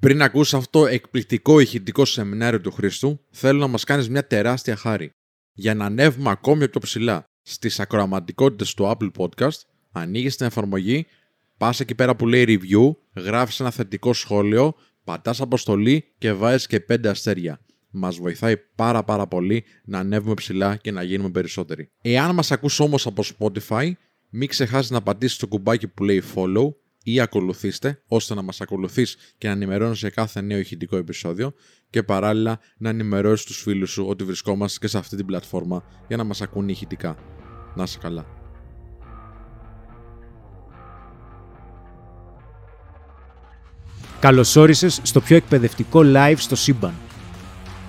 Πριν ακούσεις αυτό εκπληκτικό ηχητικό σεμινάριο του Χρήστου, θέλω να μας κάνεις μια τεράστια χάρη. Για να ανέβουμε ακόμη πιο ψηλά στις ακροαματικότητες του Apple Podcast, ανοίγεις την εφαρμογή, πας εκεί πέρα που λέει review, γράφεις ένα θετικό σχόλιο, πατάς αποστολή και βάζεις και 5 αστέρια. Μας βοηθάει πάρα πολύ να ανέβουμε ψηλά και να γίνουμε περισσότεροι. Εάν μας ακούς όμως από Spotify, μην ξεχάσεις να πατήσεις το κουμπάκι που λέει follow ή ακολουθήστε, ώστε να μας ακολουθείς και να ενημερώνεις για κάθε νέο ηχητικό επεισόδιο και παράλληλα να ενημερώσεις τους φίλους σου ότι βρισκόμαστε και σε αυτή την πλατφόρμα για να μας ακούν ηχητικά. Να είσαι καλά. Καλώς όρισες στο πιο εκπαιδευτικό live στο σύμπαν.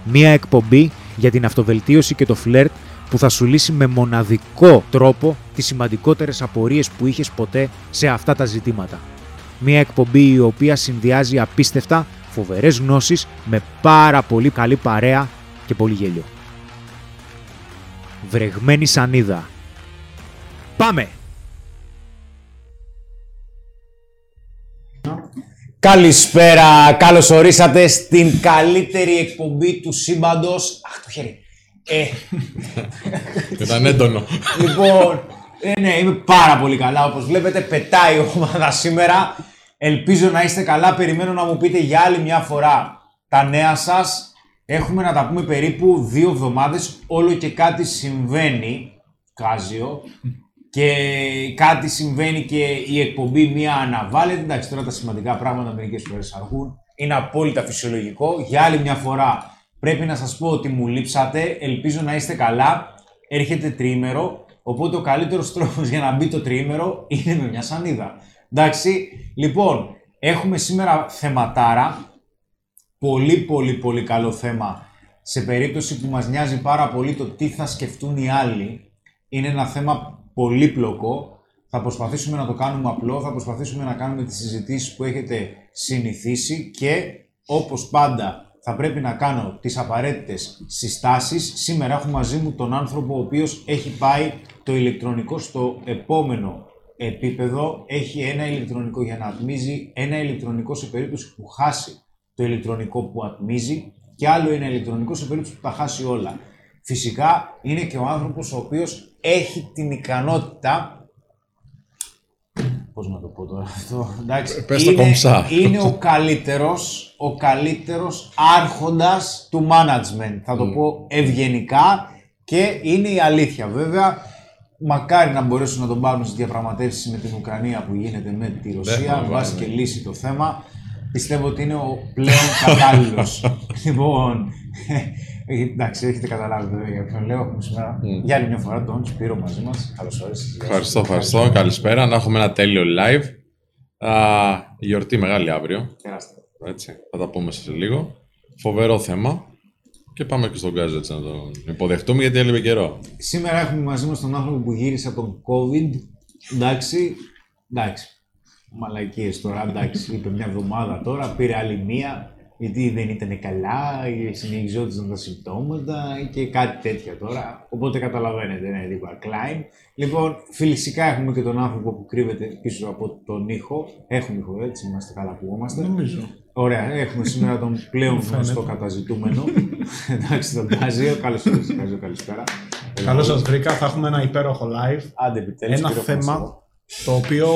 Μία εκπομπή για την αυτοβελτίωση και το φλερτ που θα σου λύσει με μοναδικό τρόπο τις σημαντικότερες απορίες που είχες ποτέ σε αυτά τα ζητήματα. Μία εκπομπή η οποία συνδυάζει απίστευτα φοβερές γνώσεις με πάρα πολύ καλή παρέα και πολύ γέλιο. Βρεγμένη σανίδα. Πάμε! Καλησπέρα, καλώς ορίσατε στην καλύτερη εκπομπή του σύμπαντος. Αχ, το χέρι. Ήταν έντονο. Λοιπόν, ναι, είμαι πάρα πολύ καλά. Όπως βλέπετε, πετάει η ομάδα σήμερα. Ελπίζω να είστε καλά. Περιμένω να μου πείτε για άλλη μια φορά τα νέα σας. Έχουμε να τα πούμε περίπου 2 εβδομάδες. Όλο και κάτι συμβαίνει. Κάζιο. Και κάτι συμβαίνει και η εκπομπή μία αναβάλλεται. Εντάξει, τώρα τα σημαντικά πράγματα μερικές φορές αργούν. Είναι απόλυτα φυσιολογικό. Για άλλη μια φορά πρέπει να σας πω ότι μου λείψατε. Ελπίζω να είστε καλά. Έρχεται τριήμερο. Οπότε ο καλύτερος τρόπος για να μπει το τριήμερο είναι με μια σανίδα. Εντάξει, λοιπόν, έχουμε σήμερα θεματάρα. Πολύ καλό θέμα. Σε περίπτωση που μας νοιάζει πάρα πολύ το τι θα σκεφτούν οι άλλοι. Είναι ένα θέμα πολύπλοκο, θα προσπαθήσουμε να το κάνουμε απλό, θα προσπαθήσουμε να κάνουμε τις συζητήσεις που έχετε συνηθίσει και όπως πάντα θα πρέπει να κάνω τις απαραίτητες συστάσεις. Σήμερα έχω μαζί μου τον άνθρωπο ο οποίος έχει πάει το ηλεκτρονικό στο επόμενο επίπεδο, έχει ένα ηλεκτρονικό για να ατμίζει, ένα ηλεκτρονικό σε περίπτωση που χάσει το ηλεκτρονικό που ατμίζει και άλλο ένα ηλεκτρονικό σε περίπτωση που τα χάσει όλα. Φυσικά είναι και ο άνθρωπος ο οποίος έχει την ικανότητα. Πώς να το πω τώρα αυτό, εντάξει. Πες το κομψά. Είναι ο καλύτερος άρχοντας του management. Θα το πω ευγενικά και είναι η αλήθεια βέβαια. Μακάρι να μπορέσουν να τον πάρουν στις διαπραγματεύσεις με την Ουκρανία που γίνεται με τη Ρωσία. Βάζει και λύσει το θέμα. Πιστεύω ότι είναι ο πλέον κατάλληλος. Λοιπόν, εντάξει, έχετε καταλάβει βέβαια για ποιον λέω. Έχουμε σήμερα για άλλη μια φορά τον Σπύρο μαζί μας. Καλώς όρισες. Ευχαριστώ. Καλησπέρα. Να έχουμε ένα τέλειο live. Γιορτή μεγάλη αύριο. Τεράστια. Έτσι, θα τα πούμε σε λίγο. Φοβερό θέμα. Και πάμε και στον Κάζο έτσι να τον υποδεχτούμε γιατί έλειπε καιρό. Σήμερα έχουμε μαζί μας τον άνθρωπο που γύρισε από τον COVID. Εντάξει. Μαλακίες τώρα, εντάξει, είπε μια εβδομάδα τώρα, πήρε άλλη μία, γιατί δεν ήταν καλά, συνεχιζόντουσαν τα συμπτώματα και κάτι τέτοια τώρα. Οπότε καταλαβαίνετε, είναι λίγο κλάιν. Λοιπόν, φυσικά έχουμε και τον άνθρωπο που κρύβεται πίσω από τον ήχο. Έχουμε ήχο, έτσι, είμαστε καλά που είμαστε. Νομίζω. Ωραία, έχουμε σήμερα τον πλέον γνωστό καταζητούμενο. Εντάξει, τον Κάζιο. Καλώς ήρθατε, Κάζιο, καλησπέρα. Καλώς σας βρήκα, θα έχουμε ένα υπέροχο live. Άντε, επιτέλους, ένα θέμα το οποίο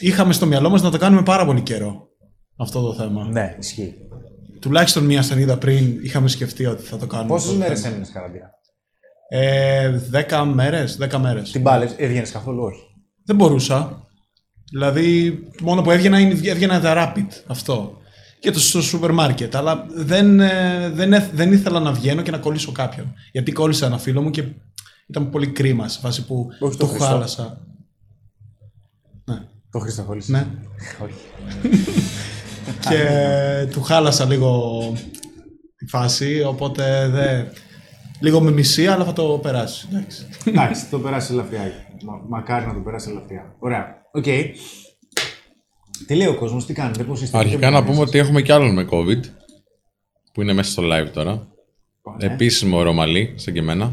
είχαμε στο μυαλό μας να το κάνουμε πάρα πολύ καιρό, αυτό το θέμα. Ναι, ισχύει. Τουλάχιστον μία σελίδα πριν είχαμε σκεφτεί ότι θα το κάνουμε. Πόσες μέρες έμεινες καραντίνα? 10 μέρες. Την πάλευες, έβγαινες καθόλου? Όχι. Δεν μπορούσα. Δηλαδή, μόνο που έβγαινα τα rapid, αυτό. Και το σούπερ μάρκετ, αλλά δεν ήθελα να βγαίνω και να κολλήσω κάποιον. Γιατί κόλλησα ένα φίλο μου και ήταν πολύ κρίμα σε φάση που όχι το χάλασα. Ναι. Το Χριστόχολης. Ναι. Όχι. Και του χάλασα λίγο τη φάση, οπότε λίγο με μισή, αλλά θα το περάσει. Εντάξει, το περάσει ελαφριά. Μακάρι να το περάσει ελαφριά. Ωραία. Οκ. Τι λέει ο κόσμος, τι κάνετε, πώς είστε? Αρχικά να πούμε ότι έχουμε κι άλλον με COVID, που είναι μέσα στο live τώρα. Επίσημο Ρωμαλή, σαν και εμένα.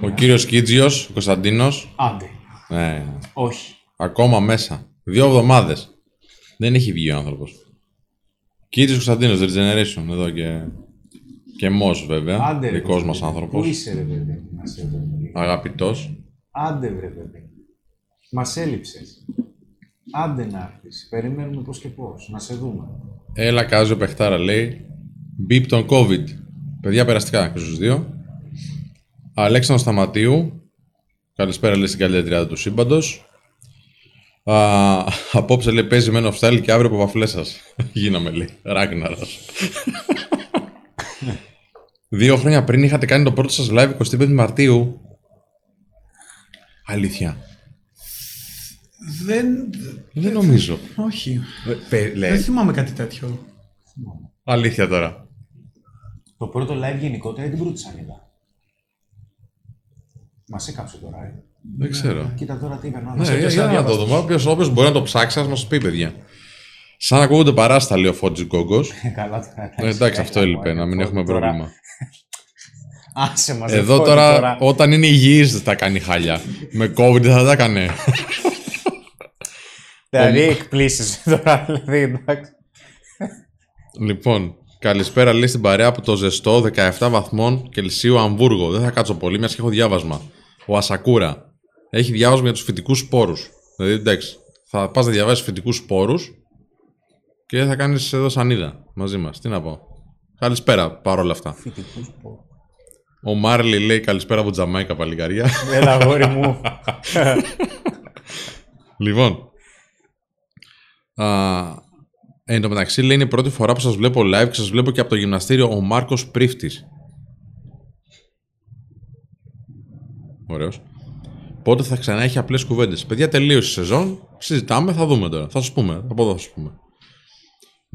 Ο κύριος Κίτζιος, ο Κωνσταντίνος. Άντε. Ναι. Όχι. Ακόμα μέσα. 2 εβδομάδες. Δεν έχει βγει ο άνθρωπος. Κύριος Κωνσταντίνος, The Generation, εδώ και Μος βέβαια, άντε, δικός μας άνθρωπος. Πού είσαι ρε βέβαια, μας έβρεπε. Αγαπητός. Άντε βρε βέβαια, μας έλειψες. Άντε να έρθεις, περιμένουμε πώς και πώς, να σε δούμε. Έλα Κάζιο παιχτάρα λέει, μπίπ τον COVID. Παιδιά περαστικά και στους δύο. Αλέξανδρος Σταματίου, καλησπέρα λέει στην καλύτερη τριάδα του σύμπαντος. Απόψε λέει παίζει Men of Style και αύριο παπαφλές σας. Γίναμε λέει, Ράγναρος. 2 χρόνια πριν είχατε κάνει το πρώτο σας live 25 Μαρτίου. Αλήθεια. Δεν νομίζω. Όχι. Δεν θυμάμαι κάτι τέτοιο. Αλήθεια τώρα. Το πρώτο live γενικότερα την πρώτη σανίδα. Μας έκαψε τώρα, Δεν ξέρω. Κοίτα τώρα τι είπαν. Ναι, να το δούμε. Όποιος μπορεί να το ψάξει, ας μας πει, παιδιά. Σαν να ακούγονται παράστα, λέει ο Φώτης Γκόγκος. Καλά τώρα. Εντάξει, αυτό έλειπε, να μην έχουμε πρόβλημα. Άσε μας. Εδώ τώρα, όταν είναι υγιής, δεν τα κάνει χάλια. Με COVID δεν θα τα έκανε. Δηλαδή, εκπλήσεις τώρα, δηλαδή, εντάξει. Λοιπόν, καλησπέρα, λέει στην παρέα από το ζεστό 17 βαθμών Κελσίου Αμβούργο. Δεν θα κάτσω πολύ, μιας και έχω διάβασμα. Ο Ασακούρα έχει διάβασμα για τους φυτικούς σπόρους. Δηλαδή, εντάξει, θα πας να διαβάσεις φυτικούς σπόρους και θα κάνεις εδώ σανίδα μαζί μας. Τι να πω. Καλησπέρα παρόλα αυτά. Φυτικούς σπόρους. Ο Μάρλι λέει καλησπέρα από Τζαμάικα, παλικαριά. Έλα, αγόρι μου. Λοιπόν. Εν τω μεταξύ, λέει, είναι η πρώτη φορά που σας βλέπω live και σας βλέπω και από το γυμναστήριο ο Μάρκος Πρίφτης. Ωραίος. Πότε θα ξανά έχει απλές κουβέντες. Παιδιά, τελείωσε η σεζόν. Συζητάμε, θα δούμε τώρα. Θα σας πούμε. Από εδώ θα σας πούμε.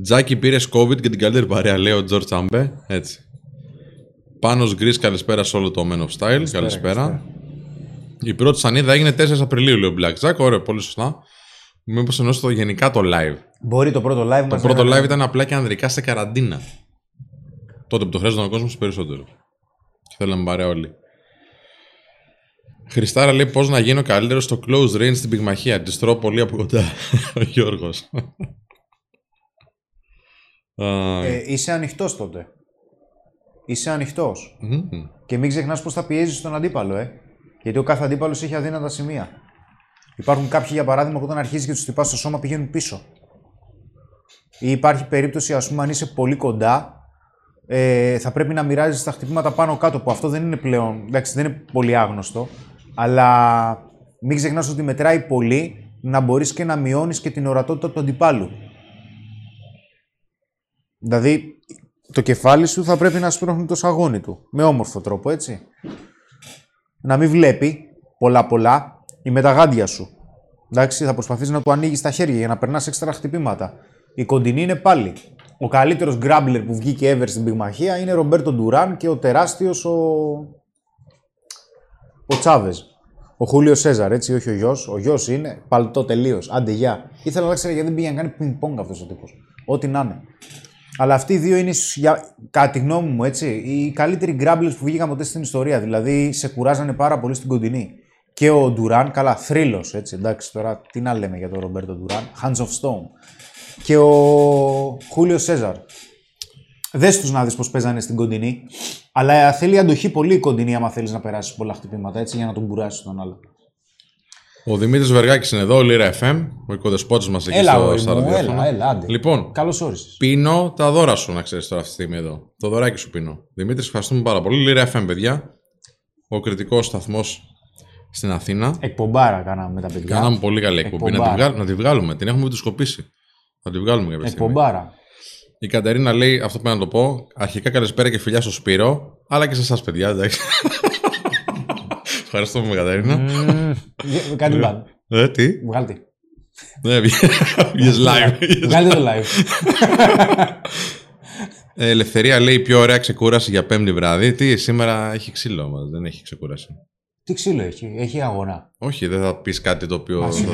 Τζάκι πήρες COVID και την καλύτερη παρέα, λέει ο Τζορτ Τσάμπε. Έτσι. Πάνος Γκρις, καλησπέρα σε όλο το Men of Style. Καλησπέρα. Η πρώτη σανίδα έγινε 4 Απριλίου, λέει ο Black Jack. Ωραία, πολύ σωστά. Μήπως εννοούσε το γενικά το live. Μπορεί το πρώτο live. Το πρώτο live ήταν απλά και ανδρικά σε καραντίνα. Τότε που το χρειάζονταν ο κόσμος περισσότερο. Και θέλαμε παρέα όλοι. Χριστάρα λέει πώς να γίνω καλύτερος στο close range στην πυγμαχία. Της τρώω πολύ από κοντά. Ο Γιώργος. Είσαι ανοιχτός τότε. Είσαι ανοιχτός. Mm-hmm. Και μην ξεχνάς πώς θα πιέζεις τον αντίπαλο. Γιατί ο κάθε αντίπαλος έχει αδύνατα σημεία. Υπάρχουν κάποιοι, για παράδειγμα, που όταν αρχίζει και τους χτυπάς στο σώμα πηγαίνουν πίσω. Ή υπάρχει περίπτωση, ας πούμε, αν είσαι πολύ κοντά, θα πρέπει να μοιράζεις τα χτυπήματα πάνω-κάτω, που αυτό δεν είναι πλέον, εντάξει, δεν είναι πολύ άγνωστο, αλλά μην ξεχνάς ότι μετράει πολύ να μπορείς και να μειώνεις και την ορατότητα του αντιπάλου. Δηλαδή, το κεφάλι σου θα πρέπει να σπρώχνει το σαγόνι του, με όμορφο τρόπο, έτσι. Να μην βλέπει πολλά-πολλά, ή με τα γάντια σου. Εντάξει, θα προσπαθείς να του ανοίγεις τα χέρια για να περνάς έξτρα χτυπήματα. Η κοντινή είναι πάλι. Ο καλύτερος γκράμπλερ που βγήκε ever στην πυγμαχία είναι Ρομπέρτο Ντουράν και ο τεράστιος ο Τσάβες. Ο Χούλιο Σέζαρ, έτσι, όχι ο γιος. Ο γιος είναι παλτό τελείως. Άντε γεια. Ήθελα να ξέρω γιατί δεν πήγε να κάνει πινκ-πονγκ αυτός ο τύπος. Ό,τι να είναι. Αλλά αυτοί οι δύο είναι, κατά τη γνώμη μου, έτσι, οι καλύτεροι γκράμπλερ που βγήκαν ποτέ στην ιστορία. Δηλαδή σε κουράζανε πάρα πολύ στην κοντινή. Και ο Ντουράν, καλά, θρύλος, έτσι, εντάξει, τώρα τι να λέμε για τον Ρομπέρτο Ντουράν. Hands of Stone. Και ο Χούλιο Σέζαρ. Δες τους να δεις πώς παίζανε στην κοντινή. Αλλά θέλει αντοχή πολύ η κοντινή, άμα θέλεις να περάσεις πολλά χτυπήματα, έτσι, για να τον κουράσει τον άλλο. Ο Δημήτρης Βεργάκης είναι εδώ, ο Λίρα FM, ο οικοδεσπότης μας εκεί στο ραδιόφωνο. Έλα, λοιπόν, καλώς όρισες. Πίνω τα δώρα σου, να ξέρεις τώρα αυτή τη στιγμή εδώ. Το δωράκι σου πίνω. Δημήτρης, ευχαριστούμε πάρα πολύ. Λίρα FM, παιδιά. Ο κριτικός σταθμός στην Αθήνα. Εκπομπάρα κάναμε με τα παιδιά. Κάναμε πολύ καλή εκπομπή. Να τη βγάλουμε, την έχουμε βιντεοσκοπήσει. Θα τη βγάλουμε κάποια στιγμή. Εκπομπάρα. Η Κατερίνα λέει, αυτό πρέπει να το πω, αρχικά καλησπέρα και φιλιά στο Σπύρο, αλλά και σε εσάς παιδιά, εντάξει. Ευχαριστούμε, Κατερίνα. Κάτι μπαν. Τι. Βγάλτε. Ναι, βγες live. Βγάλτε το live. Ελευθερία λέει, πιο ωραία ξεκούραση για πέμπτη βράδυ. Τι, σήμερα έχει ξύλο, όμως δεν έχει ξεκούραση. Τι ξύλο έχει, έχει αγώνα. Όχι, δεν θα πεις κάτι το οποίο θα σου πει.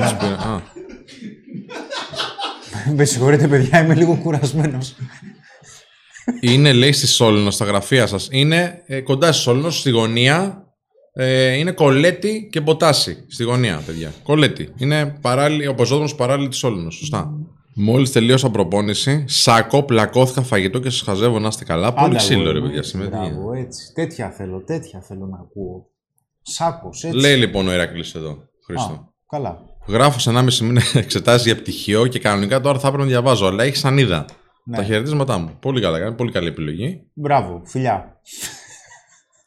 Με συγχωρείτε, παιδιά, είμαι λίγο κουρασμένος. Είναι, λέει, στη Σόλνος, στα γραφεία σας. Είναι κοντά στη Σόλνος, στη γωνία. Είναι Κολέτη και Ποτάση. Στη γωνία, παιδιά. Κολέτη. Είναι ο πεζόδρομος παράλληλη της Σόλνος. Σωστά. Μόλις τελείωσα προπόνηση, σακό, πλακώθηκα φαγητό και σας χαζεύω να είστε καλά. Πολύ ξύλο ρε παιδιά σήμερα. Μπράβο, έτσι. Τέτοια θέλω να ακούω. Σάκος, έτσι. Λέει λοιπόν ο Ηρακλής εδώ, Χρήστο. Α, καλά. Γράφω σε 1,5 μήνα εξετάσεις για πτυχίο και κανονικά τώρα θα έπρεπε να διαβάζω, αλλά έχει Σανίδα. Ναι. Τα χαιρετίσματά μου. Πολύ καλά κάνει, πολύ καλή επιλογή. Μπράβο, φιλιά.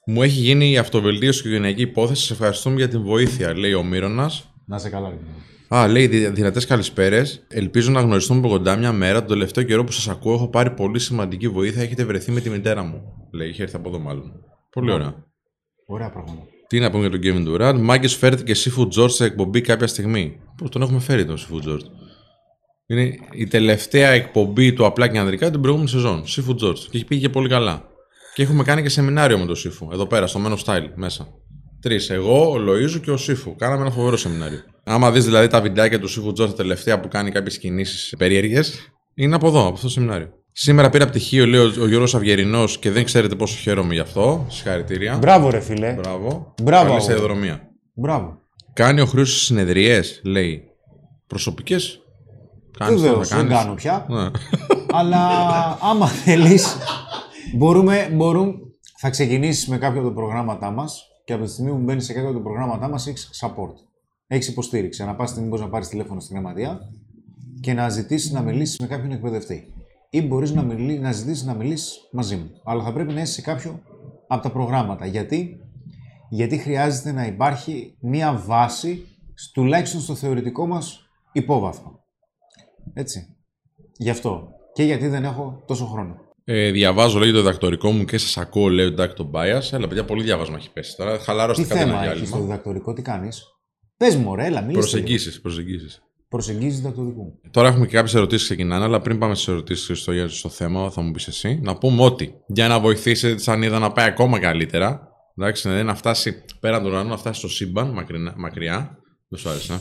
Μου έχει γίνει η αυτοβελτίωση και η οικογενειακή υπόθεση. Σε ευχαριστούμε για την βοήθεια, λέει ο Μύρωνας. Να σε καλά, λοιπόν. Α, λέει δυνατές καλησπέρες. Ελπίζω να γνωριστούμε από κοντά μια μέρα. Τον τελευταίο καιρό που σας ακούω, έχω πάρει πολύ σημαντική βοήθεια. Έχετε βρεθεί με τη μητέρα μου. Λέει, είχε έρθει από εδώ μάλλον. Πολύ ωραία. Ωραία πράγματα. Τι να πούμε για τον Κέβιν Ντουράντ. Μάγκες, φέρετε και Σύφου Τζορτ σε εκπομπή κάποια στιγμή. Πώς τον έχουμε φέρει τον Σύφου Τζορτ. Είναι η τελευταία εκπομπή του Απλά και Ανδρικά την προηγούμενη σεζόν. Σύφου Τζορτ. Και έχει πήγε πολύ καλά. Και έχουμε κάνει και σεμινάριο με τον Σύφου. Εδώ πέρα, στο Men of Style μέσα. Τρεις. Εγώ, ο Λοΐζου και ο Σύφου. Κάναμε ένα φοβερό σεμινάριο. Άμα δεις δηλαδή τα βιντεάκια του Σύφου Τζορτ τα τελευταία που κάνει κάποιες κινήσεις περίεργες, είναι από εδώ, από αυτό το σεμινάριο. Σήμερα πήρα πτυχίο, λέει ο Γιώργος Αυγερινός, και δεν ξέρετε πόσο χαίρομαι γι' αυτό. Συγχαρητήρια. Μπράβο, ρε φίλε. Μπράβο. Καλή σταδιοδρομία. Μπράβο. Κάνει ο Χρήστος συνεδριές, λέει. Προσωπικές. Βεβαίως, δεν κάνω πια. Ναι. Αλλά άμα θέλεις. Μπορούμε, θα ξεκινήσεις με κάποια από τα προγράμματά μας και από τη στιγμή που μπαίνεις σε κάποια από τα προγράμματά μας έχεις support. Έχεις υποστήριξη. Να πας να πάρεις τηλέφωνο στην γραμματεία και να ζητήσεις να μιλήσεις με κάποιον εκπαιδευτή. Ή μπορείς να ζητήσεις να μιλήσεις μαζί μου. Αλλά θα πρέπει να είσαι σε κάποιο από τα προγράμματα. Γιατί χρειάζεται να υπάρχει μία βάση, τουλάχιστον στο θεωρητικό μας υπόβαθρο. Έτσι. Γι' αυτό. Και γιατί δεν έχω τόσο χρόνο. Διαβάζω, λέει, το διδακτορικό μου και σας ακούω, λέει, ο Dacto Bias. Έλα, παιδιά, πολύ διάβασμα έχει πέσει τώρα. Χαλαρώστε κάτι ένα διάλειμμα. Τι θέμα έχεις στο διδακτορικό, τι κάνεις. Πες μου, ρε, έλα, μίλησε. Προσεγγίζεις διδακτορικού μου. Τώρα έχουμε και κάποιες ερωτήσεις ξεκινάνε, αλλά πριν πάμε στις ερωτήσεις στο θέμα, θα μου πεις εσύ, να πούμε ότι για να βοηθήσετε τη Σανίδα να πάει ακόμα καλύτερα, εντάξει, να φτάσει πέραν του ουρανού, να φτάσει στο σύμπαν μακριά. Δεν σου άρεσε.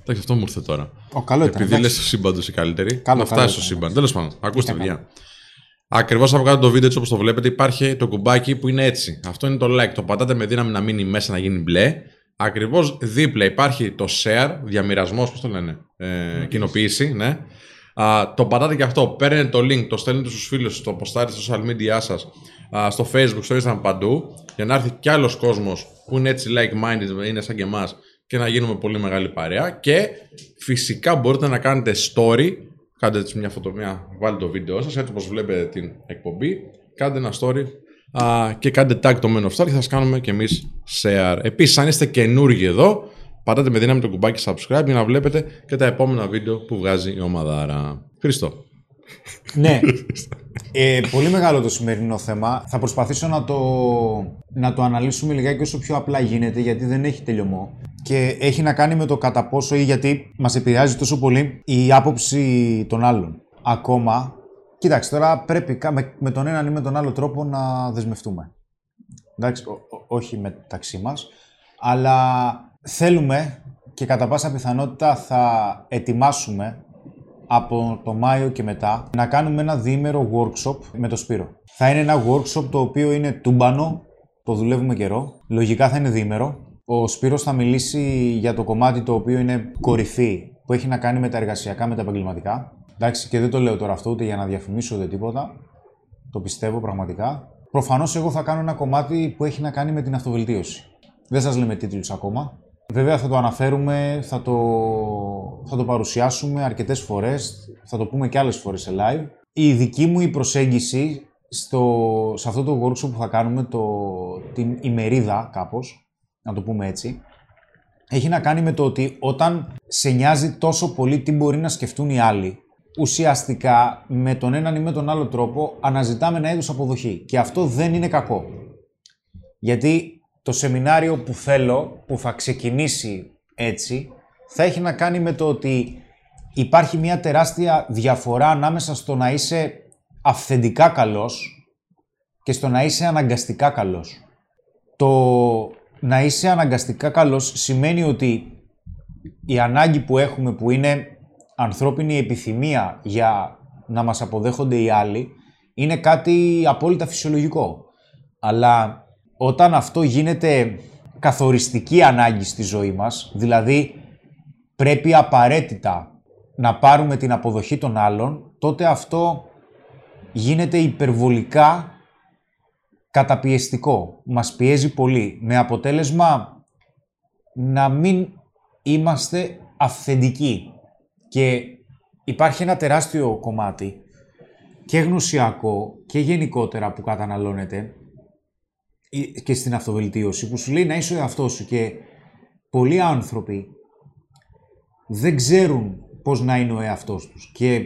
Εντάξει, αυτό μου ήρθε τώρα. Επειδή λες το σύμπαν του, είσαι καλύτερη. Να φτάσει στο σύμπαν. Τέλος πάντων, ακούστε, παιδιά. Ακριβώς από κάτω το βίντεο, έτσι όπως το βλέπετε, υπάρχει το κουμπάκι που είναι έτσι. Αυτό είναι το like. Το πατάτε με δύναμη να μείνει μέσα, να γίνει μπλε. Ακριβώς δίπλα υπάρχει το share, διαμοιρασμός, πώς το λένε, κοινοποίηση, ναι. Το πατάτε και αυτό, παίρνετε το link, το στέλνετε στους φίλους σας, το ποστάρετε στα social media σας, στο Facebook, στο Instagram, παντού, για να έρθει κι άλλος κόσμος που είναι έτσι like-minded, είναι σαν και εμάς, και να γίνουμε πολύ μεγάλη παρέα. Και φυσικά μπορείτε να κάνετε story. Κάντε έτσι μια φωτομία, βάλτε το βίντεο σας, έτσι όπως βλέπετε την εκπομπή. Κάντε ένα story και κάντε tag το Men of Style και θα σας κάνουμε και εμείς share. Επίσης, αν είστε καινούργοι εδώ, πατάτε με δύναμη το κουμπάκι subscribe για να βλέπετε και τα επόμενα βίντεο που βγάζει η ομαδάρα. Χρήστο. Ναι. Πολύ μεγάλο το σημερινό θέμα. Θα προσπαθήσω να το αναλύσουμε λιγάκι όσο πιο απλά γίνεται, γιατί δεν έχει τελειωμό. Και έχει να κάνει με το κατά πόσο ή γιατί μας επηρεάζει τόσο πολύ η άποψη των άλλων. Ακόμα, κοιτάξτε, τώρα πρέπει με τον έναν ή με τον άλλο τρόπο να δεσμευτούμε. Εντάξει, όχι μεταξύ μας, αλλά θέλουμε και κατά πάσα πιθανότητα θα ετοιμάσουμε από το Μάιο και μετά να κάνουμε ένα διήμερο workshop με το Σπύρο. Θα είναι ένα workshop το οποίο είναι τούμπανο, το δουλεύουμε καιρό, λογικά θα είναι διήμερο. Ο Σπύρος θα μιλήσει για το κομμάτι το οποίο είναι κορυφή, που έχει να κάνει με τα εργασιακά, με τα επαγγελματικά. Εντάξει, και δεν το λέω τώρα αυτό ούτε για να διαφημίσω ούτε τίποτα. Το πιστεύω πραγματικά. Προφανώς εγώ θα κάνω ένα κομμάτι που έχει να κάνει με την αυτοβελτίωση. Δεν σας λέμε τίτλους ακόμα. Βέβαια θα το αναφέρουμε, θα το παρουσιάσουμε αρκετές φορές, θα το πούμε και άλλες φορές σε live. Η δική μου η προσέγγιση σε αυτό το workshop που θα κάνουμε, την ημερίδα κάπως, να το πούμε έτσι, έχει να κάνει με το ότι όταν σε νοιάζει τόσο πολύ τι μπορεί να σκεφτούν οι άλλοι, ουσιαστικά με τον έναν ή με τον άλλο τρόπο αναζητάμε ένα είδος αποδοχή. Και αυτό δεν είναι κακό. Γιατί το σεμινάριο που θέλω, που θα ξεκινήσει έτσι, θα έχει να κάνει με το ότι υπάρχει μια τεράστια διαφορά ανάμεσα στο να είσαι αυθεντικά καλός και στο να είσαι αναγκαστικά καλός. Να είσαι αναγκαστικά καλός σημαίνει ότι η ανάγκη που έχουμε, που είναι ανθρώπινη επιθυμία για να μας αποδέχονται οι άλλοι, είναι κάτι απόλυτα φυσιολογικό. Αλλά όταν αυτό γίνεται καθοριστική ανάγκη στη ζωή μας, δηλαδή πρέπει απαραίτητα να πάρουμε την αποδοχή των άλλων, τότε αυτό γίνεται υπερβολικά καταπιεστικό. Μας πιέζει πολύ, με αποτέλεσμα να μην είμαστε αυθεντικοί. Και υπάρχει ένα τεράστιο κομμάτι, και γνωσιακό και γενικότερα, που καταναλώνεται και στην αυτοβελτίωση, που σου λέει να είσαι ο εαυτός σου, και πολλοί άνθρωποι δεν ξέρουν πώς να είναι ο εαυτός τους, και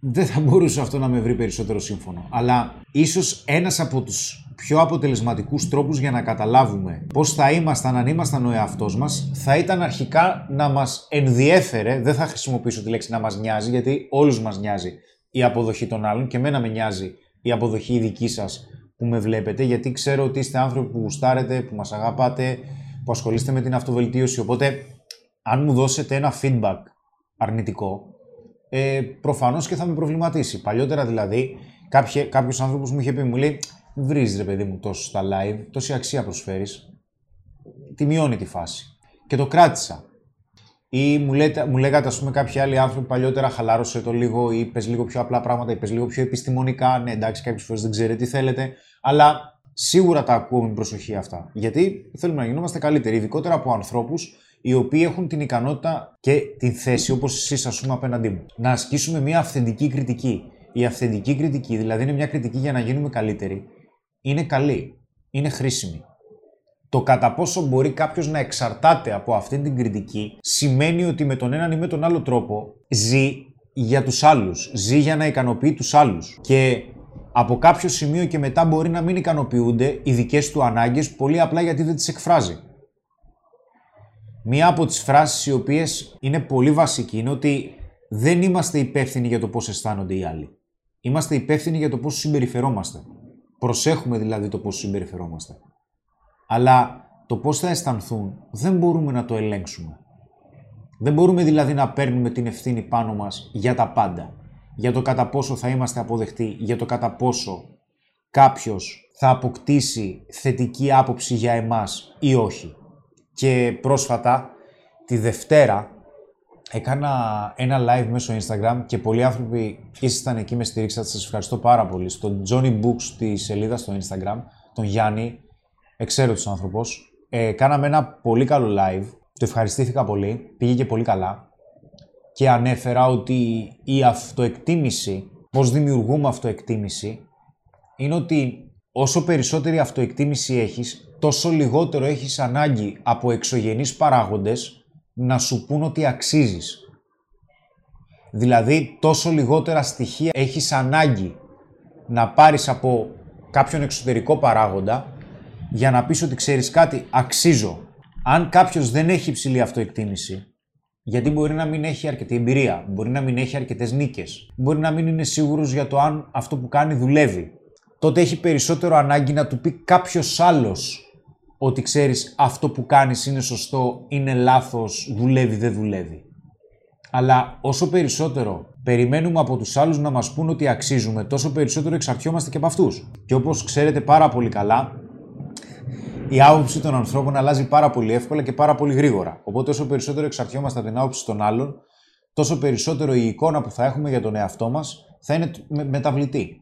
δεν θα μπορούσε αυτό να με βρει περισσότερο σύμφωνο. Αλλά ίσως ένας από τους πιο αποτελεσματικούς τρόπους για να καταλάβουμε πώς θα ήμασταν αν ήμασταν ο εαυτός μας, θα ήταν αρχικά να μας ενδιέφερε, δεν θα χρησιμοποιήσω τη λέξη να μας νοιάζει, γιατί όλους μας νοιάζει η αποδοχή των άλλων, και εμένα με νοιάζει η αποδοχή η δική σας που με βλέπετε, γιατί ξέρω ότι είστε άνθρωποι που γουστάρετε, που μας αγαπάτε, που ασχολείστε με την αυτοβελτίωση. Οπότε, αν μου δώσετε ένα feedback αρνητικό, προφανώς και θα με προβληματίσει. Παλιότερα δηλαδή, κάποιος άνθρωπος μου είχε πει, μου λέει, βρίζεις ρε παιδί μου τόσο στα live, τόση αξία προσφέρεις, τη μειώνει τη φάση. Και το κράτησα. Ή μου λέγατε, ας πούμε, κάποιοι άλλοι άνθρωποι παλιότερα, χαλάρωσε το λίγο, ή πες λίγο πιο απλά πράγματα, ή πες λίγο πιο επιστημονικά. Ναι, εντάξει, κάποιες φορές δεν ξέρετε τι θέλετε, αλλά σίγουρα τα ακούω με προσοχή αυτά. Γιατί θέλουμε να γινόμαστε καλύτεροι, ειδικότερα από ανθρώπους οι οποίοι έχουν την ικανότητα και την θέση, όπως εσείς, ας πούμε, απέναντί μου, να ασκήσουμε μια αυθεντική κριτική. Η αυθεντική κριτική, δηλαδή, είναι μια κριτική για να γίνουμε καλύτεροι, είναι καλή, είναι χρήσιμη. Το κατά πόσο μπορεί κάποιος να εξαρτάται από αυτή την κριτική, σημαίνει ότι με τον έναν ή με τον άλλο τρόπο ζει για τους άλλους, ζει για να ικανοποιεί τους άλλους. Και από κάποιο σημείο και μετά μπορεί να μην ικανοποιούνται οι δικές του ανάγκες, πολύ απλά γιατί δεν τις εκφράζει. Μία από τις φράσεις οι οποίες είναι πολύ βασική είναι ότι δεν είμαστε υπεύθυνοι για το πώς αισθάνονται οι άλλοι. Είμαστε υπεύθυνοι για το πώς συμπεριφερόμαστε. Προσέχουμε δηλαδή το πώς συμπεριφερόμαστε. Αλλά το πώς θα αισθανθούν δεν μπορούμε να το ελέγξουμε. Δεν μπορούμε δηλαδή να παίρνουμε την ευθύνη πάνω μας για τα πάντα. Για το κατά πόσο θα είμαστε αποδεκτοί, για το κατά πόσο κάποιος θα αποκτήσει θετική άποψη για εμάς ή όχι. Και πρόσφατα, τη Δευτέρα, έκανα ένα live μέσω Instagram και πολλοί άνθρωποι ήσασταν εκεί, με στηρίξατε, σας ευχαριστώ πάρα πολύ. Στον Johnny Books τη σελίδα στο Instagram, τον Γιάννη, εξαίρετος άνθρωπος, κάναμε ένα πολύ καλό live, το ευχαριστήθηκα πολύ, πήγε και πολύ καλά, και ανέφερα ότι η αυτοεκτίμηση, πώς δημιουργούμε αυτοεκτίμηση, είναι ότι όσο περισσότερη αυτοεκτίμηση έχεις, τόσο λιγότερο έχεις ανάγκη από εξωγενείς παράγοντες να σου πουν ότι αξίζεις. Δηλαδή, τόσο λιγότερα στοιχεία έχεις ανάγκη να πάρεις από κάποιον εξωτερικό παράγοντα για να πεις ότι ξέρεις κάτι, αξίζω. Αν κάποιος δεν έχει υψηλή αυτοεκτίμηση, γιατί μπορεί να μην έχει αρκετή εμπειρία, μπορεί να μην έχει αρκετές νίκες, μπορεί να μην είναι σίγουρος για το αν αυτό που κάνει δουλεύει, τότε έχει περισσότερο ανάγκη να του πει κάποιος άλλος ότι ξέρεις, αυτό που κάνεις είναι σωστό, είναι λάθος, δουλεύει, δεν δουλεύει. Αλλά όσο περισσότερο περιμένουμε από τους άλλους να μας πούν ότι αξίζουμε, τόσο περισσότερο εξαρτιόμαστε και από αυτούς. Και όπως ξέρετε πάρα πολύ καλά, η άποψη των ανθρώπων αλλάζει πάρα πολύ εύκολα και πάρα πολύ γρήγορα. Οπότε όσο περισσότερο εξαρτιόμαστε από την άποψη των άλλων, τόσο περισσότερο η εικόνα που θα έχουμε για τον εαυτό μας θα είναι μεταβλητή.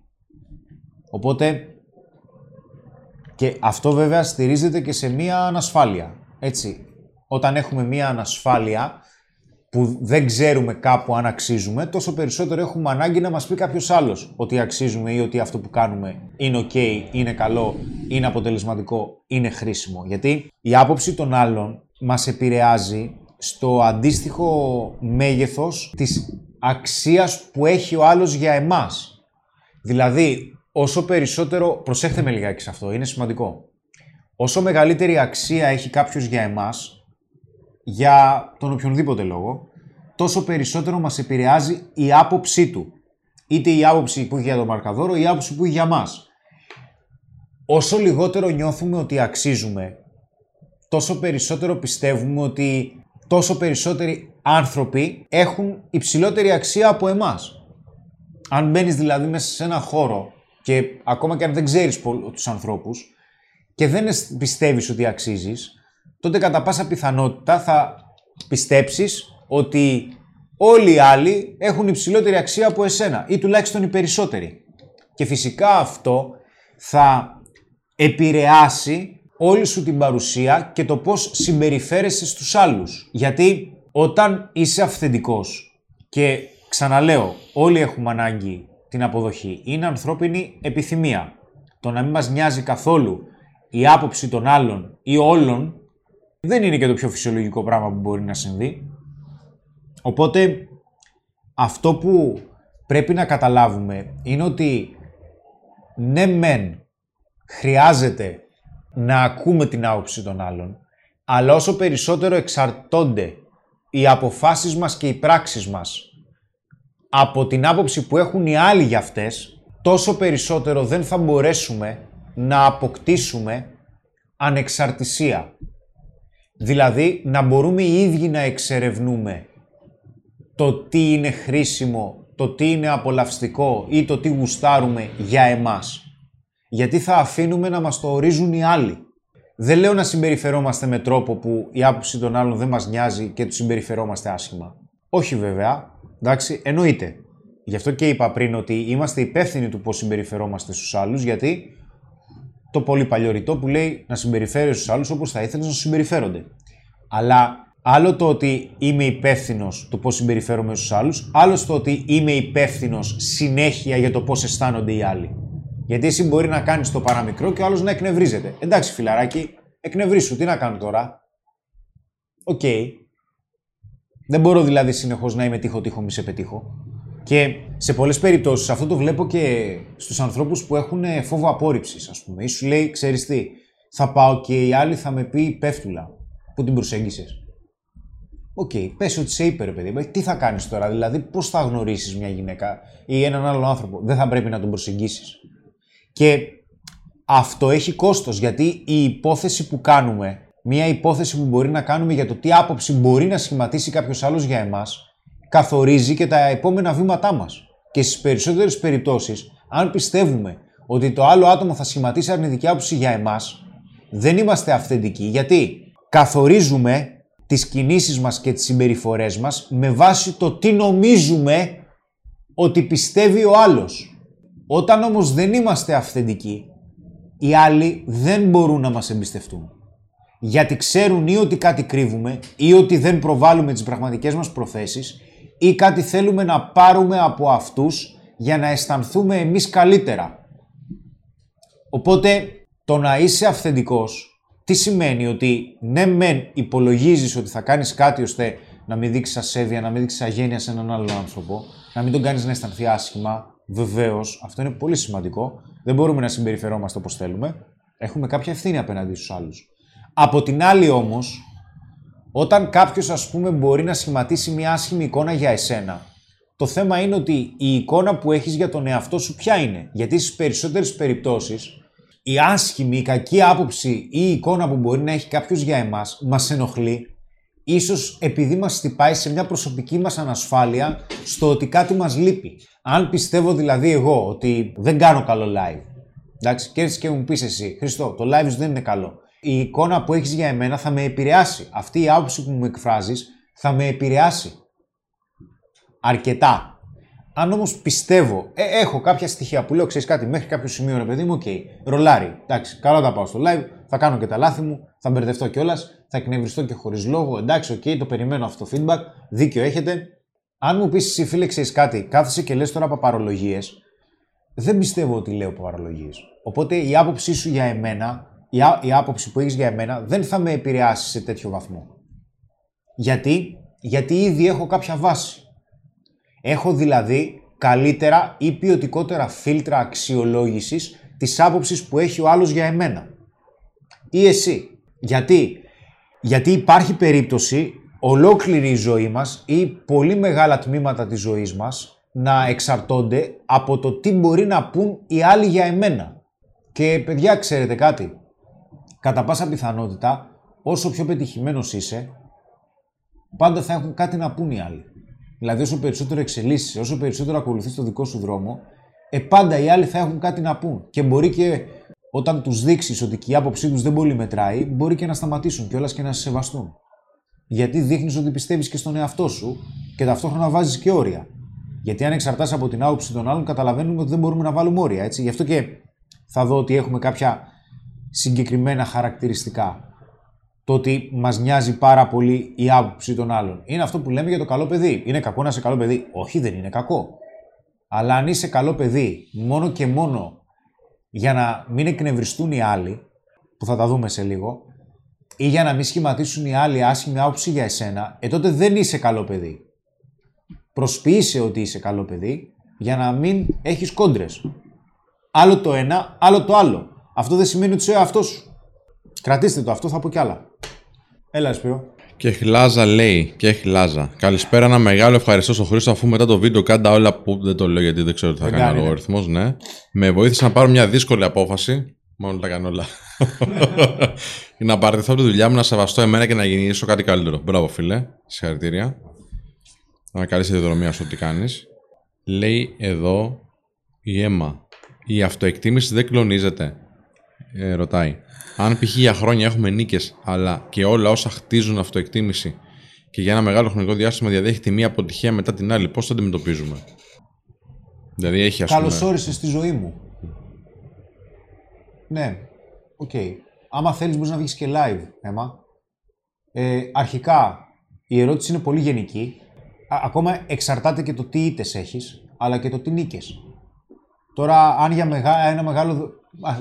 Οπότε, και αυτό βέβαια στηρίζεται και σε μία ανασφάλεια, έτσι. Όταν έχουμε μία ανασφάλεια που δεν ξέρουμε κάπου αν αξίζουμε, τόσο περισσότερο έχουμε ανάγκη να μας πει κάποιος άλλος ότι αξίζουμε ή ότι αυτό που κάνουμε είναι ok, είναι καλό, είναι αποτελεσματικό, είναι χρήσιμο. Γιατί η άποψη των άλλων μας επηρεάζει στο αντίστοιχο μέγεθος της αξίας που έχει ο άλλος για εμάς. Δηλαδή, όσο περισσότερο, προσέχτε με λιγάκι σε αυτό, είναι σημαντικό. Όσο μεγαλύτερη αξία έχει κάποιος για εμάς, για τον οποιονδήποτε λόγο, τόσο περισσότερο μας επηρεάζει η άποψή του. Είτε η άποψη που έχει για τον μαρκαδόρο, η άποψη που έχει για μας. Όσο λιγότερο νιώθουμε ότι αξίζουμε, τόσο περισσότερο πιστεύουμε ότι τόσο περισσότεροι άνθρωποι έχουν υψηλότερη αξία από εμάς. Αν μπαίνεις δηλαδή μέσα σε ένα χώρο, και ακόμα και αν δεν ξέρεις τους ανθρώπους και δεν πιστεύεις ότι αξίζεις, τότε κατά πάσα πιθανότητα θα πιστέψεις ότι όλοι οι άλλοι έχουν υψηλότερη αξία από εσένα ή τουλάχιστον οι περισσότεροι. Και φυσικά αυτό θα επηρεάσει όλη σου την παρουσία και το πώς συμπεριφέρεσαι στους άλλους. Γιατί όταν είσαι αυθεντικός, και ξαναλέω, όλοι έχουμε ανάγκη την αποδοχή, είναι ανθρώπινη επιθυμία. Το να μην μας νοιάζει καθόλου η άποψη των άλλων ή όλων δεν είναι και το πιο φυσιολογικό πράγμα που μπορεί να συμβεί. Οπότε αυτό που πρέπει να καταλάβουμε είναι ότι ναι μεν χρειάζεται να ακούμε την άποψη των άλλων, αλλά όσο περισσότερο εξαρτώνται οι αποφάσεις μας και οι πράξεις μας από την άποψη που έχουν οι άλλοι για αυτές, τόσο περισσότερο δεν θα μπορέσουμε να αποκτήσουμε ανεξαρτησία. Δηλαδή να μπορούμε οι ίδιοι να εξερευνούμε το τι είναι χρήσιμο, το τι είναι απολαυστικό ή το τι γουστάρουμε για εμάς. Γιατί θα αφήνουμε να μας το ορίζουν οι άλλοι. Δεν λέω να συμπεριφερόμαστε με τρόπο που η άποψη των άλλων δεν μας νοιάζει και τους συμπεριφερόμαστε άσχημα. Όχι βέβαια, εντάξει, εννοείται. Γι' αυτό και είπα πριν ότι είμαστε υπεύθυνοι του πώς συμπεριφερόμαστε στους άλλους, γιατί το πολύ παλιό ρητό που λέει να συμπεριφέρεις στους άλλους όπως θα ήθελες να σου συμπεριφέρονται. Αλλά άλλο το ότι είμαι υπεύθυνος το πώς συμπεριφέρομαι στους άλλους, άλλο το ότι είμαι υπεύθυνος συνέχεια για το πώς αισθάνονται οι άλλοι. Γιατί εσύ μπορεί να κάνεις το παραμικρό και ο άλλος να εκνευρίζεται. Εντάξει, φιλαράκι, εκνευρίσου, τι να κάνω τώρα. Οκ. Δεν μπορώ δηλαδή συνεχώς να είμαι τύχο-τύχο, μη σε πετύχω. Και σε πολλές περιπτώσεις αυτό το βλέπω και στους ανθρώπους που έχουν φόβο απόρριψης, ας πούμε. Ή σου λέει, ξέρεις τι, θα πάω και η άλλη θα με πει πέφτουλα. Πού την προσέγγισες. Οκ, πες ότι σε είπε, ρε παιδί. Τι θα κάνεις τώρα, δηλαδή, πώς θα γνωρίσεις μια γυναίκα ή έναν άλλο άνθρωπο. Δεν θα πρέπει να τον προσεγγίσεις. Και αυτό έχει κόστος, γιατί η υπόθεση που κάνουμε, μια υπόθεση που μπορεί να κάνουμε για το τι άποψη μπορεί να σχηματίσει κάποιος άλλος για εμάς, καθορίζει και τα επόμενα βήματά μας. Και στις περισσότερες περιπτώσεις, αν πιστεύουμε ότι το άλλο άτομο θα σχηματίσει αρνητική άποψη για εμάς, δεν είμαστε αυθεντικοί, γιατί καθορίζουμε τις κινήσεις μας και τις συμπεριφορές μας με βάση το τι νομίζουμε ότι πιστεύει ο άλλος. Όταν όμως δεν είμαστε αυθεντικοί, οι άλλοι δεν μπορούν να μας εμπιστευτούν. Γιατί ξέρουν ή ότι κάτι κρύβουμε, ή ότι δεν προβάλλουμε τις πραγματικές μας προθέσεις, ή κάτι θέλουμε να πάρουμε από αυτούς για να αισθανθούμε εμείς καλύτερα. Οπότε το να είσαι αυθεντικός, τι σημαίνει? Ότι ναι μεν υπολογίζεις ότι θα κάνεις κάτι ώστε να μην δείξεις ασέβεια, να μην δείξεις αγένεια σε έναν άλλον άνθρωπο, να μην τον κάνεις να αισθανθεί άσχημα. Βεβαίως, αυτό είναι πολύ σημαντικό. Δεν μπορούμε να συμπεριφερόμαστε όπως θέλουμε. Έχουμε κάποια ευθύνη απέναντι στους άλλους. Από την άλλη όμως, όταν κάποιος, ας πούμε, μπορεί να σχηματίσει μια άσχημη εικόνα για εσένα, το θέμα είναι ότι η εικόνα που έχεις για τον εαυτό σου ποια είναι. Γιατί στις περισσότερες περιπτώσεις, η άσχημη, η κακή άποψη ή η εικόνα που μπορεί να έχει κάποιος για εμάς μας ενοχλεί, ίσως επειδή μας χτυπάει σε μια προσωπική μας ανασφάλεια στο ότι κάτι μας λείπει. Αν πιστεύω δηλαδή εγώ ότι δεν κάνω καλό live, εντάξει, και έρθεις και μου πεις εσύ, Χριστό, το live σου δεν είναι καλό. Η εικόνα που έχεις για εμένα θα με επηρεάσει. Αυτή η άποψη που μου εκφράζεις θα με επηρεάσει. Αρκετά. Αν όμως πιστεύω, έχω κάποια στοιχεία που λέω, ξέρεις κάτι, μέχρι κάποιο σημείο, ρε παιδί μου, οκ, ρολάρι. Εντάξει, καλά τα πάω στο live, θα κάνω και τα λάθη μου, θα μπερδευτώ κιόλας, θα εκνευριστώ και χωρίς λόγο. Εντάξει, οκ, το περιμένω αυτό το feedback, δίκιο έχετε. Αν μου πεις εσύ, φίλε, ξέρεις κάτι, κάθεσαι και λες τώρα παπαρολογίες, δεν πιστεύω ότι λέω παπαρολογίες. Οπότε η άποψή σου για εμένα, η άποψη που έχεις για εμένα δεν θα με επηρεάσει σε τέτοιο βαθμό. Γιατί? Γιατί ήδη έχω κάποια βάση. Έχω δηλαδή καλύτερα ή ποιοτικότερα φίλτρα αξιολόγησης της άποψης που έχει ο άλλος για εμένα. Ή εσύ. Γιατί υπάρχει περίπτωση ολόκληρη η ζωή μας ή πολύ μεγάλα τμήματα της ζωής μας να εξαρτώνται από το τι μπορεί να πούν οι άλλοι για εμένα. Και παιδιά, ξέρετε κάτι? Κατά πάσα πιθανότητα, όσο πιο πετυχημένος είσαι, πάντα θα έχουν κάτι να πούν οι άλλοι. Δηλαδή, όσο περισσότερο εξελίσσεις, όσο περισσότερο ακολουθείς το δικό σου δρόμο, πάντα οι άλλοι θα έχουν κάτι να πούν. Και μπορεί και όταν τους δείξεις ότι και η άποψή τους δεν πολύ μετράει, μπορεί και να σταματήσουν κιόλας και να σε σεβαστούν. γιατί δείχνεις ότι πιστεύεις και στον εαυτό σου και ταυτόχρονα βάζεις και όρια. Γιατί αν εξαρτάς από την άποψη των άλλων, καταλαβαίνουμε ότι δεν μπορούμε να βάλουμε όρια. Έτσι. Γι' αυτό και θα δω ότι έχουμε κάποια συγκεκριμένα χαρακτηριστικά. Το ότι μας νοιάζει πάρα πολύ η άποψη των άλλων. Είναι αυτό που λέμε για το καλό παιδί. Είναι κακό να είσαι καλό παιδί? Όχι, δεν είναι κακό. Αλλά αν είσαι καλό παιδί μόνο και μόνο για να μην εκνευριστούν οι άλλοι, που θα τα δούμε σε λίγο, ή για να μην σχηματίσουν οι άλλοι άσχημη άποψη για εσένα, τότε δεν είσαι καλό παιδί. Προσποιείσαι ότι είσαι καλό παιδί για να μην έχεις κόντρες. Άλλο το ένα, άλλο το άλλο. Αυτό δεν σημαίνει ότι είσαι εαυτός σου. Κρατήστε το αυτό, θα πω κι άλλα. Έλα, Σπύρο. Και χλάζα λέει, και χλάζα. Καλησπέρα, ένα μεγάλο ευχαριστώ στον Χρήστο, αφού μετά το βίντεο κάντα όλα που δεν το λέω γιατί δεν ξέρω τι θα κάνει ο αλγόριθμος, ναι. Με βοήθησε να πάρω μια δύσκολη απόφαση. Μόνο τα κάνω όλα. Να παραιτηθώ από τη δουλειά μου, να σεβαστώ εμένα και να γεννήσω κάτι καλύτερο. Μπράβο, φίλε. Συγχαρητήρια. Να καλείς τη διαδρομία σου, ό,τι κάνεις. Λέει εδώ η Έμα. Η αυτοεκτίμηση δεν κλονίζεται. Ρωτάει. Αν π.χ. για χρόνια έχουμε νίκες, αλλά και όλα όσα χτίζουν αυτοεκτίμηση και για ένα μεγάλο χρονικό διάστημα διαδέχεται μία αποτυχία μετά την άλλη, πώς θα αντιμετωπίζουμε? Δηλαδή έχει, ας πούμε... Καλώς όρισες στη ζωή μου. Ναι, οκ. Okay. Άμα θέλεις μπορείς να βγεις και live, Έμα. Αρχικά, η ερώτηση είναι πολύ γενική. Ακόμα εξαρτάται και το τι ήττες έχεις, αλλά και το τι νίκες. Τώρα, αν για ένα μεγάλο...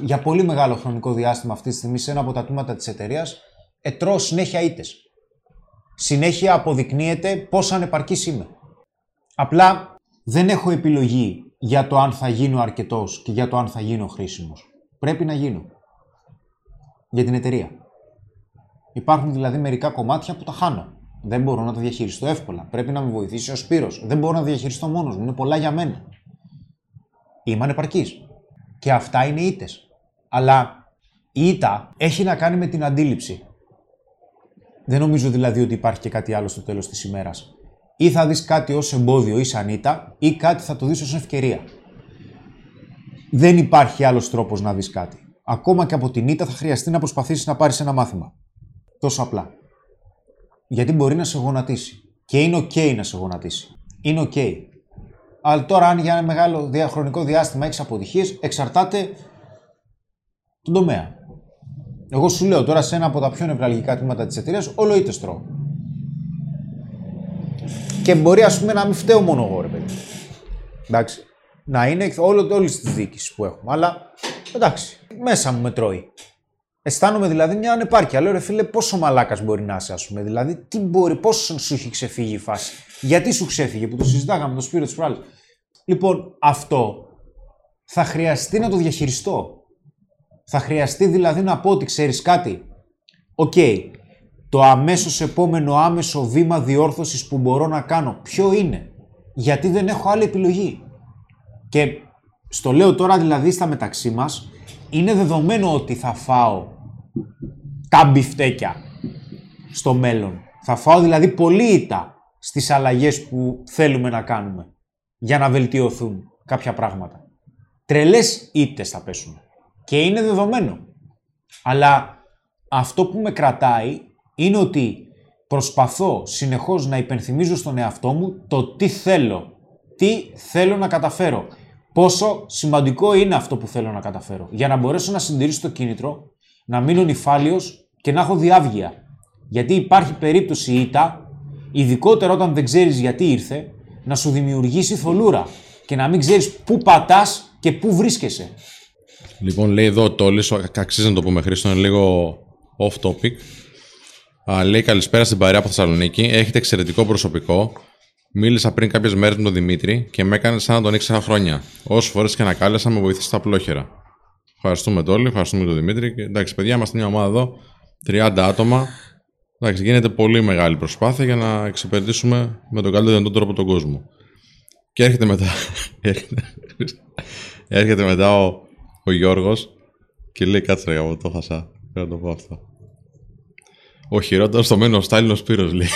για πολύ μεγάλο χρονικό διάστημα αυτή τη στιγμή σε ένα από τα τμήματα της εταιρείας τρώω συνέχεια ήττες. Συνέχεια αποδεικνύεται πόσο ανεπαρκής είμαι. Απλά δεν έχω επιλογή για το αν θα γίνω αρκετός και για το αν θα γίνω χρήσιμος. Πρέπει να γίνω. Για την εταιρεία. Υπάρχουν δηλαδή μερικά κομμάτια που τα χάνω. Δεν μπορώ να τα διαχειριστώ εύκολα. Πρέπει να με βοηθήσει ο Σπύρος. Δεν μπορώ να διαχειριστώ μόνος μου. Είναι πολλά για μένα. Είμαι ανεπαρκής. Και αυτά είναι ήττες. Αλλά η ήττα έχει να κάνει με την αντίληψη. Δεν νομίζω δηλαδή ότι υπάρχει και κάτι άλλο στο τέλος της ημέρας. Ή θα δεις κάτι ως εμπόδιο ή σαν ήττα, ή κάτι θα το δεις ως ευκαιρία. Δεν υπάρχει άλλος τρόπος να δεις κάτι. Ακόμα και από την ήττα θα χρειαστεί να προσπαθήσεις να πάρεις ένα μάθημα. Τόσο απλά. Γιατί μπορεί να σε γονατίσει. Και είναι ok να σε γονατίσει. Είναι ok. Αλλά τώρα, αν για ένα μεγάλο χρονικό διάστημα έχεις αποτυχίες, εξαρτάται τον τομέα. Εγώ σου λέω τώρα σε ένα από τα πιο νευραλγικά τμήματα της εταιρείας, όλο ήττες τρώω. Και μπορεί, ας πούμε, να μην φταίω μόνο εγώ, ρε παιδί. Εντάξει. Να είναι όλης της διοίκησης που έχουμε. Αλλά εντάξει, μέσα μου με τρώει. Αισθάνομαι δηλαδή μια ανεπάρκεια. Λέω, ρε φίλε, πόσο μαλάκας μπορεί να είσαι, ας πούμε. Δηλαδή, τι μπορεί, πόσο σου έχει ξεφύγει η φάση. Γιατί σου ξέφυγε, που το συζητάγαμε με τον Σπύρο της προάλλης. Λοιπόν, αυτό θα χρειαστεί να το διαχειριστώ. Θα χρειαστεί δηλαδή να πω ότι ξέρεις κάτι. Οκ, το αμέσως επόμενο άμεσο βήμα διόρθωσης που μπορώ να κάνω, ποιο είναι? Γιατί δεν έχω άλλη επιλογή. Και στο λέω τώρα δηλαδή στα μεταξύ μας, είναι δεδομένο ότι θα φάω τα μπιφτέκια στο μέλλον. Θα φάω δηλαδή πολύ ήττα στις αλλαγές που θέλουμε να κάνουμε για να βελτιωθούν κάποια πράγματα. Τρελές ήττες θα πέσουν. Και είναι δεδομένο. Αλλά αυτό που με κρατάει είναι ότι προσπαθώ συνεχώς να υπενθυμίζω στον εαυτό μου το τι θέλω. Τι θέλω να καταφέρω. Πόσο σημαντικό είναι αυτό που θέλω να καταφέρω. Για να μπορέσω να συντηρήσω το κίνητρο, να μείνω νηφάλιος και να έχω διάβγεια. Γιατί υπάρχει περίπτωση η ήττα, ειδικότερα όταν δεν ξέρεις γιατί ήρθε, να σου δημιουργήσει θολούρα και να μην ξέρεις πού πατάς και πού βρίσκεσαι. Λοιπόν, λέει εδώ το όλο, αξίζει να το πούμε, Χρήστο, είναι λίγο off topic. Λέει καλησπέρα στην παρέα από Θεσσαλονίκη. Έχετε εξαιρετικό προσωπικό. Μίλησα πριν κάποιες μέρες με τον Δημήτρη και με έκανε σαν να τον ήξερα χρόνια. Όσες φορές και να κάλεσα, με βοήθησε στα πλόχερα. Ευχαριστούμε τον Όλη, ευχαριστούμε τον Δημήτρη. Και, εντάξει, παιδιά, είμαστε μια ομάδα εδώ, 30 άτομα. Εντάξει, γίνεται πολύ μεγάλη προσπάθεια για να εξυπηρετήσουμε με τον καλύτερο δυνατό τρόπο τον κόσμο. Και έρχεται μετά, έρχεται μετά ο Γιώργος και λέει: κάτσε, εγώ το χασά. Πρέπει να το πω αυτό. Ο χειρότερος στο Men of Style ο Σπύρος, λέει.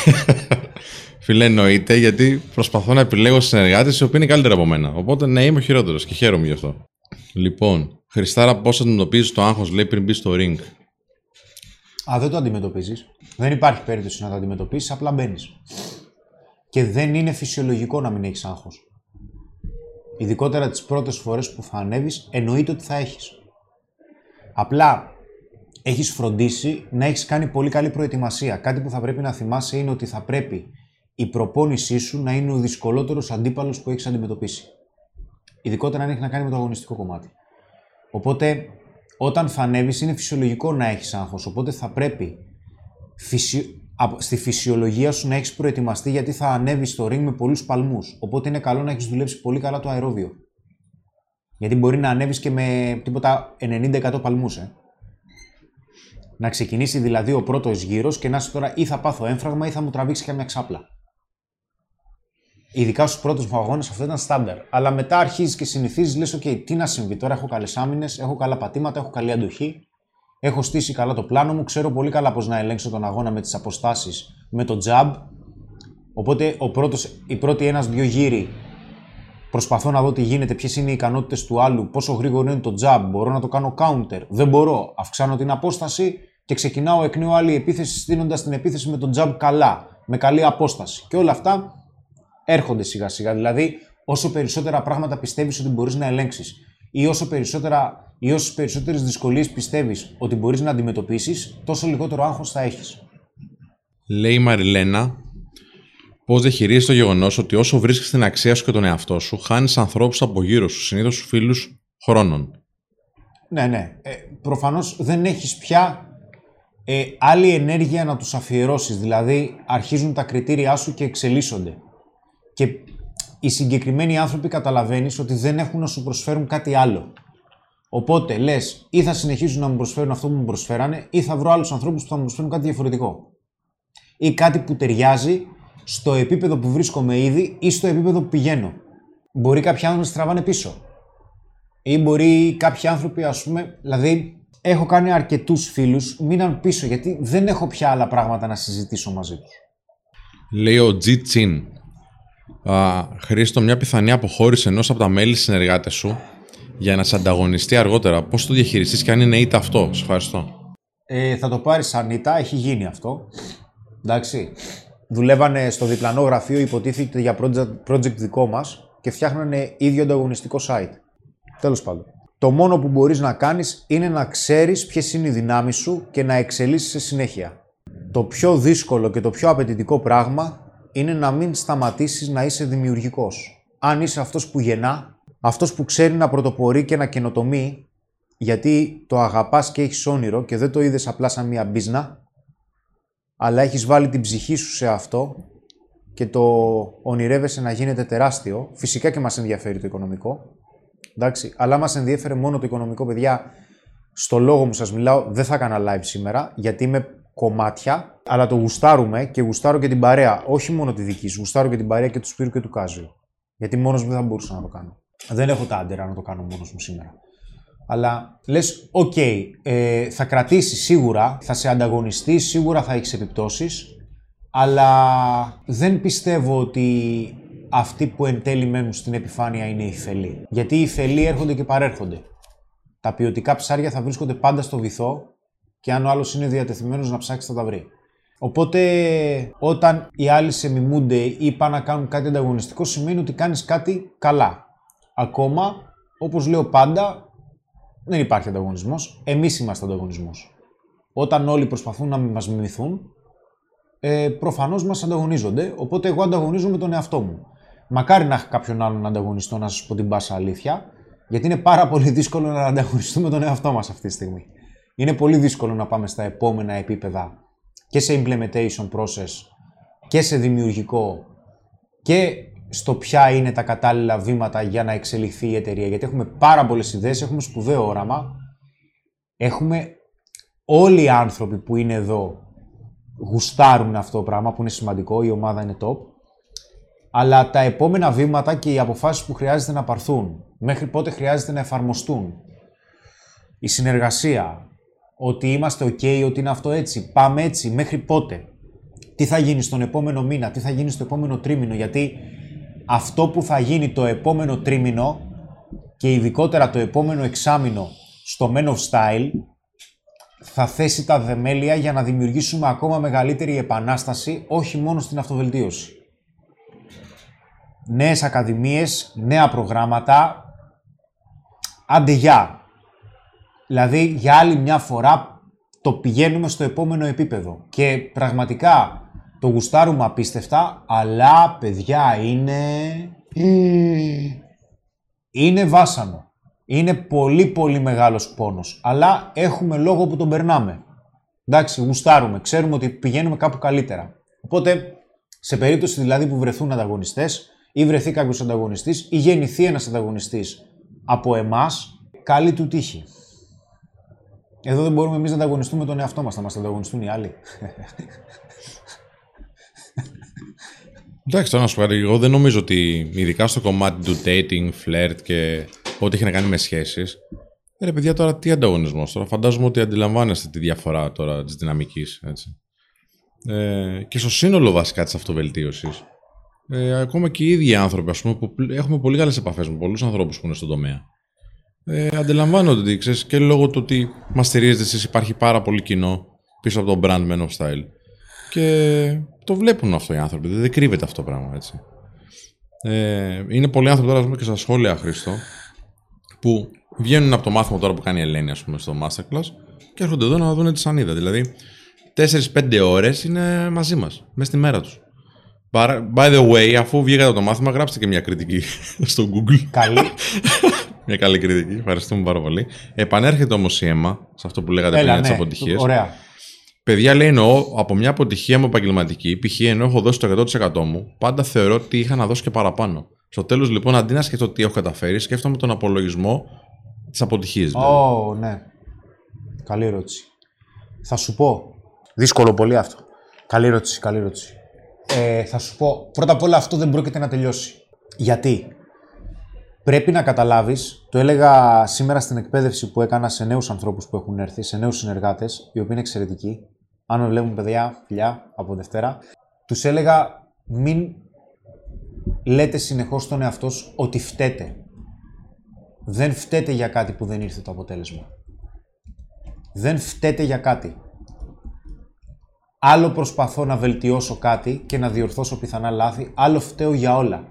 Φίλε, εννοείται, γιατί προσπαθώ να επιλέγω συνεργάτες οι οποίοι είναι καλύτεροι από μένα. Οπότε ναι, είμαι ο χειρότερος και χαίρομαι γι' αυτό. Λοιπόν, Χριστάρα, πώς αντιμετωπίζεις το άγχος, λέει, πριν μπεις στο ring? Α, δεν το αντιμετωπίζεις. Δεν υπάρχει περίπτωση να το αντιμετωπίσεις, απλά μπαίνεις. Και δεν είναι φυσιολογικό να μην έχεις άγχος. Ειδικότερα τις πρώτες φορές που θα ανέβεις, εννοείται ότι θα έχεις. Απλά έχεις φροντίσει να έχεις κάνει πολύ καλή προετοιμασία. Κάτι που θα πρέπει να θυμάσαι είναι ότι θα πρέπει η προπόνησή σου να είναι ο δυσκολότερος αντίπαλος που έχεις αντιμετωπίσει. Ειδικότερα αν έχει να κάνει με το αγωνιστικό κομμάτι. Οπότε, όταν θα ανέβεις, είναι φυσιολογικό να έχεις άγχος. Οπότε θα πρέπει στη φυσιολογία σου να έχεις προετοιμαστεί, γιατί θα ανέβεις στο ring με πολλούς παλμούς. Οπότε είναι καλό να έχεις δουλέψει πολύ καλά το αερόβιο. Γιατί μπορεί να ανέβεις και με τίποτα 90-100 παλμούς. Να ξεκινήσει δηλαδή ο πρώτος γύρος και να είσαι τώρα ή θα πάθω έμφραγμα ή θα μου τραβήξει καμιά ξάπλα. Ειδικά στους πρώτους μου αγώνες αυτό ήταν στάνταρ. Αλλά μετά αρχίζεις και συνηθίζεις, λες: OK, τι να συμβεί τώρα. Έχω καλές άμυνες, έχω καλά πατήματα, έχω καλή αντοχή. Έχω στήσει καλά το πλάνο μου. Ξέρω πολύ καλά πώς να ελέγξω τον αγώνα με τις αποστάσεις, με το jab. Οπότε οι πρώτοι 1-2 γύροι προσπαθώ να δω τι γίνεται, ποιες είναι οι ικανότητες του άλλου, πόσο γρήγορο είναι το jab. Μπορώ να το κάνω counter. Δεν μπορώ. Αυξάνω την απόσταση και ξεκινάω εκ νέου άλλη επίθεση, στείνοντας την επίθεση με το jab καλά, με καλή απόσταση. Και όλα αυτά έρχονται σιγά σιγά. Δηλαδή, όσο περισσότερα πράγματα πιστεύεις ότι μπορείς να ελέγξεις ή όσες περισσότερες δυσκολίες πιστεύεις ότι μπορείς να αντιμετωπίσεις, τόσο λιγότερο άγχος θα έχεις. Λέει η Μαριλένα, πώς διαχειρίζεσαι το γεγονός ότι όσο βρίσκεις την αξία σου και τον εαυτό σου, χάνεις ανθρώπους από γύρω σου, συνήθως φίλους χρόνων. Ναι. Προφανώς δεν έχεις πια άλλη ενέργεια να τους αφιερώσεις. Δηλαδή, αρχίζουν τα κριτήριά σου και εξελίσσονται. Και οι συγκεκριμένοι άνθρωποι καταλαβαίνεις ότι δεν έχουν να σου προσφέρουν κάτι άλλο. Οπότε λες, ή θα συνεχίζουν να μου προσφέρουν αυτό που μου προσφέρανε, ή θα βρω άλλους ανθρώπους που θα μου προσφέρουν κάτι διαφορετικό. Ή κάτι που ταιριάζει στο επίπεδο που βρίσκομαι ήδη ή στο επίπεδο που πηγαίνω. Μπορεί κάποιοι άνθρωποι να σε τραβάνε πίσω. Ή μπορεί κάποιοι άνθρωποι, ας πούμε, δηλαδή έχω κάνει αρκετούς φίλους, μείναν πίσω γιατί δεν έχω πια άλλα πράγματα να συζητήσω μαζί τους. Λέει ο Τζιτσιν. Χρήστο, μια πιθανή αποχώρηση ενός από τα μέλη συνεργάτες σου για να σε ανταγωνιστεί αργότερα. Πώς το διαχειριστείς και αν είναι ήττα αυτό? Σε ευχαριστώ. Θα το πάρεις σαν ήττα, έχει γίνει αυτό. Εντάξει. Δουλεύανε στο διπλανό γραφείο, υποτίθεται για project δικό μας και φτιάχνανε ίδιο ανταγωνιστικό site. Τέλος πάντων. Το μόνο που μπορείς να κάνεις είναι να ξέρεις ποιες είναι οι δυνάμεις σου και να εξελίσσεις σε συνέχεια. Το πιο δύσκολο και το πιο απαιτητικό πράγμα είναι να μην σταματήσεις να είσαι δημιουργικός. Αν είσαι αυτός που γεννά, αυτός που ξέρει να πρωτοπορεί και να καινοτομεί, γιατί το αγαπάς και έχεις όνειρο και δεν το είδες απλά σαν μία μπίζνα, αλλά έχεις βάλει την ψυχή σου σε αυτό και το ονειρεύεσαι να γίνεται τεράστιο. Φυσικά και μας ενδιαφέρει το οικονομικό, εντάξει, αλλά μας ενδιέφερε μόνο το οικονομικό, παιδιά. Στο λόγο μου σας μιλάω, δεν θα έκανα live σήμερα, γιατί είμαι κομμάτια, αλλά το γουστάρουμε και γουστάρω και την παρέα. Όχι μόνο τη δική σου, γουστάρω και την παρέα και του Σπύρου και του Κάζιο. Γιατί μόνος μου δεν θα μπορούσα να το κάνω. Δεν έχω τα άντερα να το κάνω μόνος μου σήμερα. Αλλά λες, OK, θα κρατήσει σίγουρα, θα σε ανταγωνιστεί, σίγουρα θα έχεις επιπτώσεις, αλλά δεν πιστεύω ότι αυτοί που εν τέλει μένουν στην επιφάνεια είναι οι φελοί. Γιατί οι φελοί έρχονται και παρέρχονται. Τα ποιοτικά ψάρια θα βρίσκονται πάντα στο βυθό. Και αν ο άλλος είναι διατεθειμένος να ψάξει, θα τα βρει. Οπότε, όταν οι άλλοι σε μιμούνται ή πάνε να κάνουν κάτι ανταγωνιστικό, σημαίνει ότι κάνεις κάτι καλά. Ακόμα, όπως λέω πάντα, δεν υπάρχει ανταγωνισμός. Εμείς είμαστε ανταγωνισμός. Όταν όλοι προσπαθούν να μας μιμηθούν, προφανώς μας ανταγωνίζονται. Οπότε, εγώ ανταγωνίζομαι τον εαυτό μου. Μακάρι να έχω κάποιον άλλον ανταγωνιστό, να σας πω την πάσα αλήθεια, γιατί είναι πάρα πολύ δύσκολο να ανταγωνιστούμε τον εαυτό μας αυτή τη στιγμή. Είναι πολύ δύσκολο να πάμε στα επόμενα επίπεδα και σε implementation process και σε δημιουργικό και στο ποια είναι τα κατάλληλα βήματα για να εξελιχθεί η εταιρεία. Γιατί έχουμε πάρα πολλές ιδέες, έχουμε σπουδαίο όραμα, έχουμε όλοι οι άνθρωποι που είναι εδώ γουστάρουν αυτό το πράγμα που είναι σημαντικό, η ομάδα είναι top, αλλά τα επόμενα βήματα και οι αποφάσεις που χρειάζεται να πάρθουν, μέχρι πότε χρειάζεται να εφαρμοστούν, η συνεργασία, ότι είμαστε OK, ότι είναι αυτό έτσι, πάμε έτσι, μέχρι πότε. Τι θα γίνει στον επόμενο μήνα, τι θα γίνει στο επόμενο τρίμηνο, γιατί αυτό που θα γίνει το επόμενο τρίμηνο και ειδικότερα το επόμενο εξάμηνο στο Men of Style θα θέσει τα θεμέλια για να δημιουργήσουμε ακόμα μεγαλύτερη επανάσταση, όχι μόνο στην αυτοβελτίωση. Νέες ακαδημίες, νέα προγράμματα, άντε γεια. Δηλαδή, για άλλη μια φορά το πηγαίνουμε στο επόμενο επίπεδο. Και πραγματικά το γουστάρουμε απίστευτα, αλλά παιδιά είναι βάσανο. Είναι πολύ πολύ μεγάλος πόνος, αλλά έχουμε λόγο που τον περνάμε. Εντάξει, γουστάρουμε, ξέρουμε ότι πηγαίνουμε κάπου καλύτερα. Οπότε, σε περίπτωση δηλαδή που βρεθούν ανταγωνιστές ή βρεθεί κάποιος ανταγωνιστής ή γεννηθεί ένας ανταγωνιστής από εμάς, καλή του τύχη. Εδώ δεν μπορούμε εμείς να ανταγωνιστούμε τον εαυτό μας, να μας ανταγωνιστούν οι άλλοι. Εντάξει, τώρα να σου πω, εγώ δεν νομίζω ότι ειδικά στο κομμάτι του dating, φλερτ και ό,τι έχει να κάνει με σχέσεις. Ρε παιδιά, τώρα τι ανταγωνισμός τώρα. Φαντάζομαι ότι αντιλαμβάνεστε τη διαφορά τώρα της δυναμικής. Έτσι. Και στο σύνολο βασικά της αυτοβελτίωσης. Ακόμα και οι ίδιοι άνθρωποι, ας πούμε, που έχουμε πολύ καλές επαφές με πολλούς ανθρώπους που είναι στον τομέα. Αντιλαμβάνονται ότι ξέρεις, και λόγω του ότι μας στηρίζετε εσείς, υπάρχει πάρα πολύ κοινό πίσω από τον brand Men of Style. Και το βλέπουν αυτό οι άνθρωποι. Δεν κρύβεται αυτό το πράγμα. Έτσι. Είναι πολλοί άνθρωποι τώρα, ας πούμε, και στα σχόλια, Χρήστο, που βγαίνουν από το μάθημα τώρα που κάνει η Ελένη, ας πούμε, στο Masterclass και έρχονται εδώ να δουν τη Σανίδα. Δηλαδή, 4-5 ώρες είναι μαζί μας, μέσα στη μέρα τους. By the way, αφού βγήκατε από το μάθημα, γράψτε και μια κριτική στο Google. Καλή. Μια καλή κριτική, ευχαριστούμε πάρα πολύ. Επανέρχεται όμως η Έμα, σε αυτό που λέγατε πριν για τις αποτυχίες. Ωραία. Παιδιά, λέει, εννοώ από μια αποτυχία μου επαγγελματική, π.χ. ενώ έχω δώσει το 100% μου, πάντα θεωρώ ότι είχα να δώσω και παραπάνω. Στο τέλος, λοιπόν, αντί να σκεφτώ τι έχω καταφέρει, σκέφτομαι τον απολογισμό της αποτυχίας. Ω, ναι. Καλή ερώτηση. Θα σου πω. Δύσκολο πολύ αυτό. Καλή ερώτηση, καλή ερώτηση. Θα σου πω. Πρώτα απ' όλα, αυτό δεν πρόκειται να τελειώσει. Γιατί? Πρέπει να καταλάβεις, το έλεγα σήμερα στην εκπαίδευση που έκανα σε νέους ανθρώπους που έχουν έρθει, σε νέους συνεργάτες, οι οποίοι είναι εξαιρετικοί. Αν με βλέπουν, παιδιά, φιλιά από Δευτέρα, τους έλεγα μην λέτε συνεχώς στον εαυτό σου ότι φταίτε. Δεν φταίτε για κάτι που δεν ήρθε το αποτέλεσμα. Δεν φταίτε για κάτι. Άλλο προσπαθώ να βελτιώσω κάτι και να διορθώσω πιθανά λάθη, άλλο φταίω για όλα.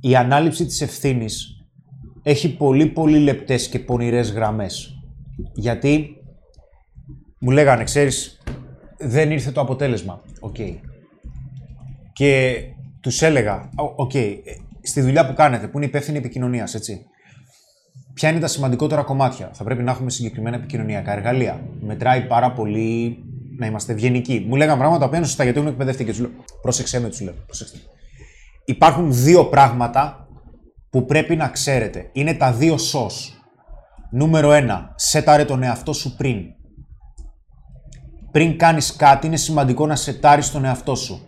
Η ανάληψη της ευθύνης έχει πολύ πολύ λεπτές και πονηρές γραμμές. Γιατί μου λέγανε, ξέρεις, δεν ήρθε το αποτέλεσμα. Οκ. Και τους έλεγα, οκ, στη δουλειά που κάνετε, που είναι υπεύθυνη επικοινωνίας, έτσι. Ποια είναι τα σημαντικότερα κομμάτια? Θα πρέπει να έχουμε συγκεκριμένα επικοινωνιακά εργαλεία. Μετράει πάρα πολύ να είμαστε ευγενικοί. Μου λέγανε πράγματα που είναι σωστά, γιατί έχουν εκπαιδευτεί και τους λέω, πρόσεξέ με, τους λέω, πρόσεξέ. Υπάρχουν δύο πράγματα που πρέπει να ξέρετε. Είναι τα δύο σως. Νούμερο 1. Σέταρε τον εαυτό σου πριν. Πριν κάνεις κάτι, είναι σημαντικό να σετάρεις τον εαυτό σου.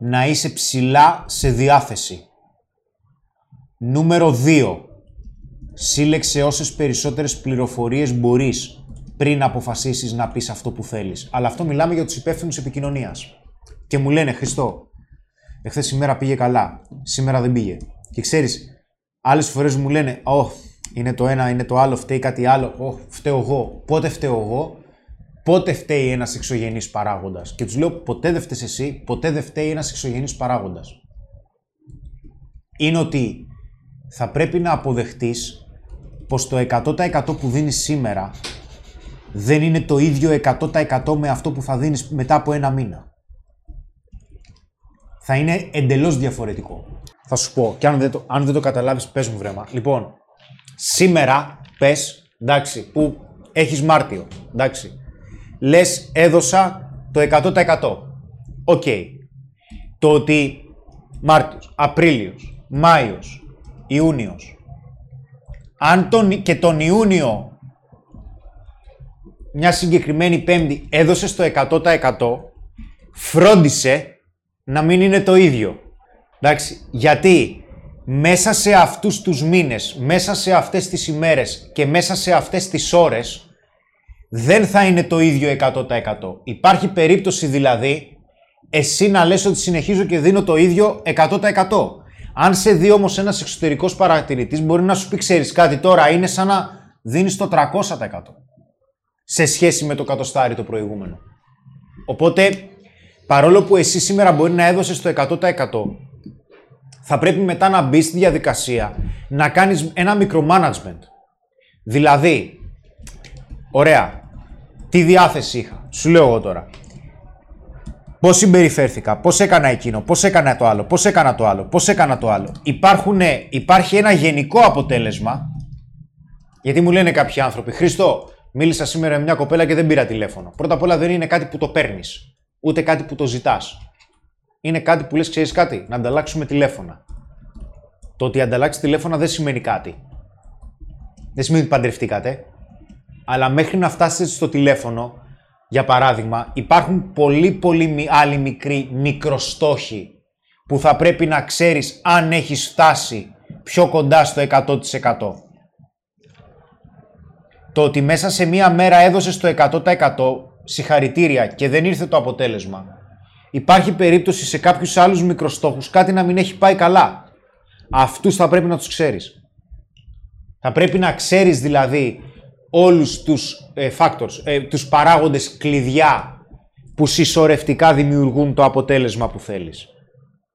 Να είσαι ψηλά σε διάθεση. Νούμερο 2. Σύλλεξε όσες περισσότερες πληροφορίες μπορείς πριν αποφασίσεις να πεις αυτό που θέλεις. Αλλά αυτό μιλάμε για τους υπεύθυνους επικοινωνίας. Και μου λένε, Χριστό, εχθές η μέρα πήγε καλά, σήμερα δεν πήγε. Και ξέρεις, άλλες φορές μου λένε, είναι το ένα, είναι το άλλο, φταίει κάτι άλλο, φταίω εγώ. Πότε φταίω εγώ? Πότε φταίει ένας εξωγενής παράγοντας? Και τους λέω, ποτέ δεν φταίς εσύ, ποτέ δεν φταίει ένας εξωγενής παράγοντας. Είναι ότι θα πρέπει να αποδεχτείς πως το 100% που δίνεις σήμερα δεν είναι το ίδιο 100% με αυτό που θα δίνεις μετά από ένα μήνα. Θα είναι εντελώς διαφορετικό. Θα σου πω, και αν δεν το καταλάβεις, πες μου, βρέμα. Λοιπόν, σήμερα πες, εντάξει, που έχεις Μάρτιο, εντάξει. Λες, έδωσα το 100%. Οκ. Το ότι Μάρτιος, Απρίλιος, Μάιος, Ιούνιος. Αν και τον Ιούνιο, μια συγκεκριμένη Πέμπτη, έδωσες το 100%, φρόντισε να μην είναι το ίδιο. Εντάξει, γιατί μέσα σε αυτούς τους μήνες, μέσα σε αυτές τις ημέρες και μέσα σε αυτές τις ώρες δεν θα είναι το ίδιο 100%. Υπάρχει περίπτωση δηλαδή εσύ να λες ότι συνεχίζω και δίνω το ίδιο 100%. Αν σε δει όμως ένας εξωτερικός παρατηρητής, μπορεί να σου πει, ξέρεις κάτι, τώρα είναι σαν να δίνεις το 300%. σε σχέση με το κατοστάρι το προηγούμενο. Οπότε, παρόλο που εσύ σήμερα μπορεί να έδωσες το 100%, θα πρέπει μετά να μπεις στη διαδικασία να κάνεις ένα μικροmanagement. Δηλαδή, ωραία, τι διάθεση είχα, σου λέω εγώ τώρα. Πώς συμπεριφέρθηκα, πώς έκανα εκείνο, πώς έκανα το άλλο, πώς έκανα το άλλο, πώς έκανα το άλλο. Υπάρχει ένα γενικό αποτέλεσμα, γιατί μου λένε κάποιοι άνθρωποι, Χριστό, μίλησα σήμερα με μια κοπέλα και δεν πήρα τηλέφωνο. Πρώτα απ' όλα δεν είναι κάτι που το παίρνεις, ούτε κάτι που το ζητάς. Είναι κάτι που λες, ξέρεις κάτι, να ανταλλάξουμε τηλέφωνα. Το ότι ανταλλάξεις τηλέφωνα δεν σημαίνει κάτι. Δεν σημαίνει ότι παντρευτήκατε, αλλά μέχρι να φτάσετε στο τηλέφωνο, για παράδειγμα, υπάρχουν πολύ άλλοι μικροί μικροστόχοι που θα πρέπει να ξέρεις αν έχεις φτάσει πιο κοντά στο 100%. Το ότι μέσα σε μία μέρα έδωσες το 100%, συγχαρητήρια, και δεν ήρθε το αποτέλεσμα. Υπάρχει περίπτωση σε κάποιους άλλους μικροστόχους κάτι να μην έχει πάει καλά. Αυτούς θα πρέπει να τους ξέρεις. Θα πρέπει να ξέρεις δηλαδή όλους τους factors, τους παράγοντες κλειδιά που συσσωρευτικά δημιουργούν το αποτέλεσμα που θέλεις.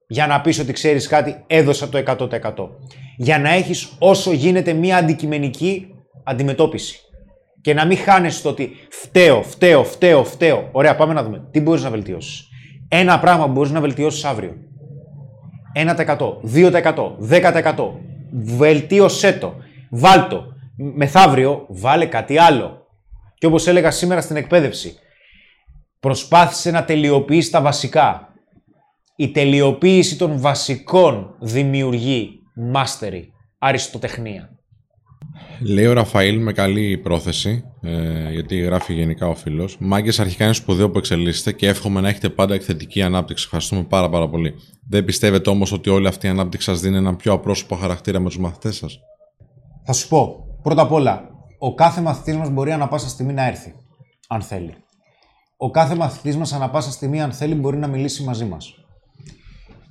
Για να πεις ότι ξέρεις κάτι, έδωσα το 100%. Για να έχεις όσο γίνεται μία αντικειμενική αντιμετώπιση. Και να μην χάνεσαι το ότι φταίω. Ωραία, πάμε να δούμε. Τι μπορείς να βελτιώσεις. Ένα πράγμα που μπορείς να βελτιώσεις αύριο. 1%, 2%, 10%. Βελτίωσέ το. Βάλ το. Μεθαύριο βάλε κάτι άλλο. Και όπως έλεγα σήμερα στην εκπαίδευση, προσπάθησε να τελειοποιήσεις τα βασικά. Η τελειοποίηση των βασικών δημιουργεί mastery, αριστοτεχνία. Λέει ο Ραφαήλ με καλή πρόθεση, γιατί γράφει γενικά ο φίλος. Μάγκες, αρχικά είναι σπουδαίο που εξελίσσετε και εύχομαι να έχετε πάντα εκθετική ανάπτυξη. Ευχαριστούμε πάρα πολύ. Δεν πιστεύετε όμως ότι όλη αυτή η ανάπτυξη σας δίνει έναν πιο απρόσωπο χαρακτήρα με τους μαθητές σας? Θα σου πω, πρώτα απ' όλα, ο κάθε μαθητής μας μπορεί ανά πάσα στιγμή να έρθει, αν θέλει. Ο κάθε μαθητής μας ανά πάσα στιγμή, αν θέλει, μπορεί να μιλήσει μαζί μας.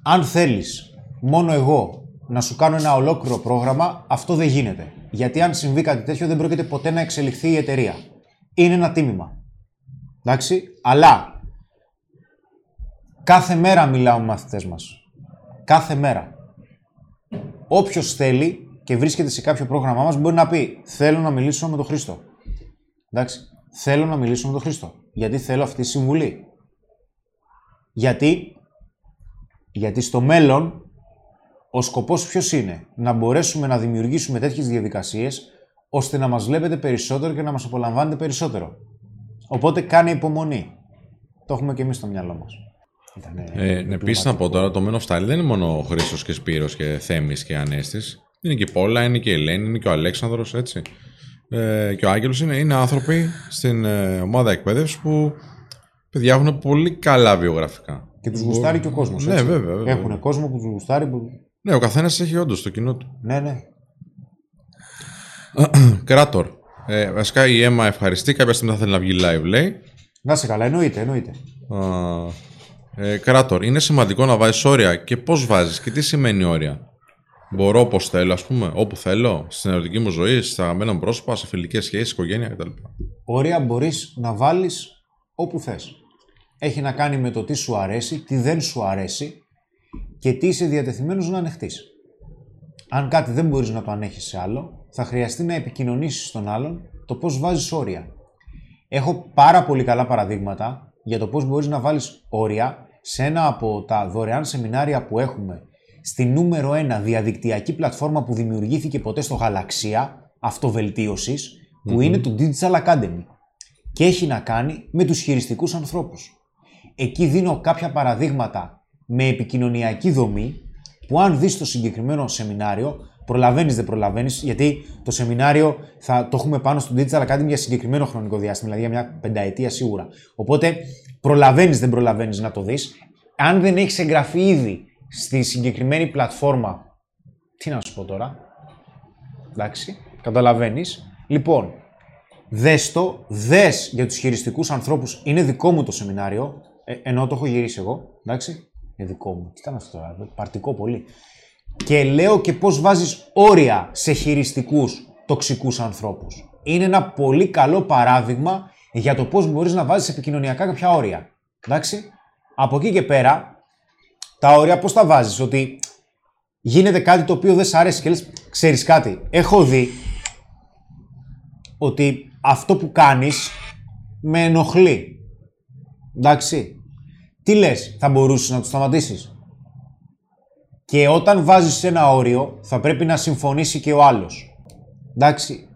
Αν θέλεις μόνο εγώ να σου κάνω ένα ολόκληρο πρόγραμμα, αυτό δεν γίνεται. Γιατί αν συμβεί κάτι τέτοιο, δεν πρόκειται ποτέ να εξελιχθεί η εταιρεία. Είναι ένα τίμημα. Εντάξει, αλλά κάθε μέρα μιλάω με μαθητές μας. Κάθε μέρα. Όποιος θέλει και βρίσκεται σε κάποιο πρόγραμμά μας, μπορεί να πει: θέλω να μιλήσω με τον Χρήστο. Εντάξει, θέλω να μιλήσω με τον Χρήστο. Γιατί θέλω αυτή τη συμβουλή. Γιατί στο μέλλον, ο σκοπός ποιος είναι? Να μπορέσουμε να δημιουργήσουμε τέτοιες διαδικασίες, ώστε να μας βλέπετε περισσότερο και να μας απολαμβάνετε περισσότερο. Οπότε κάνε υπομονή. Το έχουμε και εμείς στο μυαλό μας. Επίσης να πω τώρα, το Men of Style δεν είναι μόνο ο Χρήστος και Σπύρος και Θέμης και Ανέστης. Είναι και η Πόλα, είναι και η Ελένη, είναι και ο Αλέξανδρος, έτσι. Και ο Άγγελος είναι άνθρωποι στην ομάδα εκπαίδευση που, παιδιά, έχουν πολύ καλά βιογραφικά. Και τους γουστάρει και ο κόσμος. Ναι, βέβαια. Έχουν κόσμο που τους γουστάρει. Ναι, ο καθένας έχει όντως το κοινό του. Ναι. Κράτορ. Βασικά η Έμα ευχαριστεί. Κάποια στιγμή θα θέλει να βγει live, λέει. Να σε καλά, εννοείται. Κράτορ. Είναι σημαντικό να βάζεις όρια. Και πώς βάζεις και τι σημαίνει όρια? Μπορώ όπως θέλω, ας πούμε, όπου θέλω, στην ερωτική μου ζωή, στα αγαπημένα μου πρόσωπα, σε φιλικές σχέσεις, οικογένεια κτλ. Όρια μπορείς να βάλεις όπου θες. Έχει να κάνει με το τι σου αρέσει, τι δεν σου αρέσει και τι είσαι διατεθειμένος να ανεχτείς. Αν κάτι δεν μπορείς να το ανέχεις σε άλλο, θα χρειαστεί να επικοινωνήσεις στον άλλον το πώς βάζεις όρια. Έχω πάρα πολύ καλά παραδείγματα για το πώς μπορείς να βάλεις όρια σε ένα από τα δωρεάν σεμινάρια που έχουμε στη νούμερο 1 διαδικτυακή πλατφόρμα που δημιουργήθηκε ποτέ στο γαλαξία αυτοβελτίωσης, που είναι το Digital Academy. Και έχει να κάνει με τους χειριστικούς ανθρώπους. Εκεί δίνω κάποια παραδείγματα με επικοινωνιακή δομή που αν δεις το συγκεκριμένο σεμινάριο, προλαβαίνεις δεν προλαβαίνεις, γιατί το σεμινάριο θα το έχουμε πάνω στο Digital Academy για συγκεκριμένο χρονικό διάστημα, δηλαδή για μια πενταετία σίγουρα. Οπότε προλαβαίνεις δεν προλαβαίνεις να το δεις. Αν δεν έχεις εγγραφεί ήδη στη συγκεκριμένη πλατφόρμα, τι να σου πω τώρα, εντάξει, καταλαβαίνεις. Λοιπόν, δες για τους χειριστικούς ανθρώπους, είναι δικό μου το σεμινάριο, ενώ το έχω γυρίσει εγώ, εντάξει, είναι δικό μου, τι ήταν αυτό τώρα, παρτικό πολύ. Και λέω και πώς βάζεις όρια σε χειριστικούς τοξικούς ανθρώπους. είναι ένα πολύ καλό παράδειγμα για το πώς μπορείς να βάζεις επικοινωνιακά κάποια όρια. Εντάξει. Από εκεί και πέρα, τα όρια πώς τα βάζεις, ότι γίνεται κάτι το οποίο δεν σ' αρέσει και λες, ξέρεις κάτι, έχω δει ότι αυτό που κάνεις με ενοχλεί. Εντάξει. Τι λες, θα μπορούσες να το σταματήσεις? Και όταν βάζεις ένα όριο, θα πρέπει να συμφωνήσει και ο άλλος. Εντάξει.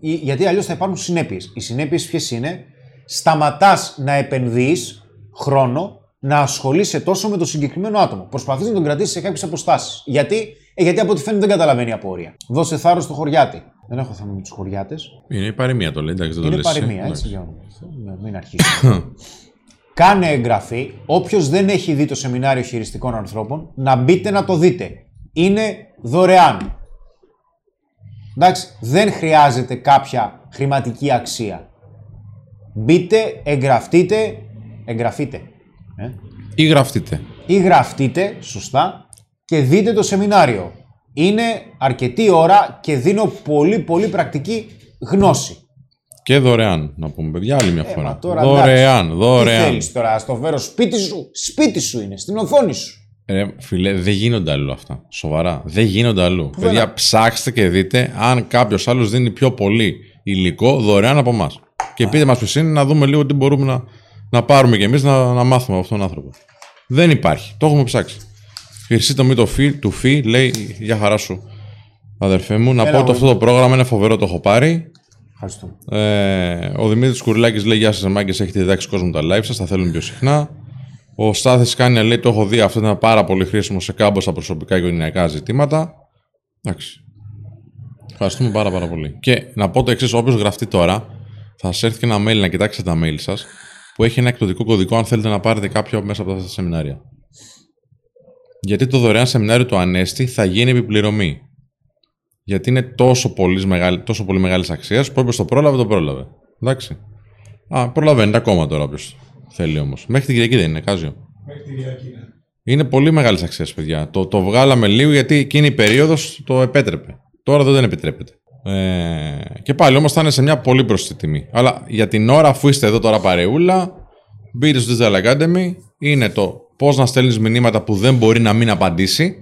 Γιατί αλλιώς θα υπάρχουν συνέπειες. Οι συνέπειες ποιες είναι? Σταματάς να επενδύεις χρόνο, να ασχολείσαι τόσο με το συγκεκριμένο άτομο. Προσπαθείς να τον κρατήσεις σε κάποιες αποστάσεις. Γιατί? Γιατί από ό,τι φαίνεται δεν καταλαβαίνει από όρια. Δώσε θάρρος στο χωριάτη. Δεν έχω θέμα με τους χωριάτες. Είναι η παροιμία το λέει, εντάξει, δεν το λες. Είναι παροιμία, έτσι, για να μην αρχίσουμε. Κάνε εγγραφή. Όποιος δεν έχει δει το σεμινάριο χειριστικών ανθρώπων, να μπείτε να το δείτε. Είναι δωρεάν. Εντάξει, δεν χρειάζεται κάποια χρηματική αξία. Μπείτε, εγγραφείτε. Ή γραφτείτε. Ή γραφτείτε, σωστά, και δείτε το σεμινάριο. Είναι αρκετή ώρα και δίνω πολύ πολύ πρακτική γνώση. Και δωρεάν, να πούμε, παιδιά, άλλη μια φορά. Τώρα, δωρεάν. Τι θέλεις τώρα, στο φέρω σπίτι σου? Σπίτι σου είναι, στην οθόνη σου. Φιλέ, δεν γίνονται αλλού αυτά. Σοβαρά, δεν γίνονται αλλού. Παιδιά, ψάξτε και δείτε αν κάποιος άλλος δίνει πιο πολύ υλικό δωρεάν από εμάς. Και πείτε μας ποιος είναι, να δούμε λίγο τι μπορούμε να πάρουμε κι εμείς να μάθουμε από αυτόν τον άνθρωπο. Δεν υπάρχει, το έχουμε ψάξει. Χρυσή τομή του Φι, λέει, για χαρά σου, αδερφέ μου. Να πω ότι αυτό το πρόγραμμα είναι φοβερό, το έχω πάρει. Ο Δημήτρης Κουρλάκης λέει: γεια σας, μάγκες, έχετε διδάξει κόσμο τα live σας, θα θέλουν πιο συχνά. Ο Στάθης Κάνια λέει: το έχω δει, αυτό είναι πάρα πολύ χρήσιμο σε κάμποσα προσωπικά και οικογενειακά ζητήματα. Εντάξει. Ευχαριστούμε πάρα πολύ. Και να πω το εξής: όποιος γραφτεί τώρα, θα σας έρθει και ένα mail να κοιτάξετε τα mail σας, που έχει ένα εκπτωτικό κωδικό αν θέλετε να πάρετε κάποιο μέσα από αυτά τα σεμινάρια. Γιατί το δωρεάν σεμινάριο του Ανέστη θα γίνει επιπληρωμή. Γιατί είναι τόσο πολύ μεγάλης αξίας που όποιος το πρόλαβε, Εντάξει. Προλαβαίνετε ακόμα τώρα όποιος θέλει όμως. Μέχρι την Κυριακή δεν είναι, Κάζιο? Μέχρι την Κυριακή, ναι. Είναι πολύ μεγάλης αξίας, παιδιά. Το βγάλαμε λίγο γιατί εκείνη η περίοδος το επέτρεπε. Τώρα δεν επιτρέπεται. Και πάλι όμως θα είναι σε μια πολύ προσιτή τιμή. Αλλά για την ώρα, αφού είστε εδώ τώρα παρεούλα, μπείτε στο Digital Academy. Είναι το πώς να στέλνεις μηνύματα που δεν μπορεί να μην απαντήσει.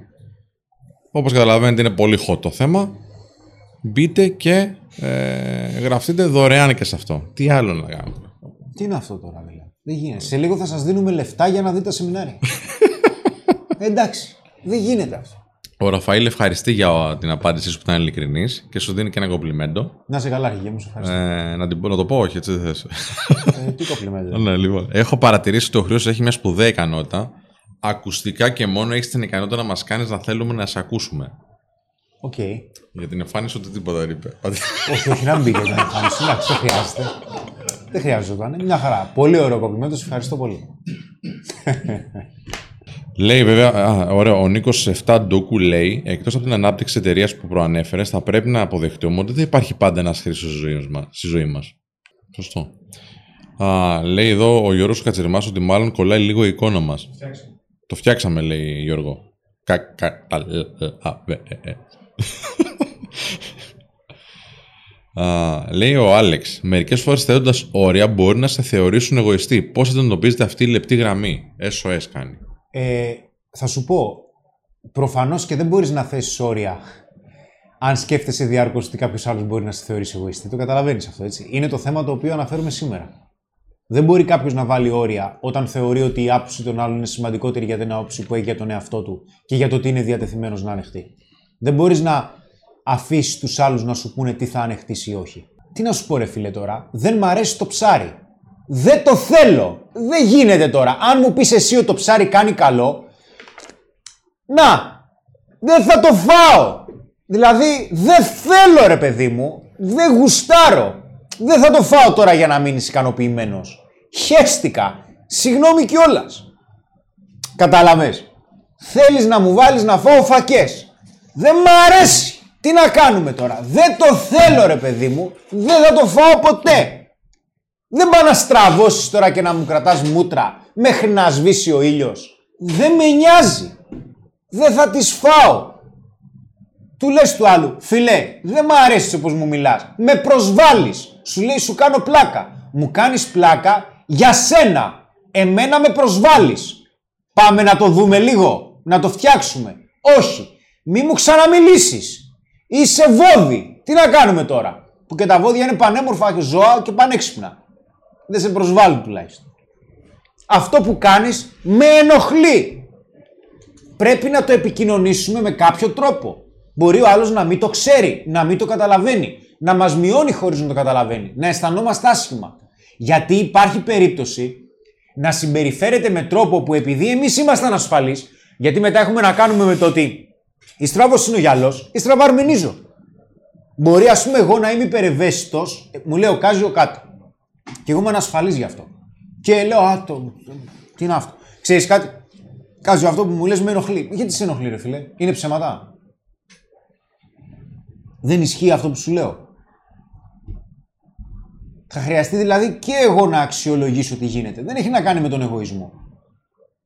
Όπως καταλαβαίνετε, είναι πολύ hot το θέμα. Μπείτε και γραφτείτε δωρεάν και σε αυτό. Τι άλλο να κάνουμε? Τι είναι αυτό τώρα, δηλαδή? Δεν γίνεται. Σε λίγο θα σας δίνουμε λεφτά για να δείτε τα σεμινάρια. Εντάξει, δεν γίνεται αυτό. Ο Ραφαήλ ευχαριστεί για την απάντησή σου που ήταν ειλικρινής και σου δίνει και ένα κομπλιμέντο. Να σε καλά, Γεια μου, σε ευχαριστώ. Να το πω, όχι, έτσι δεν θες? Τι κομπλιμέντο? Ναι, λοιπόν. Έχω παρατηρήσει ότι ο Χρήστος έχει μια σπουδαία ικανότητα. Ακουστικά και μόνο έχεις την ικανότητα να μας κάνεις να θέλουμε να σε ακούσουμε. Οκ. Okay. Για την εμφάνιση ότι τίποτα δεν είπε. Όχι, να μην μπήκε την εμφάνιση. Εντάξει, δεν χρειάζεται. Δεν χρειάζεται. Μια χαρά. Πολύ ωραίο κομπλιμέντο. Σε ευχαριστώ πολύ. Λέει βέβαια, ωραίο, ο Νίκος 7 Ντούκου λέει: εκτός από την ανάπτυξη εταιρείας που προανέφερες, θα πρέπει να αποδεχτούμε ότι δεν υπάρχει πάντα ένας Χρήστος στη ζωή μας. Σωστό. Λέει εδώ ο Γιώργος Κατσερμάς ότι μάλλον κολλάει λίγο η εικόνα μας. Το φτιάξαμε, λέει Γιώργο. Λέει ο Άλεξ: μερικές φορές θέτοντας όρια μπορεί να σε θεωρήσουν εγωιστή. Πώς εντοπίζετε αυτή η λεπτή γραμμή? SOS κάνει. Θα σου πω, προφανώς και δεν μπορείς να θέσεις όρια αν σκέφτεσαι διάρκως ότι κάποιος άλλος μπορεί να σε θεωρήσει εγωιστή. Το καταλαβαίνεις αυτό, έτσι? Είναι το θέμα το οποίο αναφέρουμε σήμερα. Δεν μπορεί κάποιος να βάλει όρια όταν θεωρεί ότι η άποψη των άλλων είναι σημαντικότερη για την άποψη που έχει για τον εαυτό του και για το τι είναι διατεθειμένος να ανεχτεί. Δεν μπορείς να αφήσεις τους άλλους να σου πούνε τι θα ανεχτείς ή όχι. Τι να σου πω, ρε φίλε, τώρα? Δεν μ' αρέσει το ψάρι. Δεν το θέλω. Δεν γίνεται τώρα. Αν μου πεις εσύ ότι το ψάρι κάνει καλό, να! Δεν θα το φάω. Δηλαδή, δεν θέλω, ρε παιδί μου. Δεν γουστάρω. Δεν θα το φάω τώρα για να μείνεις ικανοποιημένος. Χέστηκα. Συγγνώμη κιόλας. Καταλαβες. Θέλεις να μου βάλεις να φάω φακές. Δεν μ' αρέσει. Τι να κάνουμε τώρα? Δεν το θέλω, ρε παιδί μου. Δεν θα το φάω ποτέ. Δεν πάω να στραβώσεις τώρα και να μου κρατάς μούτρα μέχρι να σβήσει ο ήλιος. Δεν με νοιάζει. Δεν θα τις φάω. Του λες του άλλου, φιλέ, δεν μ' αρέσει όπως μου μιλάς. Με προσβάλλεις. Σου λέει, σου κάνω πλάκα. Μου κάνεις πλάκα για σένα. Εμένα με προσβάλλεις. Πάμε να το δούμε λίγο, να το φτιάξουμε. Όχι. Μη μου ξαναμιλήσεις. Είσαι βόδι. Τι να κάνουμε τώρα. Που και τα βόδια είναι πανέμορφα και ζώα και πανέξυπνα. Δεν σε προσβάλλει τουλάχιστον. Αυτό που κάνεις με ενοχλεί. Πρέπει να το επικοινωνήσουμε με κάποιο τρόπο. Μπορεί ο άλλος να μην το ξέρει, να μην το καταλαβαίνει, να μας μειώνει χωρίς να το καταλαβαίνει, να αισθανόμαστε άσχημα. Γιατί υπάρχει περίπτωση να συμπεριφέρεται με τρόπο που επειδή εμείς ήμασταν ασφαλείς, γιατί μετά έχουμε να κάνουμε με το ότι η στράβος είναι ο γυαλός, η στραβαρμενίζω. Μπορεί ας πούμε εγώ να είμαι υπερευαίσθητος, μου λέει ο Κάζιο κάτι. Και εγώ είμαι ανασφαλής γι' αυτό. Και λέω, τι είναι αυτό. Ξέρεις κάτι, Κάζιο, αυτό που μου λες με ενοχλεί. Γιατί σε ενοχλεί, ρε φίλε, είναι ψέματα. Δεν ισχύει αυτό που σου λέω. Θα χρειαστεί δηλαδή και εγώ να αξιολογήσω τι γίνεται. Δεν έχει να κάνει με τον εγωισμό.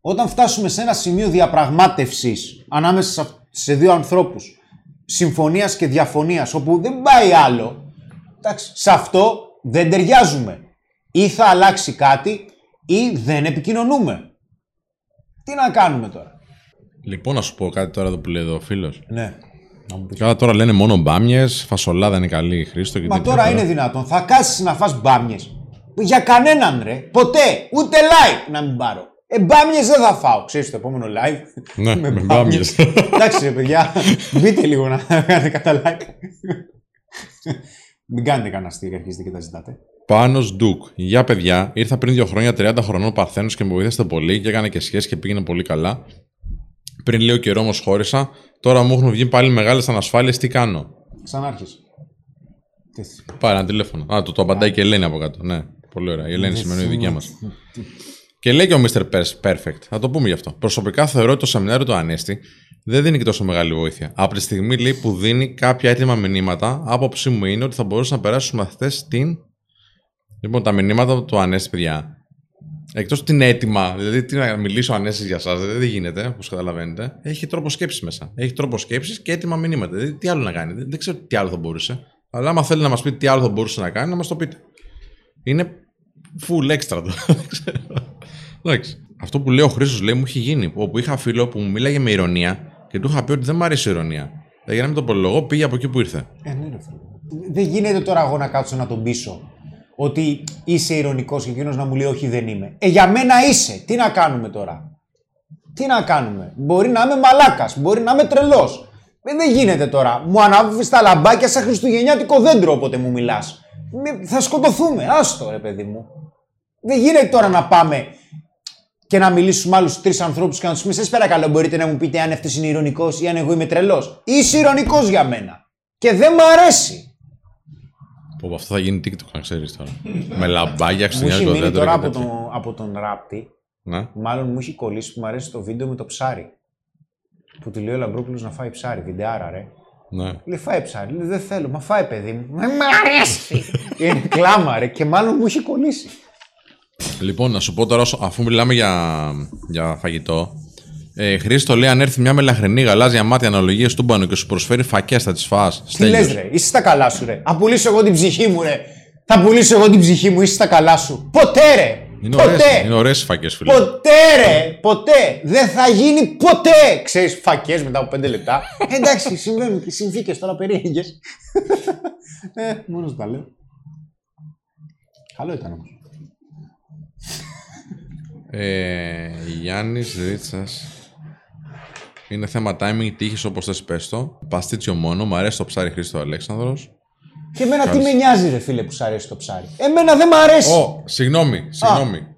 Όταν φτάσουμε σε ένα σημείο διαπραγμάτευσης ανάμεσα σε δύο ανθρώπους, συμφωνίας και διαφωνίας, όπου δεν πάει άλλο, εντάξει, σε αυτό δεν ταιριάζουμε. Ή θα αλλάξει κάτι ή δεν επικοινωνούμε. Τι να κάνουμε τώρα. Λοιπόν, να σου πω κάτι τώρα που λέει εδώ ο φίλος. Ναι. Καλά, τώρα λένε μόνο μπάμιες, φασολάδα είναι καλή, Χρήστο. Και μα τώρα ξέρω. Είναι δυνατόν. Θα κάτσεις να φας μπάμιες. Για κανέναν, ρε. Ποτέ. Ούτε live να μην πάρω. Μπάμιες δεν θα φάω. Ξέρεις το επόμενο live. Ναι, με μπάμιες. Εντάξει, ρε παιδιά. Μπείτε λίγο να κάνετε κατά like. Μην κάνετε κανένα αστείο, αρχίζετε και τα ζητάτε. Πάνος Ντουκ. Για παιδιά, ήρθα πριν 2 χρόνια 30 χρονών Παρθένος και μου βοήθησε πολύ και έκανε και σχέση και πήγαινε πολύ καλά. Πριν λίγο καιρό όμως χώρισα. Τώρα μου έχουν βγει πάλι μεγάλες ανασφάλειες, τι κάνω. Ξανάρχισε. Πάρε ένα τηλέφωνο. Το απαντάει και η Ελένη από κάτω. Ναι, πολύ ωραία. Η Ελένη σημαίνει η δικιά μας. Και λέει και ο Mr. Perfect, θα το πούμε γι' αυτό. Προσωπικά θεωρώ ότι το σεμινάριο του Ανέστη δεν δίνει και τόσο μεγάλη βοήθεια. Από τη στιγμή λέει, που δίνει κάποια έτοιμα μηνύματα, άποψή μου είναι ότι θα μπορούσαν να περάσουν στους μαθητές την. Λοιπόν, τα μηνύματα του Ανέστη, παιδιά. Εκτός την έτοιμα, δηλαδή τι να μιλήσω Ανέστης για εσάς, δηλαδή, δεν γίνεται, όπως καταλαβαίνετε. Έχει τρόπο σκέψης μέσα. Έχει τρόπο σκέψης και έτοιμα μηνύματα. Δηλαδή τι άλλο να κάνει, δεν ξέρω τι άλλο θα μπορούσε. Αλλά άμα θέλει να μας πει τι άλλο θα μπορούσε να κάνει, να μας το πείτε. Είναι full extra το. Δεν ξέρω. Εντάξει. Αυτό που λέει ο Χρήστος λέει μου έχει γίνει. Όπου είχα φίλο που μου μίλαγε με ειρωνία και του είχα πει ότι δεν μου αρέσει η ειρωνία. Για να μην το προλογώ, πήγε από εκεί που ήρθε. Ναι. Δεν γίνεται τώρα εγώ να κάτσω να τον πείσω. Ότι είσαι ειρωνικός και εκείνος να μου λέει όχι δεν είμαι. Για μένα είσαι. Τι να κάνουμε τώρα. Τι να κάνουμε. Μπορεί να είμαι μαλάκας, μπορεί να είμαι τρελός. Δεν γίνεται τώρα. Μου ανάβεις τα λαμπάκια σαν χριστουγεννιάτικο δέντρο όποτε μου μιλάς. Θα σκοτωθούμε. Άστο ρε παιδί μου. Δεν γίνεται τώρα να πάμε και να μιλήσουμε άλλους 3 ανθρώπους και να τους πούμε σας παρακαλώ μπορείτε να μου πείτε αν αυτός είναι ειρωνικός ή αν εγώ είμαι τρελός. Είσαι ειρωνικός για μένα. Και δεν μ' αρέσει. Αυτό θα γίνει TikTok, να ξέρεις τώρα. Με λαμπάκια, ξενιάζει το δέντρο. Μου έχει μείνει τώρα από τον ράπτη. Ναι. Μάλλον μου έχει κολλήσει που μου αρέσει το βίντεο με το ψάρι. Που του λέει ο Λαμπρόπουλος να φάει ψάρι, βιντεάρα ρε. Ναι. Λέει φάει ψάρι, λέει δεν θέλω, μα φάει παιδί μου. Μα μ' αρέσει! Είναι κλάμα ρε και μάλλον μου έχει κολλήσει. Λοιπόν, να σου πω τώρα, αφού μιλάμε για φαγητό. Χρήστο λέει: αν έρθει μια μελαχρινή γαλάζια μάτια αναλογίες τούμπανο και σου προσφέρει φακές, θα τις φας. Τι λες, ρε, είσαι στα καλά σου, ρε. Θα πουλήσω εγώ την ψυχή μου, ρε. Είσαι στα καλά σου. Ποτέ, ρε. Είναι ωραίες οι φακές, φίλε. Ποτέ. Δεν θα γίνει ποτέ. Ξέρεις, φακές μετά από 5 λεπτά. Εντάξει, συμβαίνουν και συνθήκες τώρα περίεργες. Μόνος τα λέω. Καλό ήταν όμως. Γιάννης Ρίτσας. Είναι θέμα timing, τύχης όπως θες πες το. Παστίτσιο μόνο, μου αρέσει το ψάρι Χρήστο Αλέξανδρος. Και εμένα τι με νοιάζει ρε φίλε που σου αρέσει το ψάρι. Εμένα δεν μ' αρέσει.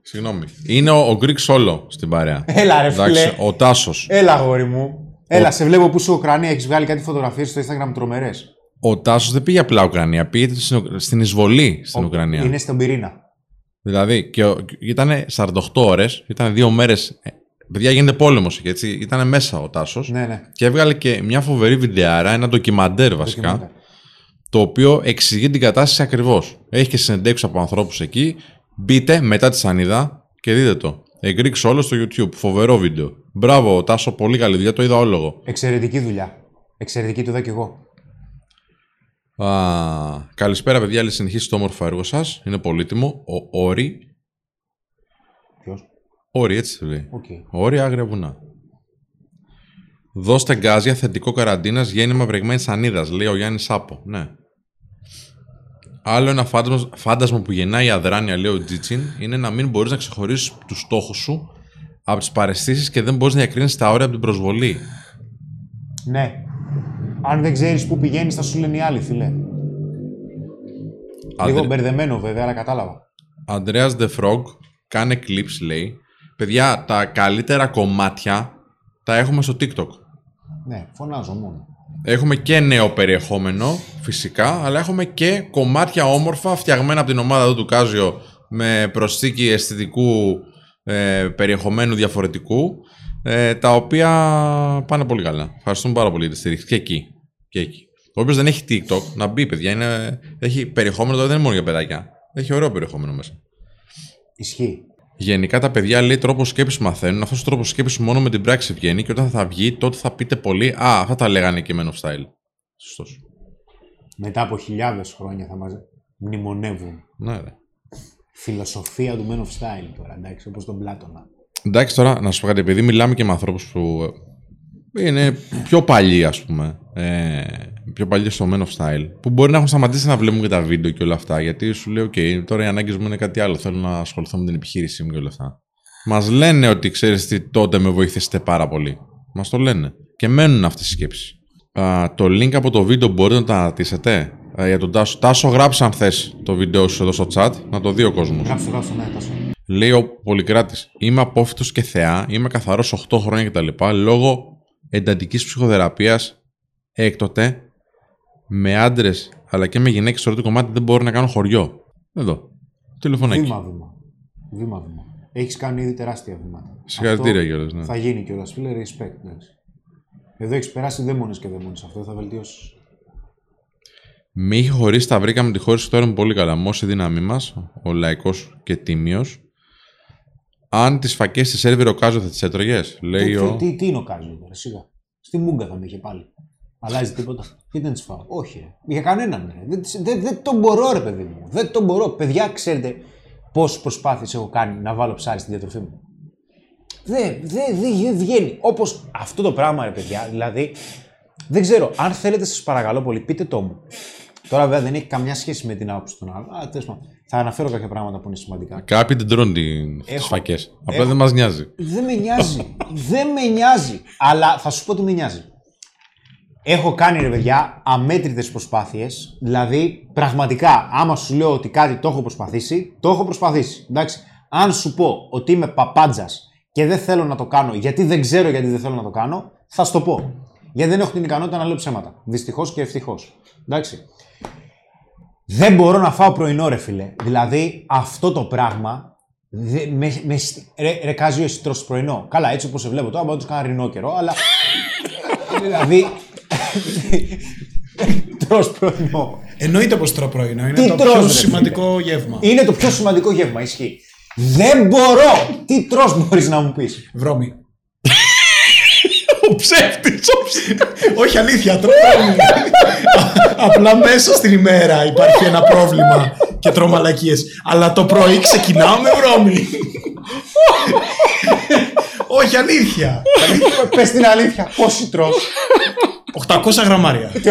Συγγνώμη. Είναι ο Greek Solo στην παρέα. Έλα ρε φίλε. Εντάξει, ο Τάσος. Έλα αγόρι μου. Έλα, σε βλέπω που είσαι Ουκρανία, έχεις βγάλει κάτι φωτογραφίες στο Instagram τρομερές. Ο Τάσος δεν πήγε απλά Ουκρανία, πήγε στην εισβολή στην Ουκρανία. Είναι στον πυρήνα. Δηλαδή, ήταν 48 ώρες, ήταν 2 μέρες. Παιδιά, γίνεται πόλεμος εκεί, έτσι. Ήταν μέσα ο Τάσος. Ναι. Και έβγαλε και μια φοβερή βιντεάρα, ένα ντοκιμαντέρ βασικά. Το οποίο εξηγεί την κατάσταση ακριβώς. Έχει και συνεντεύξεις από ανθρώπους εκεί. Μπείτε μετά τη Σανίδα και δείτε το. Greek Solo στο YouTube. Φοβερό βίντεο. Μπράβο, ο Τάσο, πολύ καλή δουλειά. Το είδα όλο εγώ. Εξαιρετική δουλειά. Εξαιρετική του δω κι εγώ. Καλησπέρα, παιδιά. Λέει συνεχίσει το όμορφο έργο σας. Είναι πολύτιμο. Ο Όρη. Ποιος? Όρη, έτσι λέει. Okay. Όρη, άγρια βουνά. Δώστε γκάζια, θετικό καραντίνας, γέννημα βρεγμένης σανίδας, λέει ο Γιάννης Σάπο. Ναι. Άλλο ένα φάντασμα που γεννάει η αδράνεια, λέει ο Τζίτσιν, είναι να μην μπορείς να ξεχωρίσεις τους στόχους σου από τις παρεστήσεις και δεν μπορείς να διακρίνεις τα όρια από την προσβολή. Ναι. Αν δεν ξέρεις πού πηγαίνεις, θα σου λένε οι άλλοι, φίλε. Λίγο μπερδεμένο, βέβαια, αλλά κατάλαβα. Ανδρέας The Frog, κάνε κλιπς, λέει. Παιδιά, τα καλύτερα κομμάτια τα έχουμε στο TikTok. Ναι, φωνάζω μόνο. Έχουμε και νέο περιεχόμενο, φυσικά, αλλά έχουμε και κομμάτια όμορφα φτιαγμένα από την ομάδα εδώ του Κάζιο με προσθήκη αισθητικού περιεχομένου διαφορετικού, τα οποία πάνε πολύ καλά. Ευχαριστούμε πάρα πολύ για τη στήριξη. Και εκεί. Και εκεί. Όποιος δεν έχει TikTok, να μπει, παιδιά. Είναι, έχει περιεχόμενο, δεν είναι μόνο για παιδάκια. Έχει ωραίο περιεχόμενο μέσα. Ισχύει. Γενικά τα παιδιά, λέει, τρόπο σκέψης μαθαίνουν. Αυτός ο τρόπος σκέψης μόνο με την πράξη βγαίνει και όταν θα βγει, τότε θα πείτε πολύ. Α, αυτά τα λέγανε και Men of Style. Σωστός. Μετά από χιλιάδες χρόνια θα μας μνημονεύουν. Ναι, ρε. Φιλοσοφία του Men of Style τώρα, εντάξει, όπως τον Πλάτωνα. Εντάξει, τώρα να σου πω κάτι, επειδή μιλάμε και με ανθρώπους που είναι πιο παλιοί, ας πούμε, πιο παλιοί στο Men of Style, που μπορεί να έχουν σταματήσει να βλέπουν και τα βίντεο και όλα αυτά, γιατί σου λέει: OK, τώρα οι ανάγκες μου είναι κάτι άλλο. Θέλω να ασχοληθώ με την επιχείρησή μου και όλα αυτά. Μας λένε ότι ξέρεις τι, τότε με βοηθήσετε πάρα πολύ. Μας το λένε. Και μένουν αυτές οι σκέψεις. Το link από το βίντεο μπορείτε να τα ανατήσετε. Για τον Τάσο. Τάσο, γράψε αν θες το βίντεο σου εδώ στο chat, να το δει ο κόσμος. Γράψε, ναι, Τάσο. Λέει ο Πολυκράτης: Είμαι απόφυτος και θεά, είμαι καθαρός 8 χρόνια κτλ. Λόγω εντατικής ψυχοθεραπείας έκτοτε με άντρες αλλά και με γυναίκες στο ρωτικό κομμάτι δεν μπορώ να κάνω χωριό. Εδώ. Τηλεφωνάκι. Βήμα-βήμα. Έχεις κάνει ήδη τεράστια βήματα. Συγχαρητήρια κιόλας. Ναι. Θα γίνει κιόλας, φίλε. Respect. Εδώ έχεις περάσει δαίμονες και δαίμονες. Αυτό θα βελτιώσει. Μη είχε χωρίσει, τα βρήκαμε τη χώρηση τώρα με πολύ καλά. Μόση δύναμή μας, ο λαϊκός και τίμιος. Αν τις φακές της Σέρβιρο Κάζο θα τις έτρωγες, λέει ο. Τι είναι ο Κάζο τώρα, σιγά. Στη Μούγκα θα με είχε πάλι. Αλλάζει τίποτα. Τι δεν τις φάω. Όχι, ρε. Για κανέναν, ρε. Δεν το μπορώ, ρε παιδί μου. Δεν το μπορώ. Παιδιά, ξέρετε πόσες προσπάθειες έχω κάνει να βάλω ψάρι στην διατροφή μου. Δεν βγαίνει. Όπως αυτό το πράγμα, ρε παιδιά, δηλαδή. Δεν ξέρω, αν θέλετε, σας παρακαλώ πολύ, πείτε το μου. Τώρα, βέβαια, δεν έχει καμιά σχέση με την άποψη των άλλων. Θα αναφέρω κάποια πράγματα που είναι σημαντικά. Κάποιοι δεν τρώνε τις φακές. Απλά δεν μας νοιάζει. Δεν με νοιάζει. Δεν με νοιάζει. Αλλά θα σου πω ότι με νοιάζει. Έχω κάνει, ρε παιδιά, αμέτρητες προσπάθειες. Δηλαδή, πραγματικά, άμα σου λέω ότι κάτι το έχω προσπαθήσει, το έχω προσπαθήσει. Εντάξει. Αν σου πω ότι είμαι παπάντζας και δεν θέλω να το κάνω, γιατί δεν ξέρω γιατί δεν θέλω να το κάνω, θα σου το πω. Γιατί δεν έχω την ικανότητα να λέω ψέματα. Δυστυχώς και ευτυχώς. Εντάξει. Δεν μπορώ να φάω πρωινό, ρε φίλε. Δηλαδή, αυτό το πράγμα. Ρε Κάζιο, εσύ τρως πρωινό. Καλά, έτσι όπως σε βλέπω τώρα, μπορεί να του κάνω ρινό καιρό, αλλά. Δηλαδή. Τρως πρωινό. Εννοείται πως τρώω πρωινό. Είναι το πιο σημαντικό γεύμα. Είναι το πιο σημαντικό γεύμα, ισχύει. Δεν μπορώ! Τι τρως μπορείς να μου πεις. Βρώμη. Ψεύτης, όχι αλήθεια, τρώω. Απλά μέσα στην ημέρα υπάρχει ένα πρόβλημα και τρώω μαλακίες. Αλλά το πρωί ξεκινάω με βρώμη. Όχι αλήθεια. Πες την αλήθεια, πόσοι τρως. 800 γραμμάρια. Και 800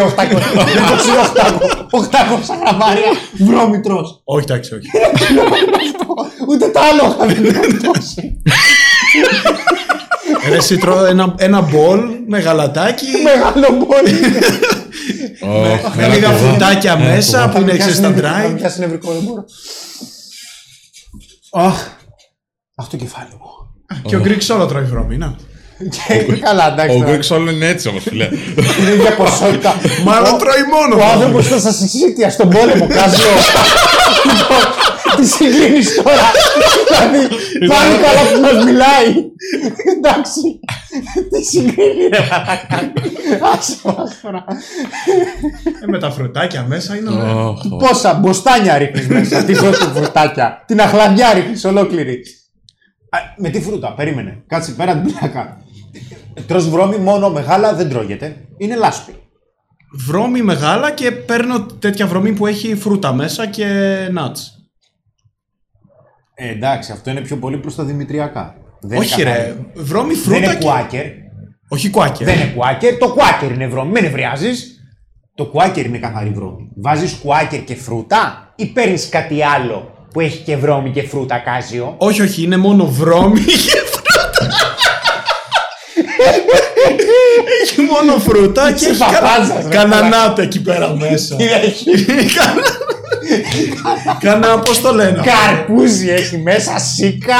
γραμμάρια βρώμη τρως. Όχι, εντάξει, όχι. Ούτε τα άλογα δεν είναι τόση. Ρε, εσύ τρώω ένα μπολ με γαλατάκι. Μεγάλο μπολ. Με λίγα φρουτάκια μέσα που είναι εξαίστα dry. Μια συνευρικό δεν μπορώ. Αυτό κεφάλι μου. Και ο Greek Solo τρώει βρώμη, να. Καλά, εντάξει. Ο Greek Solo είναι έτσι όμως, φίλε. Είναι για ποσότητα. Μάλλον τρώει μόνο. Ο άνθρωπος θα σας εξήτια στον πόλεμο, Κάζιο. Τι συγκλίνεις τώρα, δηλαδή, πάλι καλά που μας μιλάει, εντάξει, τι συγκλίνει ρε μαλάκα, άσχορα. Με τα φρουτάκια μέσα είναι ωραία. Πόσα μποστάνια ρίχνεις μέσα, τι πρώτη φρουτάκια, την αχλαμιά ρίχνεις ολόκληρη. Με τι φρούτα, περίμενε, κάτσε πέρα την πλάκα. Τρως βρώμη μόνο μεγάλα δεν τρώγεται. Είναι λάσπη. Βρώμη μεγάλα και παίρνω τέτοια βρωμή που έχει φρούτα μέσα και nuts. Εντάξει, αυτό είναι πιο πολύ προς τα δημητριακά. Δεν όχι ρε, βρώμη φρούτα. Δεν είναι κουάκερ. Όχι κουάκερ. Δεν είναι κουάκερ, το κουάκερ είναι βρώμη. Μην νευριάζεις. Το κουάκερ είναι καθαρή βρώμη. Βάζεις κουάκερ και φρούτα ή παίρνεις κάτι άλλο που έχει και βρώμη και φρούτα, Κάζιο? Όχι, όχι, είναι μόνο βρώμη και φρούτα. Έχει μόνο φρούτα και έχει κανανάτα εκεί πέρα μέσα. Κανένα, πώς το λένε, καρπούζι έχει μέσα, σίκα,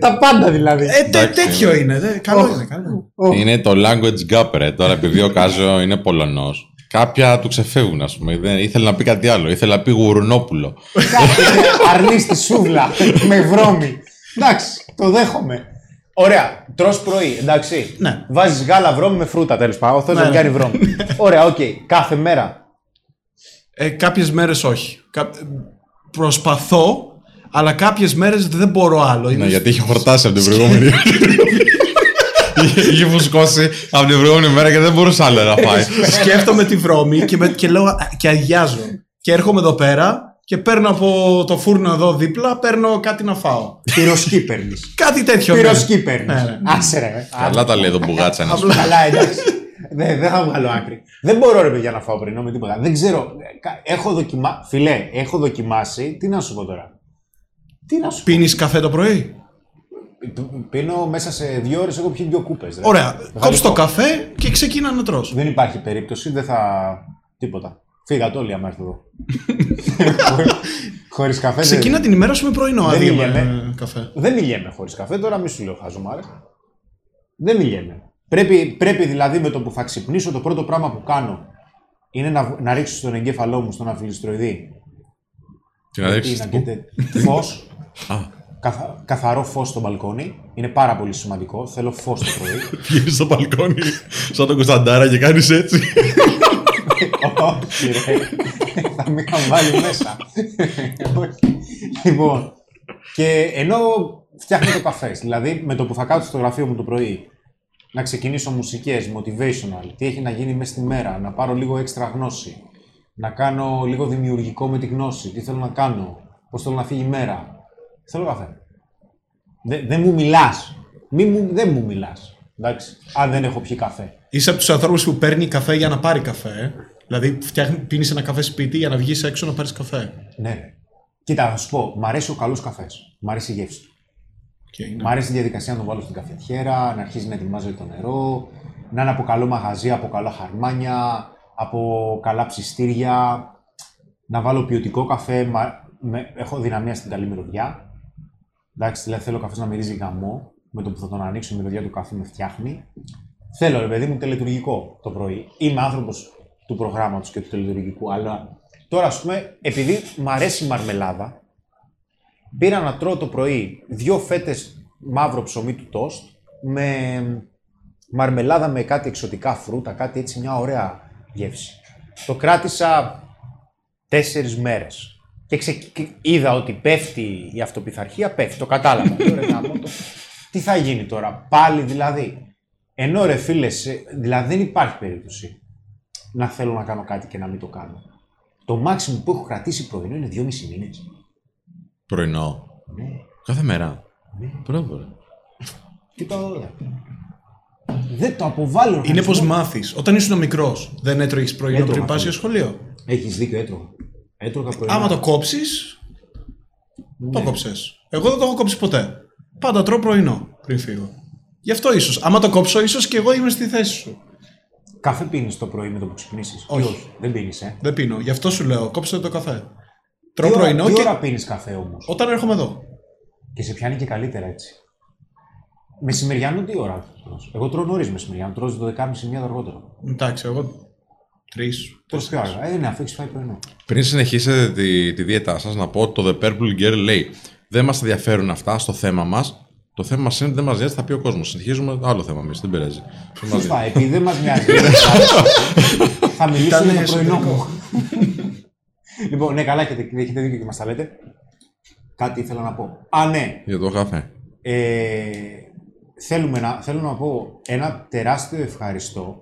τα πάντα δηλαδή. Τέτοιο είναι. Καλό είναι. Είναι το language gap ρε. Τώρα επειδή ο Κάζιο είναι Πολωνός, κάποια του ξεφεύγουν, ας πούμε. Ήθελε να πει κάτι άλλο. Ήθελε να πει γουρνόπουλο. Αρνί στη σούβλα με βρώμη. Εντάξει, το δέχομαι. Ωραία. Τρως πρωί, εντάξει. Ναι. Βάζεις γάλα βρώμη με φρούτα, τέλος πάντων. Θέλω να κάνει βρώμη. Ωραία, οκ. Κάθε μέρα. Κάποιες μέρες όχι. Προσπαθώ, αλλά κάποιες μέρες δεν μπορώ άλλο. Ναι, γιατί είχε χορτάσει από την προηγούμενη. Είχε φουσκώσει από την προηγούμενη μέρα και δεν μπορούσα άλλο να πάει. Σκέφτομαι τη βρώμη και λέω και αγιάζω. Και έρχομαι εδώ πέρα και παίρνω από το φούρνο εδώ δίπλα, παίρνω κάτι να φάω. Πυροσκή παίρνεις. Κάτι τέτοιο. Πυροσκή παίρνεις. Άσε ρε. Καλά τα λέει το μπουγάτσα ένας. Καλά, εντάξει. Δεν θα βγάλω άκρη. Δεν μπορώ ρε παιδιά να φάω πριν, με τίποτα. Δεν ξέρω. Φιλέ, έχω δοκιμάσει. Τι να σου πω τώρα. Πίνεις καφέ το πρωί? Πίνω μέσα σε 2 ώρες, έχω πιει 2 κούπες. Ωραία. Κόψε το καφέ και ξεκίνα να τρως. Δεν υπάρχει περίπτωση, δεν θα. Τίποτα. Φύγατε όλοι άμα έρθω εδώ. Χωρίς καφέ. Ξεκίνα την ημέρα σου με πρωινό, άδειο με καφέ. Δεν μιλιέμαι χωρίς καφέ, τώρα μη σου λέω χαζομάρε. Δεν μιλιέμαι. Πρέπει δηλαδή με το που θα ξυπνήσω, το πρώτο πράγμα που κάνω είναι να ρίξω στον εγκέφαλό μου, στον αφιλιστροειδή. Τι να ρίξεις? Φως. Καθαρό φως στο μπαλκόνι. Είναι πάρα πολύ σημαντικό. Θέλω φως το πρωί. Βγαίνεις στο μπαλκόνι σαν τον Κωνσταντάρα και κάνεις έτσι. Όχι ρε, θα με είχαν βάλει μέσα. Λοιπόν, και ενώ φτιάχνω το καφέ, δηλαδή με το που θα κάτσω στο γραφείο μου το πρωί, να ξεκινήσω μουσικές, motivational, τι έχει να γίνει μέσα στη μέρα, να πάρω λίγο έξτρα γνώση, να κάνω λίγο δημιουργικό με τη γνώση, τι θέλω να κάνω, πώς θέλω να φύγει η μέρα. Θέλω καφέ. Δεν μου μιλάς. Δεν μου μιλάς. Εντάξει, αν δεν έχω πιει καφέ. Είσαι από τους ανθρώπους που παίρνει καφέ για να πάρει καφέ. Δηλαδή, πίνεις ένα καφέ σπίτι για να βγεις έξω να πάρεις καφέ. Ναι. Κοίτα, θα σου πω, μ' αρέσει ο καλός καφές. Μ' αρέσει η γεύση του. Okay, ναι. Μ' αρέσει η διαδικασία να τον βάλω στην καφετιέρα, να αρχίζει να ετοιμάζει το νερό, να είναι από καλό μαγαζί, από καλά χαρμάνια, από καλά ψιστήρια, να βάλω ποιοτικό καφέ. Έχω δυναμία στην καλή μυρωδιά. Εντάξει, δηλαδή θέλω ο καφές να μυρίζει γαμό, με το που θα τον ανοίξω η μυρωδιά του καφέ με φτιάχνει. Θέλω ρε παιδί μου τελετουργικό το πρωί. Είμαι άνθρωπος του προγράμματος και του τελετουργικού, αλλά τώρα ας πούμε, επειδή μου αρέσει η μαρμελάδα, πήρα να τρώω το πρωί 2 φέτες μαύρο ψωμί του τόστ με μαρμελάδα με κάτι εξωτικά φρούτα, κάτι έτσι μια ωραία γεύση. Το κράτησα 4 μέρες. Και είδα ότι πέφτει η αυτοπιθαρχία, πέφτει, το κατάλαβα. Τι θα γίνει τώρα, πάλι δηλαδή. Ενώ ρε φίλες, δηλαδή δεν υπάρχει περίπτωση να θέλω να κάνω κάτι και να μην το κάνω. Το μάξιμο που έχω κρατήσει πρωινό είναι 2,5 μήνες. Πρωινό. Ναι. Κάθε μέρα. Ναι. Πρόβολα. Τι τα όλα. Δεν το αποβάλλω. Είναι πως μάθεις. Όταν ήσουν μικρός, δεν έτρωγες πρωινό πριν πας στο σχολείο? Έχεις δίκιο, έτρωγα. Άμα το κόψεις, ναι. Το κόψες. Εγώ δεν το έχω κόψει ποτέ. Πάντα τρώω πρωινό πριν φύγω. Γι' αυτό ίσως. Άμα το κόψω, ίσως και εγώ είμαι στη θέση σου. Καφέ πίνεις το πρωί με το που ξυπνήσεις? Όχι. Δεν πίνεις, Δεν πίνω. Γι' αυτό σου λέω, κόψε το καφέ. Τρώω πρωινό. Τι ώρα πίνεις καφέ όμως? Όταν έρχομαι εδώ. Και σε πιάνει και καλύτερα έτσι. Μεσημεριανό τι ώρα τρως? Εγώ τρώω νωρίς μεσημεριανό. Τρώω 12:30-1 αργότερα. Εντάξει, εγώ. 3 ώρα. Ναι, αφού έχεις φάει πρωινό. Πριν συνεχίσετε τη δίαιτά σας, να πω ότι το The Purple Girl λέει: δεν μας ενδιαφέρουν αυτά στο θέμα μας. Το θέμα μας είναι ότι δεν μας νοιάζει, θα πει ο κόσμος. Συνεχίζουμε άλλο θέμα εμείς, δεν πειράζει. Φυσικά, επειδή δεν μας νοιάζει. Θα μιλήσουμε για το πρωινό μου. Λοιπόν, ναι, καλά, έχετε δίκιο και μας τα λέτε. Κάτι ήθελα να πω. Α, ναι. Για το καφέ. θέλω να πω ένα τεράστιο ευχαριστώ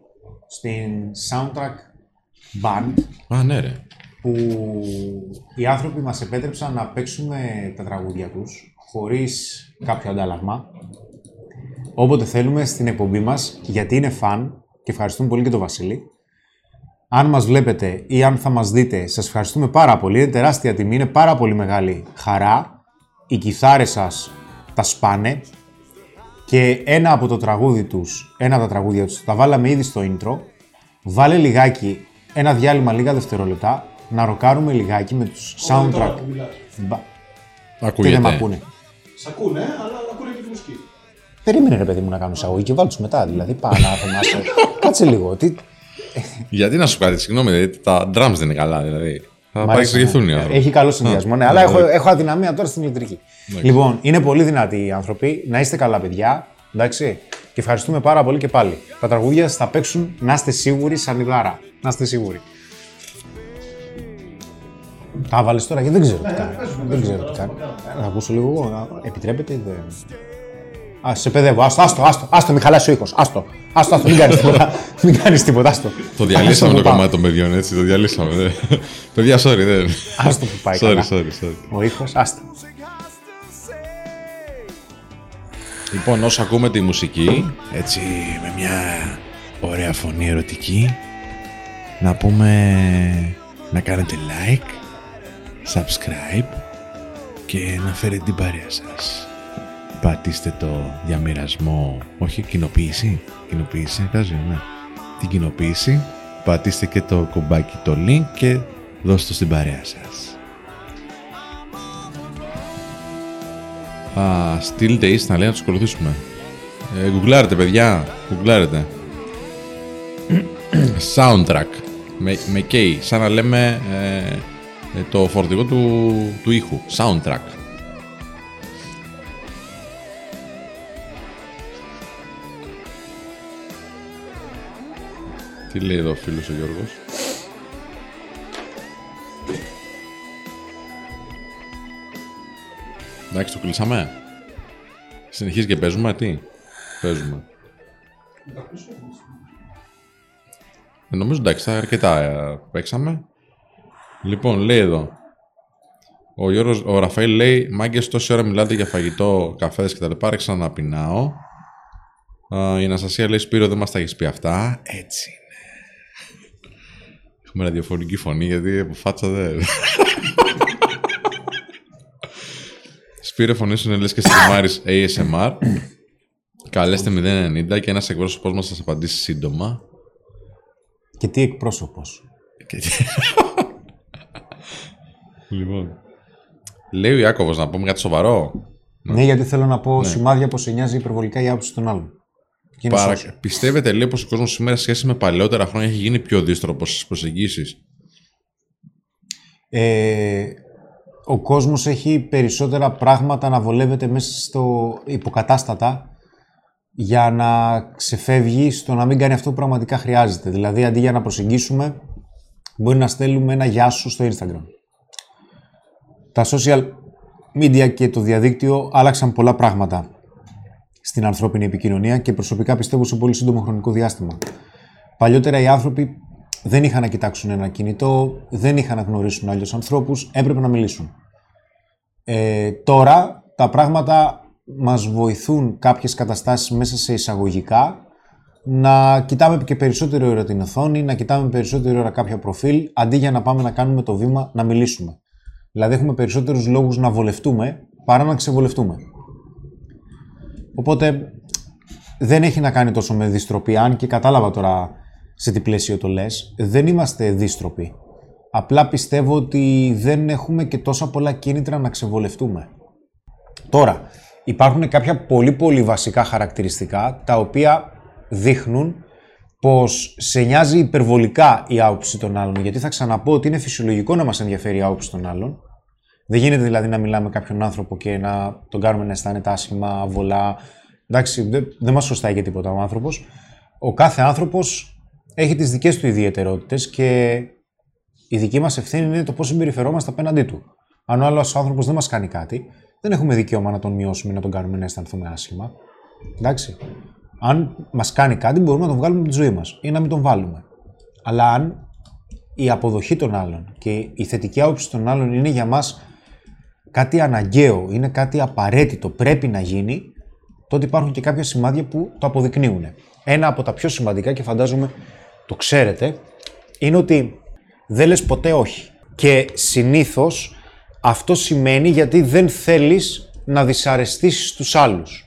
στην Soundtrack Band. Α, ναι, ρε. Που οι άνθρωποι μας επέτρεψαν να παίξουμε τα τραγούδια τους χωρίς κάποιο αντάλλαγμα. Όποτε θέλουμε στην εκπομπή μας, γιατί είναι φαν και ευχαριστούμε πολύ και τον Βασίλη. Αν μας βλέπετε ή αν θα μας δείτε, σας ευχαριστούμε πάρα πολύ. Είναι τεράστια τιμή, είναι πάρα πολύ μεγάλη χαρά. Οι κιθάρες σας τα σπάνε και ένα από τα τραγούδια τους, τα βάλαμε ήδη στο intro. Βάλε λιγάκι, ένα διάλειμμα λίγα δευτερόλεπτα, να ροκάρουμε λιγάκι με τους soundtrack. Τι δεν μ' ακούνε. Σ' ακούνε, αλλά ακούνε και τη μουσική. Περίμενε ρε παιδί μου να κάνω εισαγωγή και βάλ' τους μετά, δηλαδή πάω να θυμάσαι. Κάτσε λίγο, τι... Γιατί να σου πω κάτι, συγγνώμη, τα drums δεν είναι καλά, δηλαδή. Θα παρεξηγηθούν οι άνθρωποι. Έχει καλό συνδυασμό, ναι, αλλά έχω αδυναμία τώρα στην ηλεκτρική. Λοιπόν, είναι πολύ δυνατοί οι άνθρωποι, να είστε καλά παιδιά, εντάξει. Και ευχαριστούμε πάρα πολύ και πάλι. Τα τραγούδια θα παίξουν, να είστε σίγουροι, Σανιδάρα. Να είστε σίγουροι. Τα βάλεις τώρα γιατί δεν ξέρω τι κάνει. Δεν ξέρω τι κάνει. Να ακούσω λίγο εγώ, επιτρέπεται ή δεν. Α, σε παιδεύω, άστο, μη χαλάσει ο ήχος, άστο, μην κάνεις τίποτα, άστο. Το διαλύσαμε το κομμάτι των παιδιών, έτσι, το διαλύσαμε. Παιδιά, sorry, δεν. Άστο που πάει καλά. Ο ήχος, άστο. Λοιπόν, όσο ακούμε τη μουσική, έτσι, με μια ωραία φωνή ερωτική, να πούμε να κάνετε like, subscribe και να φέρετε την παρέα σας. Πατήστε το διαμοιρασμό, όχι, κοινοποίηση, Κάζιο, ναι. Την κοινοποίηση, πατήστε και το κουμπάκι, το link και δώστε το στην παρέα σας. Στείλτε ίστα, λέει, να τους ακολουθήσουμε. Γκουγκλάρετε, παιδιά, γκουγκλάρετε. Soundtrack, με K, σαν να λέμε το φορτηγό του ήχου, soundtrack. Τι λέει εδώ ο φίλος ο Γιώργος. Εντάξει, το κλείσαμε. Συνεχίζει και παίζουμε, τι. Παίζουμε. Νομίζω εντάξει, αρκετά παίξαμε. Λοιπόν, λέει εδώ. Ο Γιώργος, ο Ραφαήλ λέει, μάγκες τόση ώρα μιλάτε για φαγητό, καφέδες κτλ. Άρχισα να πεινάω. Η Αναστασία λέει, Σπύρο δεν μας τα έχεις πει αυτά. Έτσι. Έχουμε ραδιοφωνική φωνή, γιατί από φάτσα δεν... Σπύρε, φωνή σου είναι λες και στιγμάρεις ASMR. Καλέστε 090 και ένας εκπρόσωπος μας θα σας απαντήσει σύντομα. Και τι εκπρόσωπος. Λοιπόν. Λέει ο Ιάκωβος να πούμε κάτι σοβαρό. Ναι, γιατί θέλω να πω σημάδια πως σε νοιάζει υπερβολικά η άποψη των άλλων. Πιστεύετε, λέει, πως ο κόσμος σήμερα σχέση με παλαιότερα χρόνια έχει γίνει πιο δύστροπος στις προσεγγίσεις. Ο κόσμος έχει περισσότερα πράγματα να βολεύεται μέσα στο υποκατάστατα για να ξεφεύγει στο να μην κάνει αυτό που πραγματικά χρειάζεται. Δηλαδή, αντί για να προσεγγίσουμε, μπορεί να στέλνουμε ένα γεια σου στο Instagram. Τα social media και το διαδίκτυο άλλαξαν πολλά πράγματα στην ανθρώπινη επικοινωνία και προσωπικά πιστεύω σε πολύ σύντομο χρονικό διάστημα. Παλιότερα οι άνθρωποι δεν είχαν να κοιτάξουν ένα κινητό, δεν είχαν να γνωρίσουν άλλους ανθρώπους, έπρεπε να μιλήσουν. Τώρα τα πράγματα μας βοηθούν κάποιες καταστάσεις μέσα σε εισαγωγικά να κοιτάμε και περισσότερη ώρα την οθόνη, να κοιτάμε περισσότερη ώρα κάποια προφίλ, αντί για να πάμε να κάνουμε το βήμα να μιλήσουμε. Δηλαδή έχουμε περισσότερους λόγους να βολευτούμε παρά να ξεβολευτούμε. Οπότε δεν έχει να κάνει τόσο με δυστροπή, αν και κατάλαβα τώρα σε τι πλαίσιο το λες. Δεν είμαστε δίστροποι. Απλά πιστεύω ότι δεν έχουμε και τόσα πολλά κίνητρα να ξεβολευτούμε. Τώρα, υπάρχουν κάποια πολύ πολύ βασικά χαρακτηριστικά τα οποία δείχνουν πως σε νοιάζει υπερβολικά η άποψη των άλλων. Γιατί θα ξαναπώ ότι είναι φυσιολογικό να μας ενδιαφέρει η άποψη των άλλων. Δεν γίνεται δηλαδή να μιλάμε κάποιον άνθρωπο και να τον κάνουμε να αισθάνεται άσχημα, βολά. Εντάξει, δεν μας σωστάει για τίποτα ο άνθρωπος. Ο κάθε άνθρωπος έχει τις δικές του ιδιαιτερότητες και η δική μας ευθύνη είναι το πώς συμπεριφερόμαστε απέναντί του. Αν ο άλλος άνθρωπος δεν μας κάνει κάτι, δεν έχουμε δικαίωμα να τον μειώσουμε ή να τον κάνουμε να αισθανθούμε άσχημα. Εντάξει. Αν μας κάνει κάτι, μπορούμε να τον βγάλουμε από τη ζωή μας ή να μην τον βάλουμε. Αλλά αν η αποδοχή των άλλων και η θετική άποψη των άλλων είναι για μας κάτι αναγκαίο, είναι κάτι απαραίτητο, πρέπει να γίνει, τότε υπάρχουν και κάποια σημάδια που το αποδεικνύουν. Ένα από τα πιο σημαντικά, και φαντάζομαι το ξέρετε, είναι ότι δεν λες ποτέ όχι. Και συνήθως αυτό σημαίνει γιατί δεν θέλεις να δυσαρεστήσεις τους άλλους.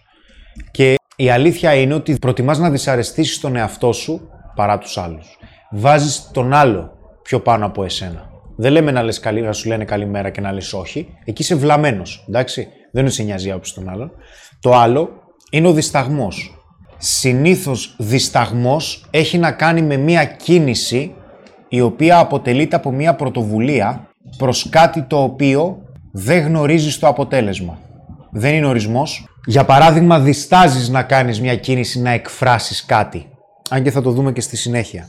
Και η αλήθεια είναι ότι προτιμάς να δυσαρεστήσεις τον εαυτό σου παρά τους άλλους. Βάζεις τον άλλο πιο πάνω από εσένα. Δεν λέμε να σου λένε καλημέρα και να λες όχι. Εκεί είσαι βλαμμένος, εντάξει. Δεν σε νοιάζει η άποψη των άλλων. Το άλλο είναι ο δισταγμός. Συνήθως δισταγμός έχει να κάνει με μία κίνηση η οποία αποτελείται από μία πρωτοβουλία προς κάτι το οποίο δεν γνωρίζεις το αποτέλεσμα. Δεν είναι ορισμός. Για παράδειγμα, διστάζεις να κάνεις μία κίνηση, να εκφράσεις κάτι. Αν και θα το δούμε και στη συνέχεια.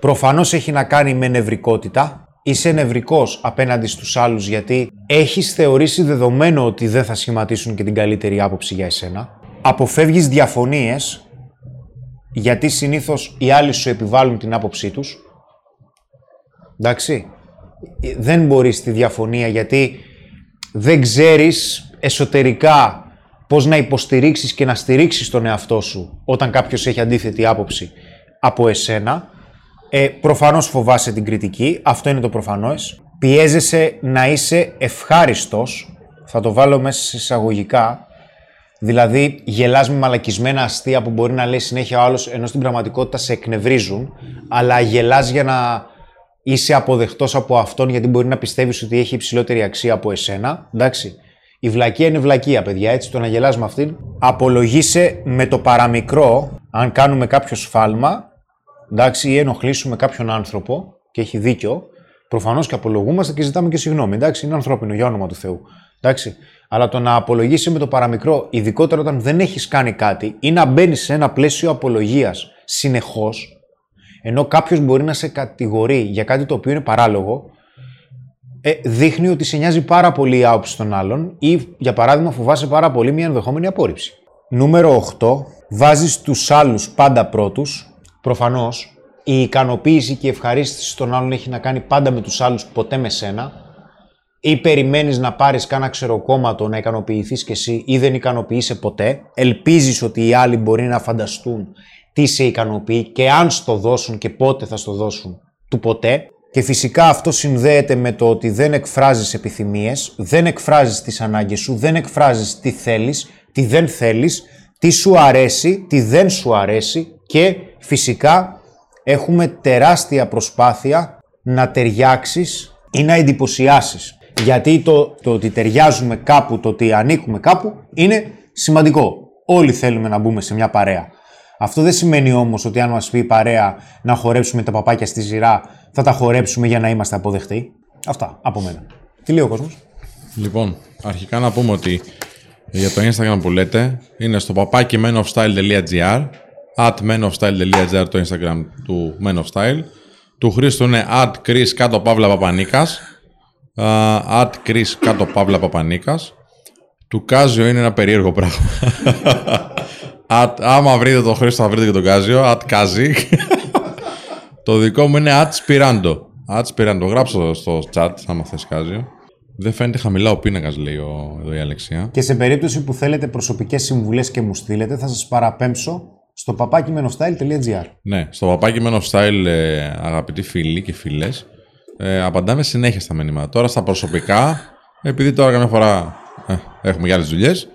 Προφανώς έχει να κάνει με νευρικότητα. Είσαι νευρικός απέναντι στους άλλους γιατί έχεις θεωρήσει δεδομένο ότι δεν θα σχηματίσουν και την καλύτερη άποψη για εσένα. Αποφεύγεις διαφωνίες γιατί συνήθως οι άλλοι σου επιβάλλουν την άποψή τους. Εντάξει. Δεν μπορείς τη διαφωνία γιατί δεν ξέρεις εσωτερικά πώς να υποστηρίξεις και να στηρίξεις τον εαυτό σου όταν κάποιος έχει αντίθετη άποψη από εσένα. Προφανώς φοβάσαι την κριτική, αυτό είναι το προφανώς. Πιέζεσαι να είσαι ευχάριστος, θα το βάλω μέσα σε εισαγωγικά, δηλαδή γελάς με μαλακισμένα αστεία που μπορεί να λέει συνέχεια ο άλλος, ενώ στην πραγματικότητα σε εκνευρίζουν, αλλά γελάς για να είσαι αποδεκτός από αυτόν, γιατί μπορεί να πιστεύεις ότι έχει υψηλότερη αξία από εσένα, εντάξει. Η βλακεία είναι βλακεία, παιδιά, έτσι, το να γελάς με αυτήν. Απολογείσαι με το παραμικρό, αν κάνουμε κάποιο σφάλμα, εντάξει, ή ενοχλήσουμε κάποιον άνθρωπο και έχει δίκιο, προφανώς και απολογούμαστε και ζητάμε και συγγνώμη. Εντάξει, είναι ανθρώπινο, για όνομα του Θεού. Εντάξει, αλλά το να απολογείσαι με το παραμικρό, ειδικότερα όταν δεν έχεις κάνει κάτι ή να μπαίνεις σε ένα πλαίσιο απολογίας συνεχώς, ενώ κάποιος μπορεί να σε κατηγορεί για κάτι το οποίο είναι παράλογο, δείχνει ότι σε νοιάζει πάρα πολύ η άποψη των άλλων ή, για παράδειγμα, φοβάσαι πάρα πολύ μια ενδεχόμενη απόρριψη. Νούμερο 8. Βάζεις τους άλλους πάντα πρώτους. Προφανώς, η ικανοποίηση και η ευχαρίστηση των άλλων έχει να κάνει πάντα με τους άλλους, ποτέ με σένα. Ή περιμένεις να πάρεις κάνα ξεροκόμματο να ικανοποιηθείς κι εσύ, ή δεν ικανοποιείσαι ποτέ. Ελπίζεις ότι οι άλλοι μπορεί να φανταστούν τι σε ικανοποιεί και αν στο δώσουν και πότε θα στο δώσουν του ποτέ. Και φυσικά αυτό συνδέεται με το ότι δεν εκφράζεις επιθυμίες, δεν εκφράζεις τις ανάγκες σου, δεν εκφράζεις τι θέλεις, τι δεν θέλεις, τι σου αρέσει, τι δεν σου αρέσει. Και φυσικά έχουμε τεράστια προσπάθεια να ταιριάξεις ή να εντυπωσιάσεις. Γιατί το ότι ταιριάζουμε κάπου, το ότι ανήκουμε κάπου είναι σημαντικό. Όλοι θέλουμε να μπούμε σε μια παρέα. Αυτό δεν σημαίνει όμως ότι αν μας πει η παρέα να χορέψουμε τα παπάκια στη σειρά, θα τα χορέψουμε για να είμαστε αποδεκτοί. Αυτά από μένα. Τι λέει ο κόσμος? Λοιπόν, αρχικά να πούμε ότι για το Instagram που λέτε είναι στο παπάκι menofstyle.gr, @menofstyle.gr το Instagram του Men of Style. Του Χρήστου είναι @chris_papannikas, @chris_papannikas. Του Κάζιο είναι ένα περίεργο πράγμα. Άμα βρείτε τον Χρήστο θα βρείτε και τον Κάζιο, @kazi. Το δικό μου είναι @spirando. Γράψω στο chat άμα θες, Κάζιο. Δεν φαίνεται χαμηλά ο πίνακας, λέει εδώ η Αλεξία. Και σε περίπτωση που θέλετε προσωπικές συμβουλές και μου στείλετε, θα σας παραπέμψω στο papaki-menofstyle.gr. Ναι, στο papaki-menofstyle, αγαπητοί φίλοι και φίλες, απαντάμε συνέχεια στα μηνύματα. Τώρα στα προσωπικά, επειδή τώρα καμιά φορά έχουμε για άλλες δουλειές,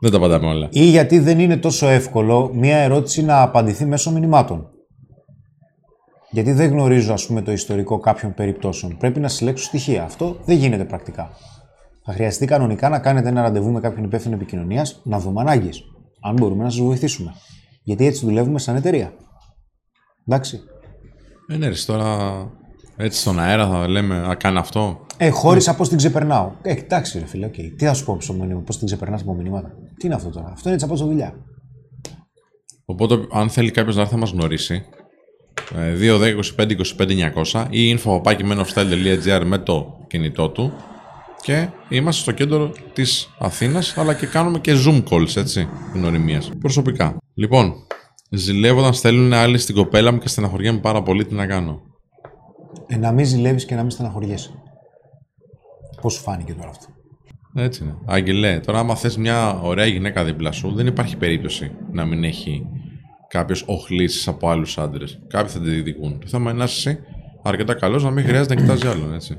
δεν τα απαντάμε όλα. Ή γιατί δεν είναι τόσο εύκολο μία ερώτηση να απαντηθεί μέσω μηνυμάτων. Γιατί δεν γνωρίζω, ας πούμε, το ιστορικό κάποιων περιπτώσεων. Πρέπει να συλλέξω στοιχεία. Αυτό δεν γίνεται πρακτικά. Θα χρειαστεί κανονικά να κάνετε ένα ραντεβού με κάποιον υπεύθυνο επικοινωνίας, να δούμε ανάγκες. Αν μπορούμε να σας βοηθήσουμε. Γιατί έτσι δουλεύουμε σαν εταιρεία. Εντάξει. Τώρα έτσι στον αέρα θα λέμε να κάνει αυτό. Χώρισα πώς την ξεπερνάω. Εντάξει, ρε φίλε, okay. Τι θα σου πω πώς την ξεπερνάς από μηνύματα. Τι είναι αυτό τώρα. Αυτό είναι τσαπά δουλειά. Οπότε, αν θέλει κάποιος να έρθει να μας γνωρίσει, 2-10-25-25-900 ή info@menofstyle.gr με το κινητό του και είμαστε στο κέντρο της Αθήνας, αλλά και κάνουμε και Zoom calls, έτσι, γνωριμίας, προσωπικά. Λοιπόν, ζηλεύω όταν στέλνουν άλλοι στην κοπέλα μου και στεναχωριέμαι πάρα πολύ, τι να κάνω. Να μην ζηλεύεις και να μην στεναχωριέσαι. Πώς σου φάνηκε τώρα αυτό? Έτσι είναι. Άγγελε, τώρα άμα θες μια ωραία γυναίκα δίπλα σου, δεν υπάρχει περίπτωση να μην έχει κάποιες οχλήσεις από άλλους άντρες. Κάποιοι θα τη διδικούν. Το θέμα είναι να είσαι αρκετά καλός, να μην χρειάζεται να κοιτάζει άλλον, έτσι.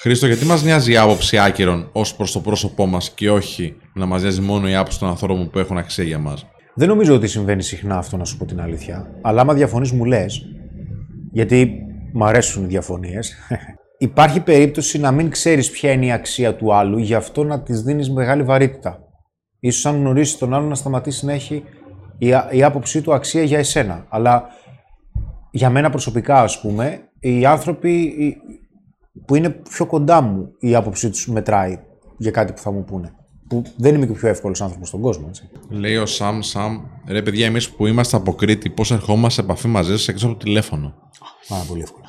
Χρήστο, γιατί μας νοιάζει η άποψη άκυρων ως προς το πρόσωπό μας και όχι να μας νοιάζει μόνο η άποψη των ανθρώπων που έχουν αξία για μας? Δεν νομίζω ότι συμβαίνει συχνά αυτό, να σου πω την αλήθεια. Αλλά άμα διαφωνείς, μου λες. Γιατί μου αρέσουν οι διαφωνίες. Υπάρχει περίπτωση να μην ξέρεις ποια είναι η αξία του άλλου, γι' αυτό να της δίνεις μεγάλη βαρύτητα. Ίσως αν γνωρίσεις τον άλλον να σταματήσει να έχει η άποψή του αξία για εσένα. Αλλά για μένα προσωπικά, ας πούμε, οι άνθρωποι που είναι πιο κοντά μου, η άποψή τους μετράει για κάτι που θα μου πούνε. Που δεν είμαι και ο πιο εύκολος άνθρωπος στον κόσμο, έτσι. Λέει ο Σαμ, ρε παιδιά, εμείς που είμαστε από Κρήτη, πώς ερχόμαστε σε επαφή μαζί σας εκτός από το τηλέφωνο? Πάρα πολύ εύκολα.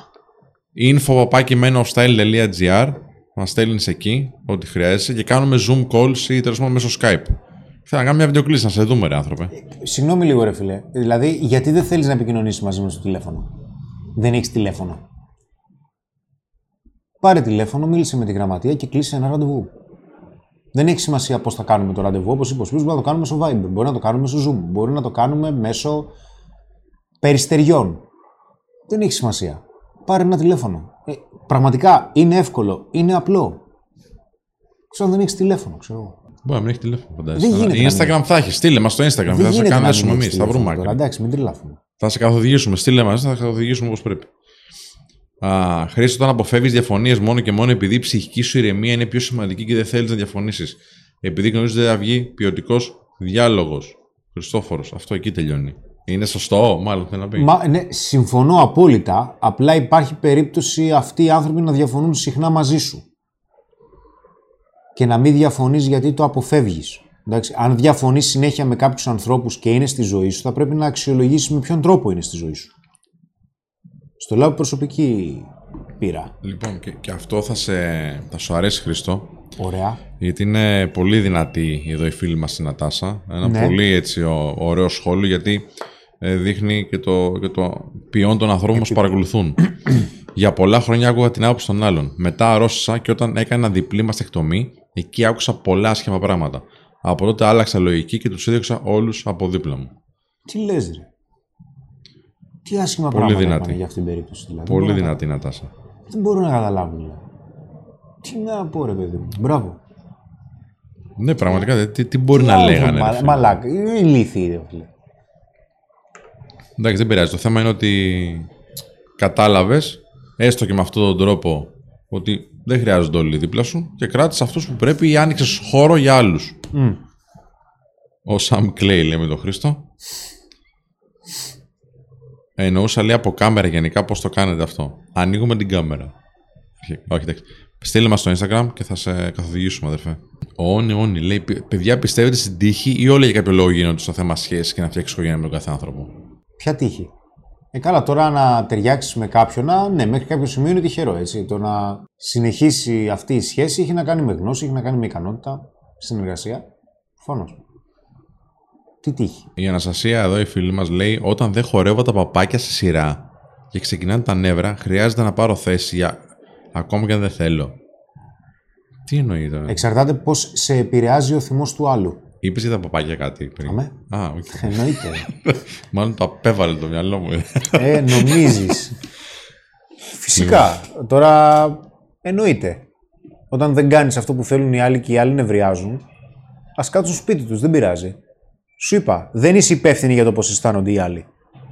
info@menofstyle.gr, μας στέλνεις εκεί ό,τι χρειάζεσαι και κάνουμε Zoom calls ή τέλος πάντων μέσω Skype. Θέλω να κάνουμε μια βιντεοκλήση να σε δούμε, ρε άνθρωπε. Συγγνώμη λίγο, ρε φίλε. Δηλαδή, γιατί δεν θέλεις να επικοινωνήσεις μαζί μας στο τηλέφωνο? Δεν έχεις τηλέφωνο. Πάρε τηλέφωνο, μίλησε με τη γραμματεία και κλείσε ένα ραντεβού. Δεν έχει σημασία πώς θα κάνουμε το ραντεβού. Όπως είπε ο Σπύρος, μπορεί να το κάνουμε στο Viber, μπορεί να το κάνουμε στο Zoom, μπορεί να το κάνουμε μέσω περιστεριών. Δεν έχει σημασία. Πάρε ένα τηλέφωνο. Πραγματικά είναι εύκολο, είναι απλό. Ξέρω αν δεν έχει τηλέφωνο, ξέρω. Μπορεί να μην έχει τηλέφωνο, φαντάζομαι. Instagram θα έχει. Στείλε μας στο Instagram. Δεν θα κάνουμε εμείς. Θα βρούμε άκρη. Εντάξει, μην τρελαθούμε. Θα σε καθοδηγήσουμε. Στείλε μας, θα σε καθοδηγήσουμε όπως πρέπει. Χρήστο, όταν αποφεύγεις διαφωνίες μόνο και μόνο επειδή η ψυχική σου ηρεμία είναι πιο σημαντική και δεν θέλεις να διαφωνήσεις. Επειδή γνωρίζεις δεν θα βγει ποιοτικός διάλογος. Χριστόφορος, αυτό εκεί τελειώνει. Είναι σωστό, μάλλον θέλω να πει. Ναι, συμφωνώ απόλυτα. Απλά υπάρχει περίπτωση αυτοί οι άνθρωποι να διαφωνούν συχνά μαζί σου. Και να μην διαφωνείς γιατί το αποφεύγεις. Εντάξει, αν διαφωνείς συνέχεια με κάποιους ανθρώπους και είναι στη ζωή σου, θα πρέπει να αξιολογήσεις με ποιον τρόπο είναι στη ζωή σου. Στο λέω προσωπική πείρα. Λοιπόν, και αυτό θα σου αρέσει, Χρήστο. Ωραία. Γιατί είναι πολύ δυνατή εδώ η φίλη μας η Νατάσα. Ένα πολύ έτσι ωραίο σχόλιο, γιατί δείχνει και το ποιόν των ανθρώπων που μας παρακολουθούν. Για πολλά χρόνια άκουγα την άποψη των άλλων. Μετά αρρώστησα και όταν έκανα διπλή μαστεκτομή, εκεί άκουσα πολλά άσχημα πράγματα. Από τότε άλλαξα λογική και τους έδιωξα όλους από δίπλα μου. Τι λες, ρε? Τι άσχημα πολύ πράγματα δυνατή. Είπανε για αυτήν την περίπτωση, δηλαδή. Πολύ δυνατή η Νατάσα. Δεν μπορώ να καταλάβω, δηλαδή. Τι να πω, ρε παιδί μου. Μπράβο. Ναι, πραγματικά. Τι μπορεί να λέγανε. Μαλάκα. Είναι ηλίθιοι, ρε φίλε. Εντάξει, δεν πειράζει. Το θέμα είναι ότι κατάλαβες, έστω και με αυτόν τον τρόπο, ότι δεν χρειάζονται όλοι δίπλα σου και κράτησε αυτούς που πρέπει ή άνοιξες χώρο για άλλους. Mm. Ο Σαμ Κλέι, λέμε τον Χρήστο. Εννοούσα, λέει, από κάμερα γενικά πώς το κάνετε αυτό. Ανοίγουμε την κάμερα. Όχι, εντάξει. Στείλε μας στο Instagram και θα σε καθοδηγήσουμε, αδερφέ. Όνι, λέει, παιδιά, πιστεύετε στην τύχη ή όλοι για κάποιο λόγο γίνονται στο θέμα σχέση και να φτιάξει οικογένεια με τον κάθε άνθρωπο? Ποια τύχη? Καλά, τώρα να ταιριάξει με κάποιον, ναι, μέχρι κάποιο σημείο είναι τυχερό, έτσι. Το να συνεχίσει αυτή η σχέση έχει να κάνει με γνώση, έχει να κάνει με ικανότητα, συνεργασία. Προφανώς. Τι τύχη? Η Αναστασία, εδώ η φίλη μας, λέει: όταν δεν χορεύω τα παπάκια σε σειρά και ξεκινάνε τα νεύρα, χρειάζεται να πάρω θέση ακόμα και αν δεν θέλω. Τι εννοεί τώρα? Εξαρτάται πώς σε επηρεάζει ο θυμός του άλλου. Είπες για τα παπάκια κάτι πριν? Αμέ. Okay. Εννοείται. Μάλλον το απέβαλε το μυαλό μου. Νομίζεις? Φυσικά. Τώρα εννοείται. Όταν δεν κάνεις αυτό που θέλουν οι άλλοι και οι άλλοι νευριάζουν, ας κάτσουν στο σπίτι τους, δεν πειράζει. Σου είπα, δεν είσαι υπεύθυνη για το πώς αισθάνονται οι άλλοι.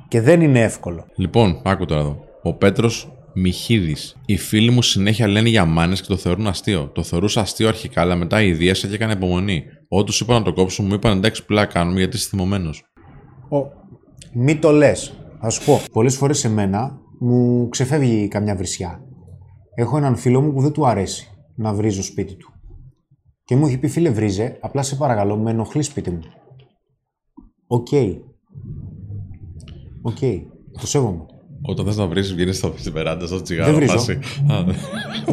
Και δεν είναι εύκολο. Λοιπόν, άκου τώρα εδώ. Ο Πέτρος Μιχίδης. Οι φίλοι μου συνέχεια λένε για μάνες και το θεωρούν αστείο. Το θεωρούσα αστείο αρχικά, αλλά μετά η ιδίασα και έκανε υπομονή. Όταν τους είπα να το κόψω, μου είπαν εντάξει, πλάκα κάνουμε γιατί είσαι θυμωμένος. Μη το λες. Θα σου πω. Πολλές φορές σε μένα μου ξεφεύγει καμιά βρισιά. Έχω έναν φίλο μου που δεν του αρέσει να βρίζω σπίτι του. Και μου έχει πει, φίλε, βρίζε, απλά σε παρακαλώ, με ενοχλεί σπίτι μου. Οκ. Το σέβομαι. Όταν θες να βρεις, βγαίνεις στην περάντα, στο τσιγάρο. Δεν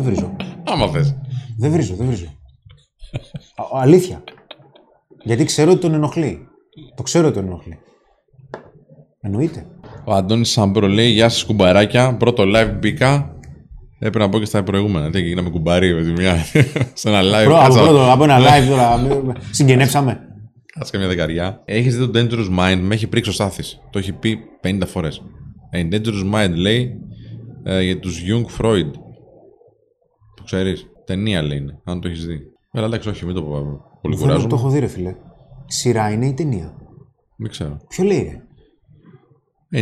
βρίζω. Άμα θες. Δεν βρίζω, δεν βρίζω. Αλήθεια. Γιατί ξέρω ότι τον ενοχλεί. Το ξέρω ότι τον ενοχλεί. Εννοείται. Ο Αντώνης Σαμπρό λέει: γεια σας, κουμπαράκια. Πρώτο live μπήκα. Έπρεπε να πω και στα προηγούμενα. Τι έγινε με κουμπαρί, με τη μία. Σε ένα live. Από ένα live τώρα. Συγγενέψαμε. Κάτσε μια δεκαριά. Έχεις δει το Dangerous Mind, με έχει πρίξει ο Στάθης. Το έχει πει 50 φορές. Dangerous Mind λέει για τους Jung Freud. Το ξέρεις. Ταινία λέει είναι, αν το έχεις δει. Βέβαια, εντάξει, όχι, μην το πω. Πολύ κουράζομαι. Το έχω δει, ρε φίλε. Σειρά είναι η ταινία. Δεν ξέρω. Ποιο λέει,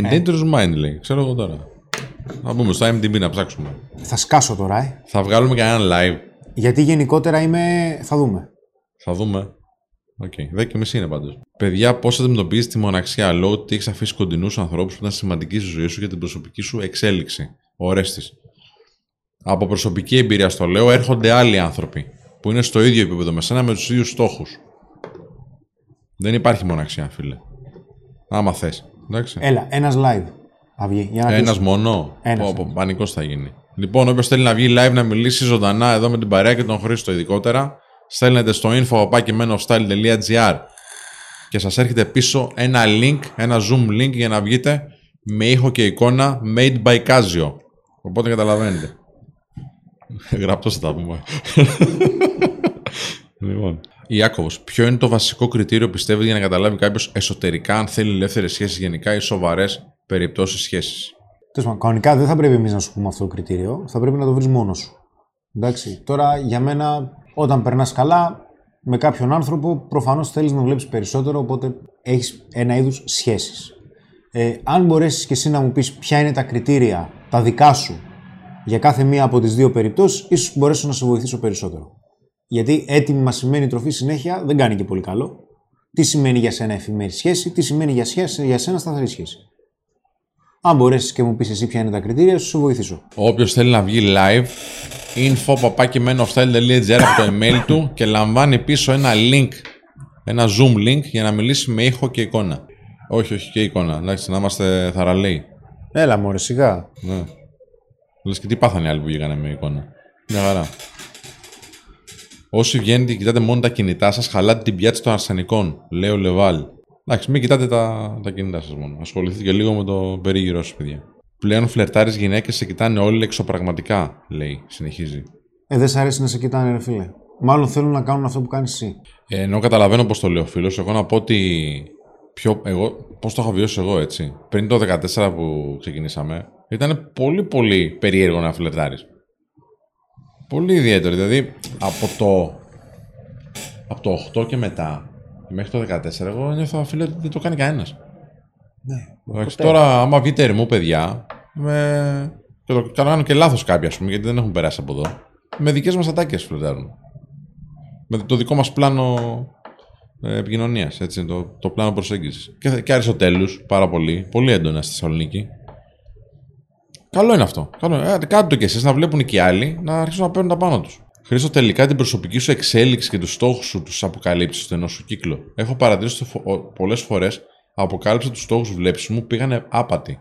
ρε. Dangerous Mind λέει, ξέρω εγώ τώρα. Να πούμε στο IMDb να ψάξουμε. Θα σκάσω τώρα, Θα βγάλουμε κανένα live. Γιατί γενικότερα είμαι. Θα δούμε. Θα δούμε. Οκ. 10:30 είναι πάντως. Παιδιά, πώς αντιμετωπίζεις τη μοναξιά λόγω ότι έχεις αφήσει κοντινούς ανθρώπους που ήταν σημαντικοί στη ζωή σου για την προσωπική σου εξέλιξη. Ο Ορέστης. Από προσωπική εμπειρία στο λέω, έρχονται άλλοι άνθρωποι που είναι στο ίδιο επίπεδο με σένα με τους ίδιους στόχους. Δεν υπάρχει μοναξιά, φίλε. Άμα θες. Εντάξει. Έλα, ένας live. Ένας μόνο. Πανικός θα γίνει. Λοιπόν, όποιος θέλει να βγει live να μιλήσει ζωντανά εδώ με την παρέα και τον Χρήστο ειδικότερα, στέλνετε στο info@menofstyle.gr και σας έρχεται πίσω ένα link, ένα zoom link για να βγείτε με ήχο και εικόνα made by Casio. Οπότε καταλαβαίνετε. Γραπτός θα τα πούμε. Λοιπόν. Ιάκωβος, ποιο είναι το βασικό κριτήριο πιστεύετε για να καταλάβει κάποιος εσωτερικά αν θέλει ελεύθερες σχέσεις γενικά ή σοβαρές περιπτώσεις σχέσεις? Κανονικά δεν θα πρέπει εμείς να σου πούμε αυτό το κριτήριο. Θα πρέπει να το βρεις μόνος σου. Εντάξει. Τώρα για μένα, όταν περνάς καλά με κάποιον άνθρωπο, προφανώς θέλεις να βλέπεις περισσότερο, οπότε έχεις ένα είδους σχέσεις. Αν μπορέσεις και εσύ να μου πεις ποια είναι τα κριτήρια, τα δικά σου, για κάθε μία από τις δύο περιπτώσεις, ίσως μπορέσω να σε βοηθήσω περισσότερο. Γιατί έτοιμη μας σημαίνει τροφή συνέχεια, δεν κάνει και πολύ καλό. Τι σημαίνει για σένα εφημερή σχέση, τι σημαίνει για σένα σταθερή σχέση. Αν μπορέσεις και μου πεις εσύ ποια είναι τα κριτήρια, σου βοηθήσω. Όποιος θέλει να βγει live, info@menofstyle.gr από το email του και λαμβάνει πίσω ένα link, ένα zoom link για να μιλήσει με ήχο και εικόνα. Όχι, όχι και εικόνα, εντάξει, να είμαστε θαραλέοι. Έλα μωρέ, σιγά. Ναι. Λες και τι πάθανε οι άλλοι που βγήκανε με εικόνα. Μια χαρά. Όσοι βγαίνετε και κοιτάτε μόνο τα κινητά σας, χαλάτε την πιάτση των αρσενικών, λέει ο Λεβάλ. Εντάξει, μην κοιτάτε τα κινητά σας μόνο. Ασχοληθείτε και λίγο με το περίγυρο σας, παιδιά. Πλέον φλερτάρεις γυναίκες, σε κοιτάνε όλοι εξωπραγματικά, λέει. Συνεχίζει. Δεν σ' αρέσει να σε κοιτάνε, ρε φίλε. Μάλλον θέλουν να κάνουν αυτό που κάνεις εσύ. Ενώ καταλαβαίνω πώς το λέει ο φίλος, εγώ να πω ότι. Πώς το έχω βιώσει εγώ, έτσι. Πριν το 2014 που ξεκινήσαμε, ήταν πολύ πολύ περίεργο να φλερτάρεις. Πολύ ιδιαίτερο. Δηλαδή από το 8 και μετά μέχρι το 14, εγώ νιώθω φίλε ότι δεν το κάνει κανένας. Ναι. Τώρα, άμα βγείτε ερημού, παιδιά, και το κάνω και λάθος κάποιοι, ας πούμε, γιατί δεν έχουν περάσει από εδώ, με δικές μας ατάκες φλερτάρουν. Με το δικό μας πλάνο επικοινωνίας, έτσι, το πλάνο προσέγγισης. Και Αριστοτέλους, πάρα πολύ, πολύ έντονα στη Θεσσαλονίκη. Καλό είναι αυτό. Κάντε το κι εσείς να βλέπουν και οι άλλοι να αρχίσουν να παίρνουν τα πάνω τους. Χρήστο, τελικά την προσωπική σου εξέλιξη και τους στόχους σου τους αποκαλύψεις στον ενό σου κύκλο. Έχω παρατηρήσει πολλές φορές αποκάλυψα τους στόχους βλέψης μου πήγανε άπατοι.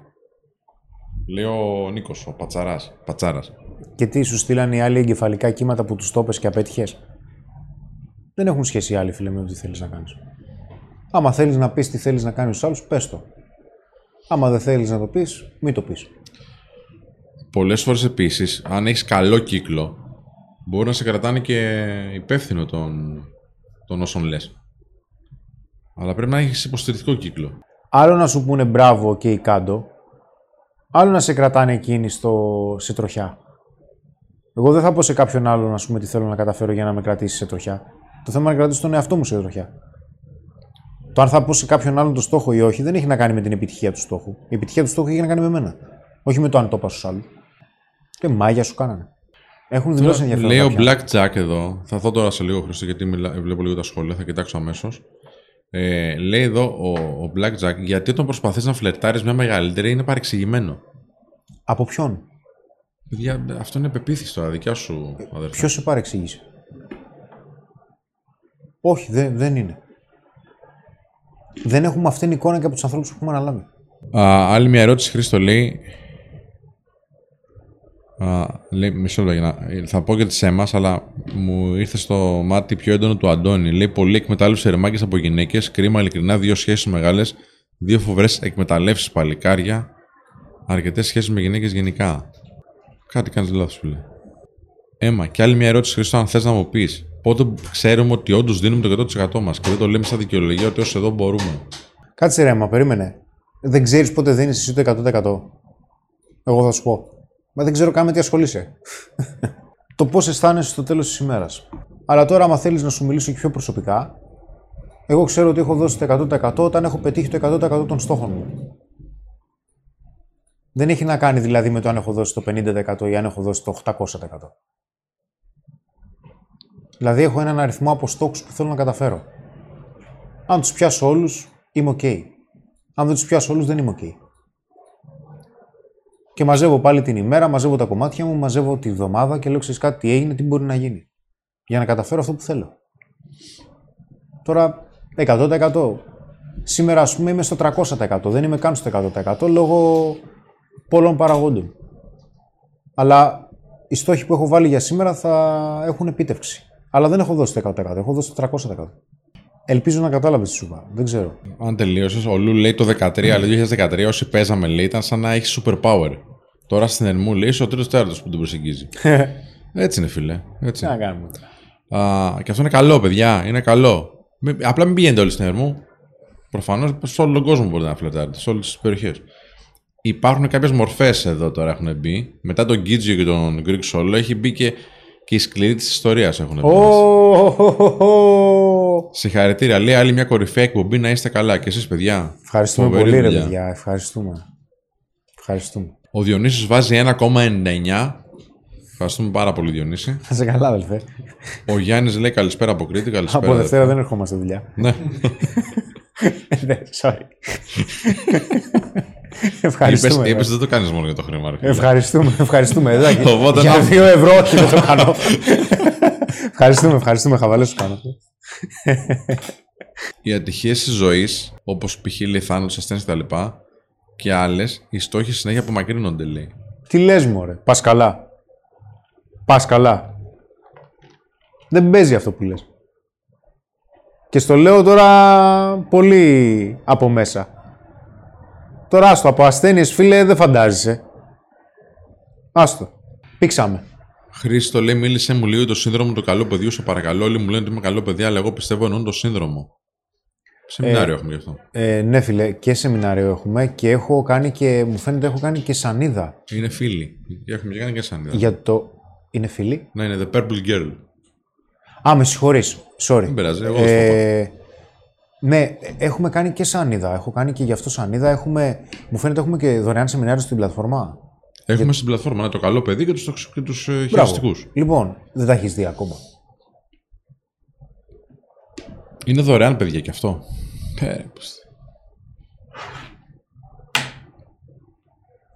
Λέει ο Νίκος, ο Πατσάρας. Και τι σου στείλανε οι άλλοι εγκεφαλικά κύματα που τους το είπες και απέτυχες? Δεν έχουν σχέση οι άλλοι, φίλε, με το τι θέλεις να κάνεις. Άμα θέλεις να πεις τι θέλεις να κάνεις στους άλλους, πες το. Άμα δεν θέλεις να το πεις, μην το πεις. Πολλές φορές επίσης, αν έχεις καλό κύκλο, μπορεί να σε κρατάνε και υπεύθυνο των όσων λες. Αλλά πρέπει να έχεις υποστηρικτικό κύκλο. Άλλο να σου πούνε μπράβο και okay, κάντο, άλλο να σε κρατάνε εκείνοι σε τροχιά. Εγώ δεν θα πω σε κάποιον άλλον, ας πούμε, τι θέλω να καταφέρω για να με κρατήσει σε τροχιά. Το θέμα είναι να κρατήσω τον εαυτό μου σε τροχιά. Το αν θα πω σε κάποιον άλλον το στόχο ή όχι δεν έχει να κάνει με την επιτυχία του στόχου. Η επιτυχία του στόχου έχει να κάνει με μένα. Όχι με το αν το είπα στους άλλους. Και μάγια σου κάνανε. Έχουν δηλώσει ενδιαφέροντα. Λέει ο Black Jack εδώ. Θα δω τώρα σε λίγο, Χρήστο, γιατί βλέπω λίγο τα σχόλια. Θα κοιτάξω αμέσως. Λέει εδώ ο Black Jack, γιατί όταν προσπαθείς να φλερτάρεις μια μεγαλύτερη είναι παρεξηγημένο. Από ποιον? Παιδιά, αυτό είναι πεποίθηση τώρα, δικιά σου αδερφέ. Ποιος σε παρεξήγησε? Όχι, δεν είναι. Δεν έχουμε αυτήν την εικόνα και από τους ανθρώπους που έχουμε αναλάβει. Άλλη μια ερώτηση, Χρήστο, λέει μισό λεπτό, θα πω και τη σε εμάς, αλλά μου ήρθε στο μάτι πιο έντονο του Αντώνη. Λέει: πολλοί εκμετάλλευσε ρεμάκες από γυναίκες. Κρίμα, ειλικρινά, δύο σχέσεις μεγάλες. Δύο φοβερές εκμεταλλεύσεις, παλικάρια. Αρκετές σχέσεις με γυναίκες γενικά. Κάτι κάνεις λάθος, φίλε. Έμα, και άλλη μια ερώτηση, Χρήστο, αν θες να μου πεις. Πότε ξέρουμε ότι όντως δίνουμε το 100% μας και δεν το λέμε σαν δικαιολογία ότι ως εδώ μπορούμε. Κάτσε ρε, μα περίμενε. Δεν ξέρεις πότε δίνεις εσύ το 100%. Εγώ θα σου πω. Μα δεν ξέρω καν με τι ασχολείσαι. Το πώς αισθάνεσαι στο τέλος της ημέρας. Αλλά τώρα, άμα θέλεις να σου μιλήσω πιο προσωπικά, εγώ ξέρω ότι έχω δώσει το 100% όταν έχω πετύχει το 100% των στόχων μου. Δεν έχει να κάνει δηλαδή με το αν έχω δώσει το 50% ή αν έχω δώσει το 800%. Δηλαδή, έχω έναν αριθμό από στόχους που θέλω να καταφέρω. Αν τους πιάσω όλους, είμαι ok. Αν δεν τους πιάσω όλους, δεν είμαι ok. Και μαζεύω πάλι την ημέρα, μαζεύω τα κομμάτια μου, μαζεύω τη βδομάδα και λέω: ξέρεις κάτι, τι έγινε, τι μπορεί να γίνει. Για να καταφέρω αυτό που θέλω. Τώρα, 100%. Σήμερα, ας πούμε, είμαι στο 300%. Δεν είμαι καν στο 100% λόγω πολλών παραγόντων. Αλλά οι στόχοι που έχω βάλει για σήμερα θα έχουν επίτευξη. Αλλά δεν έχω δώσει το 100%, έχω δώσει το 300%. Ελπίζω να κατάλαβες τι σου είπα. Δεν ξέρω. Αν τελείωσες, ο Λου λέει το 13, αλλά το 2013 όσοι παίζαμε λέει ήταν σαν να έχει super power. Τώρα στην Ερμού λέει είσαι ο τρίτος τέταρτος που τον προσεγγίζει. Έτσι είναι, φίλε. Έτσι. Να κάνουμε. Και αυτό είναι καλό, παιδιά. Είναι καλό. Απλά μην πηγαίνετε όλοι στην Ερμού. Προφανώς σε όλο τον κόσμο μπορείτε να φλερτάρετε, σε όλες τις περιοχές. Υπάρχουν κάποιες μορφές εδώ τώρα έχουν μπει. Μετά τον Κίτζιο και τον Greek Solo έχει μπει και οι σκληροί της ιστορίας έχουν μπει. Συγχαρητήρια. Λέει άλλη μια κορυφαία εκπομπή, να είστε καλά. Και εσείς, παιδιά. Ευχαριστούμε πολύ, ρε παιδιά. Ευχαριστούμε. Ο Διονύσης βάζει 1,99. Ευχαριστούμε πάρα πολύ, Διονύση. Θα σε καλά, αδελφέ. Ο Γιάννης λέει καλησπέρα από Κρήτη. Καλησπέρα. Από Δευτέρα δεν ερχόμαστε δουλειά. Ναι. Sorry. Ευχαριστούμε. Είπες δεν το κάνεις μόνο για το χρήμα. Ευχαριστούμε. Για 2 ευρώ όχι δεν το κάνω. Ευχαριστούμε. Χαβαλές σου κάνω. Οι ατυχίες της ζωής, όπως π.χ. θάνατος, ασθένειες κτλ. Και άλλες, οι στόχοι συνέχεια απομακρύνονται, λέει. Τι λες, μωρέ. Πας καλά. Δεν παίζει αυτό που λες. Και στο λέω τώρα πολύ από μέσα. Τώρα άστο, από ασθένειες, φίλε, δεν φαντάζεσαι. Άστο. Πήξαμε. Χρήστο, λέει, μίλησε μου λίγο το σύνδρομο του καλού παιδιού. Σε παρακαλώ, όλοι μου λένε ότι είμαι καλό παιδί, αλλά εγώ πιστεύω εννοούν το σύνδρομο. Σεμινάριο έχουμε γι' αυτό. Ναι, φίλε, και σεμινάριο έχουμε και έχω κάνει και. Μου φαίνεται έχω κάνει και σανίδα. Είναι φίλοι. Έχουμε κάνει και σανίδα. Για το. Είναι φίλοι. Ναι, είναι The Purple Girl. Α, με συγχωρείς. Sorry. Δεν πειράζει, εγώ ναι, έχουμε κάνει και σανίδα. Έχω κάνει και γι' αυτό σανίδα. Έχουμε... Μου φαίνεται έχουμε και δωρεάν σεμινάριο στην πλατφόρμα. Έχουμε στην πλατφόρμα, ναι, το καλό παιδί και τους χειριστικούς. Λοιπόν, δεν τα έχεις δει ακόμα. Είναι δωρεάν, παιδιά, και αυτό.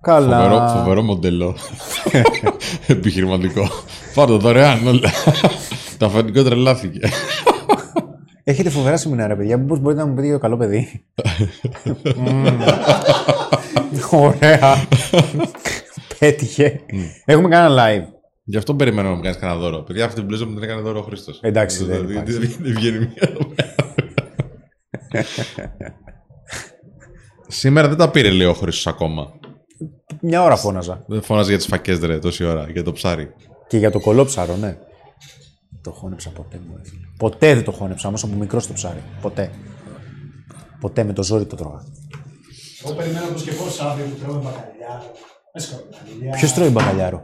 Καλά. Φοβερό μοντέλο. Επιχειρηματικό. Πάρτο, δωρεάν όλα. Το αφεντικό τρελάθηκε. Έχετε φοβερά σεμινάρια, παιδιά. Πώς μπορείτε να μου πείτε για το καλό παιδί. Ωραία. Πέτυχε. Έχουμε κάνει live. Γι' αυτό περιμένω να μου κάνεις κανένα δώρο. Παιδιά, αυτή την πλούζα μου την έκανε δώρο ο Χρήστος. Εντάξει, δεν βγαίνει μία. Σήμερα δεν τα πήρε, λέει ο Χρήστος ακόμα. Μια ώρα φώναζα. Δεν φώναζα για τις φακές, ρε, τόση ώρα. Για το ψάρι. Και για το κολόψαρο, ναι. Το χώνεψα ποτέ μου, έφυγε. Ποτέ δεν το χώνεψα, όμως από μικρό στο ψάρι. Ποτέ με το ζόρι το τρώγα. Εγώ περιμένω πως και πώς αύριο που τρώμε μπακαλιάρο. Ποιος τρώει μπακαλιάρο?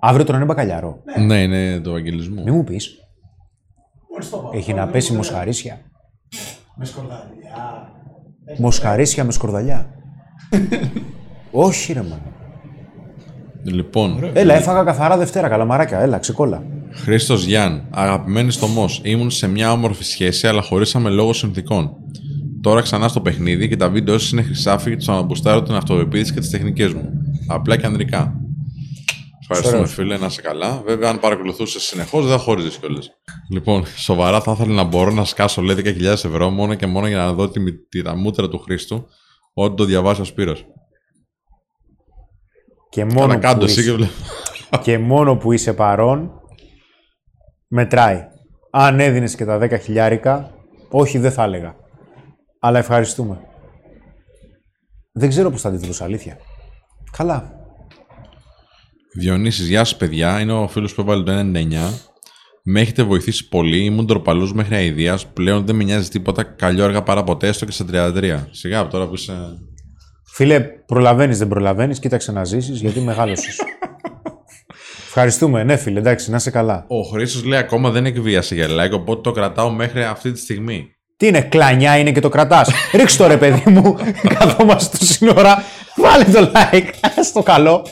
Αύριο τρώνε μπακαλιάρο. Ναι, είναι το Αγγελισμό. Μη μου πεις. Έχει να πέσει μοσχαρίσια. Με σκορδαλιά. Μοσχαρίσια με σκορδαλιά. Όχι ρε μάνα. Λοιπόν. Έλα, έφαγα καθαρά Δευτέρα, καλαμαράκια. Έλα, ξεκόλα. Χρήστος Γιάν, αγαπημένη στο Μος, ήμουν σε μια όμορφη σχέση, αλλά χωρίσαμε λόγω συνθηκών. Τώρα ξανά στο παιχνίδι και τα βίντεο σας είναι χρυσάφι και τους αναμπουστάρω την αυτοπεποίθηση και τις τεχνικές μου. Απλά και ανδρικά. Ευχαριστούμε, φίλε, να είσαι καλά. Βέβαια, αν παρακολουθούσες συνεχώς, δεν θα χώριζες κιόλας. Λοιπόν, σοβαρά θα ήθελα να μπορώ να σκάσω, λέει, 10.000 ευρώ μόνο και μόνο για να δω τα μούτρα του Χρήστου όταν το διαβάσει ο Σπύρος. Και μόνο που είσαι παρόν. μετράει. Αν έδινες και τα 10.000, όχι, δεν θα έλεγα. Αλλά ευχαριστούμε. Δεν ξέρω πώς θα αντιδρούσα, αλήθεια. Καλά. Διονύσης, γεια σας παιδιά. Είναι ο φίλος που έβαλε το 99. Με έχετε βοηθήσει πολύ. Ήμουν ντροπαλός μέχρι αηδίας. Πλέον δεν με νοιάζει τίποτα. Καλό αργά παρά ποτέ, έστω και στα 33. Σιγά από τώρα που είσαι. Φίλε, προλαβαίνεις, δεν προλαβαίνεις. Κοίταξε να ζήσεις, γιατί μεγάλωσες. Ευχαριστούμε. Ναι, φίλε, εντάξει, να είσαι καλά. Ο Χρήστος λέει ακόμα δεν εκβίασε για like, οπότε το κρατάω μέχρι αυτή τη στιγμή. Τι είναι, κλανιά είναι και το κρατάς. Ρίξτε το ρε, παιδί μου. Καθόμαστε στο σύνορα. Βάλε το like. Στο καλό.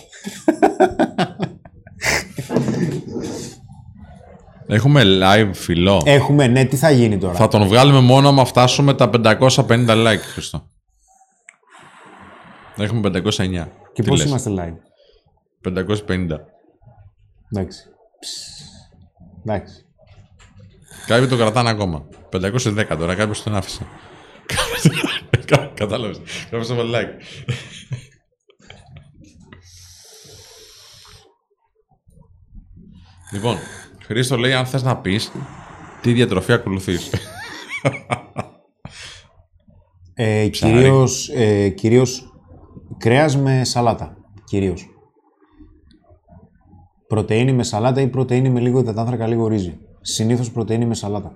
Έχουμε live φιλό. Έχουμε, ναι, τι θα γίνει τώρα. Θα τον βγάλουμε μόνο άμα φτάσουμε τα 550 like, Χριστό. Έχουμε 509. Και πώς είμαστε live? 550. Εντάξει. Εντάξει. Κάποιοι το κρατάνε ακόμα. 510 τώρα, κάποιος τον άφησε. Κατάλαβες. Κάποιος τον like. Λοιπόν, Χρήστο λέει, αν θες να πεις τι διατροφή ακολουθείς. Κυρίως κρέας με σαλάτα. Κυρίως. Πρωτεΐνη με σαλάτα ή πρωτεΐνη με λίγο υδατάνθρακα, λίγο ρύζι. Συνήθως πρωτεΐνη με σαλάτα.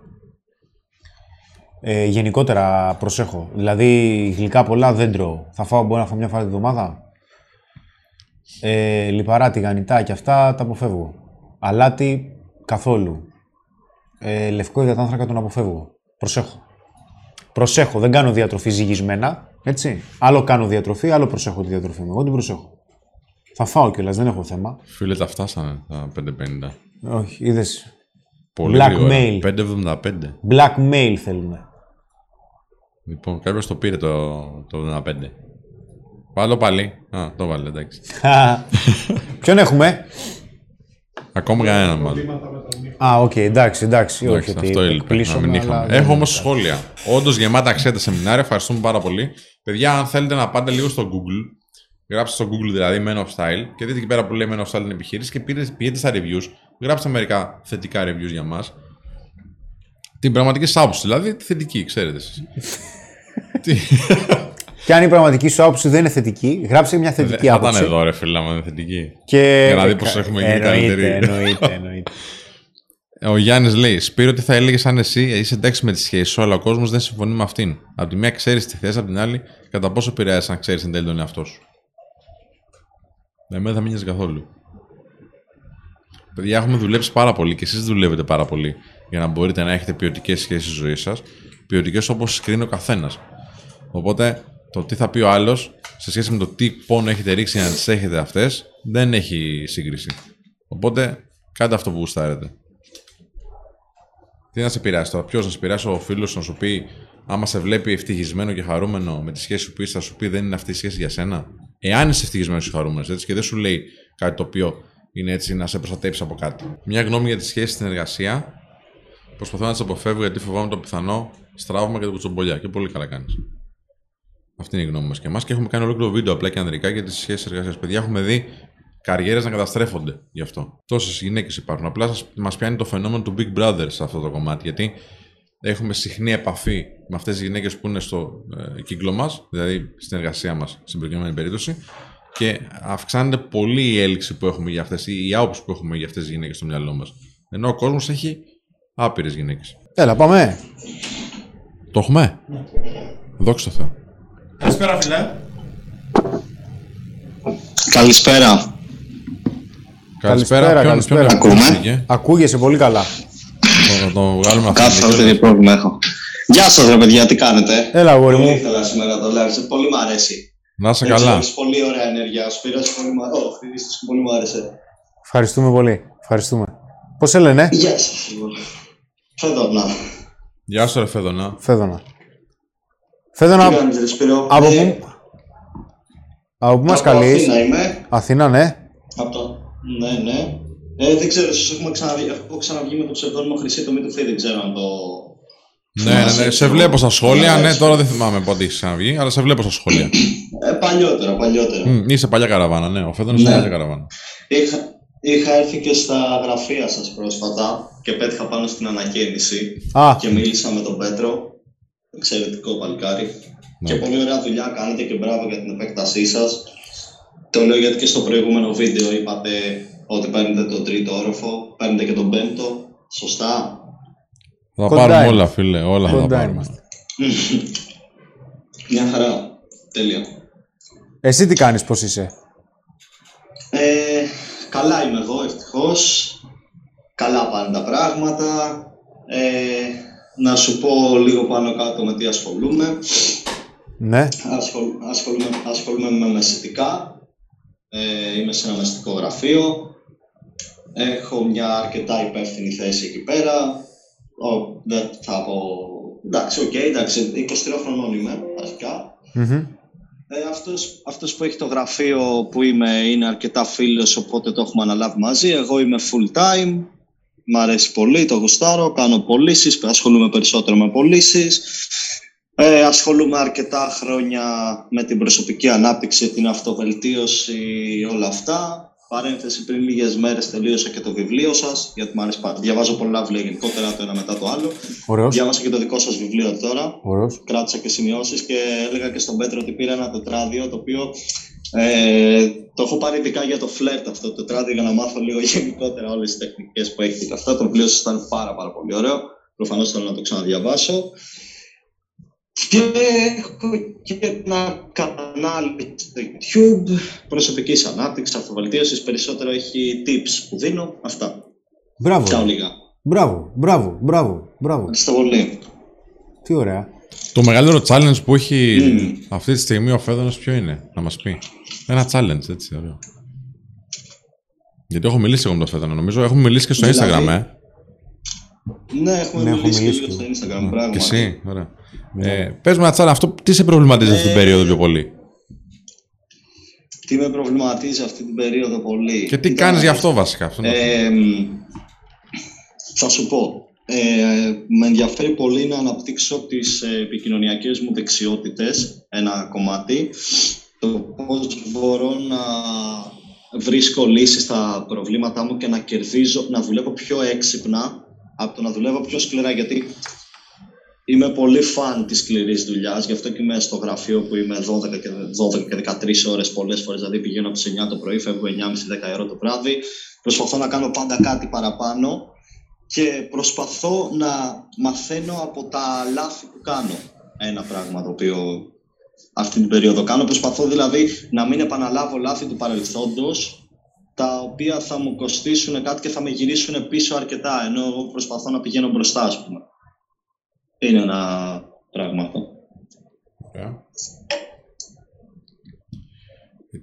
Γενικότερα προσέχω. Δηλαδή γλυκά πολλά δεν τρώω. Θα φάω, μπορώ να φάω μια φορά τη βδομάδα. Λιπαρά, τηγανιτά και αυτά τα αποφεύγω. Αλάτι καθόλου. Λευκό υδατάνθρακα τον αποφεύγω. Προσέχω. Προσέχω. Δεν κάνω διατροφή ζυγισμένα. Έτσι. Άλλο κάνω διατροφή, άλλο προσέχω τη διατροφή μου. Εγώ την προσέχω. Θα φάω κιόλας, δεν έχω θέμα. Φίλε, τα φτάσανε τα 5.50. Όχι, είδες. Πολύ Blackmail. 5.75. Blackmail θέλουμε. Λοιπόν, κάποιος το πήρε το 75. Βάλω πάλι. Α, το βάλε, εντάξει. Ποιον έχουμε? Ακόμα κανένα μάλλον. Α, οκ, εντάξει. Όχι, αυτό έλειπε. Να μην είχαμε. Έχω όμως σχόλια. Όντως γεμάτα αξία τα σεμινάρια. Ευχαριστούμε πάρα πολύ. Παιδιά, αν θέλετε να πάτε λίγο στο Google, γράψτε στο Google δηλαδή Men of Style και δείτε εκεί πέρα που λέει Men of Style είναι επιχείρηση και πηγαίνετε στα reviews. Γράψτε μερικά θετικά reviews για μας. Την πραγματική σου άποψη, δηλαδή τη θετική, ξέρετε εσείς. Και αν η πραγματική σου άποψη δεν είναι θετική, γράψε μια θετική άποψη. Θα ήταν εδώ, ρε φίλε, άμα είναι θετική. Και... για να δει πως έχουμε γίνει καλύτεροι. Εννοείται. Ο Γιάννης λέει: Σπύρο, τι θα έλεγες αν είσαι εντάξει με τη σχέση σου, αλλά ο κόσμος δεν συμφωνεί με αυτήν? Απ' τη μία ξέρεις τι θες, απ' την άλλη, κατά πόσο επηρεάζει αν ξέρεις εν τέλει τον εαυτό σου? Εμένα θα μείνει καθόλου. Παιδιά, έχουμε δουλέψει πάρα πολύ και εσείς δουλεύετε πάρα πολύ για να μπορείτε να έχετε ποιοτικές σχέσεις στη ζωή σας, ποιοτικές όπως κρίνει ο καθένας. Οπότε το τι θα πει ο άλλος σε σχέση με το τι πόνο έχετε ρίξει για να τις έχετε αυτές δεν έχει σύγκριση. Οπότε κάντε αυτό που γουστάρετε. Τι να σε πειράσει τώρα, ποιος να σε πειράσει? Ο φίλος να σου πει, άμα σε βλέπει ευτυχισμένο και χαρούμενο με τη σχέση που είσαι, θα σου πει δεν είναι αυτή η σχέση για σένα? Εάν είσαι ευτυχισμένος και χαρούμενος, έτσι, και δεν σου λέει κάτι το οποίο είναι έτσι να σε προστατέψει από κάτι. Μια γνώμη για τη σχέση στην εργασία. Προσπαθώ να τις αποφεύγω γιατί φοβάμαι το πιθανό στράβωμα και το κουτσομπολιά. Και πολύ καλά κάνεις. Αυτή είναι η γνώμη μας και εμάς. Και έχουμε κάνει ολόκληρο βίντεο απλά και ανδρικά για τις σχέσεις εργασίας. Παιδιά, έχουμε δει καριέρες να καταστρέφονται γι' αυτό. Τόσες γυναίκες υπάρχουν. Απλά μας πιάνει το φαινόμενο του Big Brother σε αυτό το κομμάτι. Γιατί έχουμε συχνή επαφή με αυτές τις γυναίκες που είναι στο κύκλο μας, δηλαδή στην εργασία μας στην προκειμένη περίπτωση. Και αυξάνεται πολύ η έλξη που έχουμε για αυτές ή η άποψη που έχουμε για αυτές τις γυναίκες στο μυαλό μας. Ενώ ο κόσμος έχει άπειρες γυναίκες. Έλα, πάμε! Το έχουμε! Ναι. Δόξα τω Θεώ. Καλησπέρα, φίλε. Καλησπέρα. Καλησπέρα. Ακούμε. Ακούγεσαι πολύ καλά. Θα το βγάλουμε αυτό. Κάθε τι πρόβλημα έχω. Γεια σας, ρε παιδιά, τι κάνετε? Έλα, αγόρι μου. Ήθελα σήμερα το live, πολύ μου αρέσει. Να είσαι καλά. Έχεις πολύ ωραία ενέργεια. Ο Σπύρος πολύ μου άρεσε. Ευχαριστούμε πολύ. Πώς σε λένε? Γεια σας. Φαίδωνα. Γεια σου ρε Φαίδωνα. Φαίδωνα, από πού? Από πού μας καλείς? Αθήνα είμαι. Αθήνα, ναι. Από το... Ναι. Δεν ξέρω, ίσως έχουμε ξαναβγεί με το ψευδόνυμο Χρυσή Τομή του Φι, δεν ξέρω αν το... Ναι, σε βλέπω στα σχόλια. Ναι, τώρα δεν θυμάμαι πότε έχεις ξαναβγεί, αλλά σε βλέπω στα σχόλια. Παλιότερα. Είσαι παλιά καραβάνα, ναι. Ο Φαίδωνας είναι παλιά καραβάνα. Είχα έρθει και στα γραφεία σας πρόσφατα και πέτυχα πάνω στην ανακαίνιση και μίλησα με τον Πέτρο, εξαιρετικό παλικάρι. Και πολύ ωραία δουλειά κάνετε και μπράβο για την επέκτασή σας. Το λέω γιατί και στο προηγούμενο βίντεο είπατε ότι παίρνετε τον τρίτο όροφο, παίρνετε και τον πέμπτο, σωστά? Θα πάρουμε όλα, φίλε, όλα θα πάρουμε. Μια χαρά, τέλεια. Εσύ τι κάνεις, πώς είσαι? Καλά είμαι εγώ, ευτυχώς. Καλά πάνε τα πράγματα. Να σου πω λίγο πάνω κάτω με τι ασχολούμαι. Ναι. Ασχολούμαι με μεσητικά. Είμαι σε ένα μεσητικό γραφείο. Έχω μια αρκετά υπεύθυνη θέση εκεί πέρα. Δεν θα πω... Εντάξει, εντάξει, 23 χρονών είμαι αρχικά. Αυτός που έχει το γραφείο που είμαι είναι αρκετά φίλος, οπότε το έχουμε αναλάβει μαζί. Εγώ είμαι full time, μ' αρέσει πολύ, το γουστάρω, κάνω πωλήσεις, ασχολούμαι περισσότερο με πωλήσεις. Ασχολούμαι αρκετά χρόνια με την προσωπική ανάπτυξη, την αυτοβελτίωση, όλα αυτά. Παρένθεση, πριν λίγες μέρες τελείωσα και το βιβλίο σας, γιατί μου αρέσει πάρα. Διαβάζω πολλά βιβλία γενικότερα, το ένα μετά το άλλο. Ωραίος. Διάβασα και το δικό σας βιβλίο τώρα. Ωραίος. Κράτησα και σημειώσεις και έλεγα και στον Πέτρο ότι πήρα ένα τετράδιο, το οποίο το έχω πάρει ειδικά για το φλερτ αυτό το τετράδιο, για να μάθω λίγο γενικότερα όλες τις τεχνικές που έχετε και αυτά. Το βιβλίο σας ήταν πάρα, πάρα πολύ ωραίο. Προφανώς θέλω να το ξαναδιαβάσω. Και έχω και ένα κανάλι στο YouTube προσωπικής ανάπτυξης, αυτοβελτίωσης, περισσότερο έχει tips που δίνω, αυτά. Μπράβο. Μπράβο. Ευχαριστώ πολύ. Τι ωραία. Το μεγαλύτερο challenge που έχει αυτή τη στιγμή ο Φαίδωνας ποιο είναι, να μας πει? Ένα challenge, έτσι, ωραίο. Γιατί έχω μιλήσει εγώ με τον Φαίδωνα, νομίζω. Έχουμε μιλήσει και στο Instagram, Ναι, έχουμε μιλήσει και στο Instagram, πράγμα. Και εσύ, ωραία. Πες μου, Ατσάρα, αυτό τι σε προβληματίζει αυτή την περίοδο πιο πολύ? Τι με προβληματίζει αυτή την περίοδο πολύ? Και τι κάνεις γι' αυτό βασικά? Αυτό θα σου πω. Με ενδιαφέρει πολύ να αναπτύξω τις επικοινωνιακές μου δεξιότητες, ένα κομμάτι. Το πώς μπορώ να βρίσκω λύσεις στα προβλήματά μου και να κερδίζω, να δουλεύω πιο έξυπνα από το να δουλεύω πιο σκληρά, γιατί είμαι πολύ φαν της σκληρής δουλειάς, γι' αυτό και είμαι στο γραφείο που είμαι 12 και 13 ώρες πολλές φορές, δηλαδή πηγαίνω από τις 9 το πρωί, φεύγω 9.30-10 ώρα το βράδυ, προσπαθώ να κάνω πάντα κάτι παραπάνω και προσπαθώ να μαθαίνω από τα λάθη που κάνω. Ένα πράγμα το οποίο αυτή την περίοδο κάνω, προσπαθώ δηλαδή να μην επαναλάβω λάθη του παρελθόντος, τα οποία θα μου κοστίσουν κάτι και θα με γυρίσουν πίσω αρκετά, ενώ εγώ προσπαθώ να πηγαίνω μπροστά, ας πούμε. Είναι ένα πράγμα αυτό. Okay.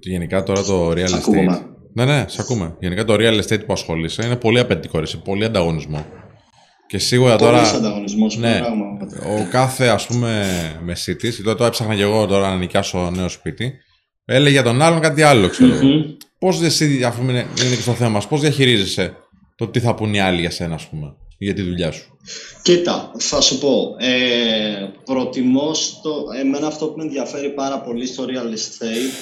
Γενικά τώρα το real estate... Ακούγομαι. Ναι, σε ακούμε. Γενικά το real estate που ασχολείσαι είναι πολύ απαιτητικό, σε πολύ ανταγωνισμό. Και σίγουρα πολύ τώρα... ανταγωνισμός, ναι, πράγμα. Ο κάθε, ας πούμε, μεσίτης, τώρα έψαχνα και εγώ τώρα να νοικιάσω νέο σπίτι, έλεγε για τον άλλον κάτι άλλο, ξέρω. Πώς εσύ, αφού είναι και στο θέμα μας, πώς διαχειρίζεσαι το τι θα πουν οι άλλοι για σένα, ας πούμε, για τη δουλειά σου? Κοίτα, θα σου πω, προτιμώ εμένα αυτό που με ενδιαφέρει πάρα πολύ στο real estate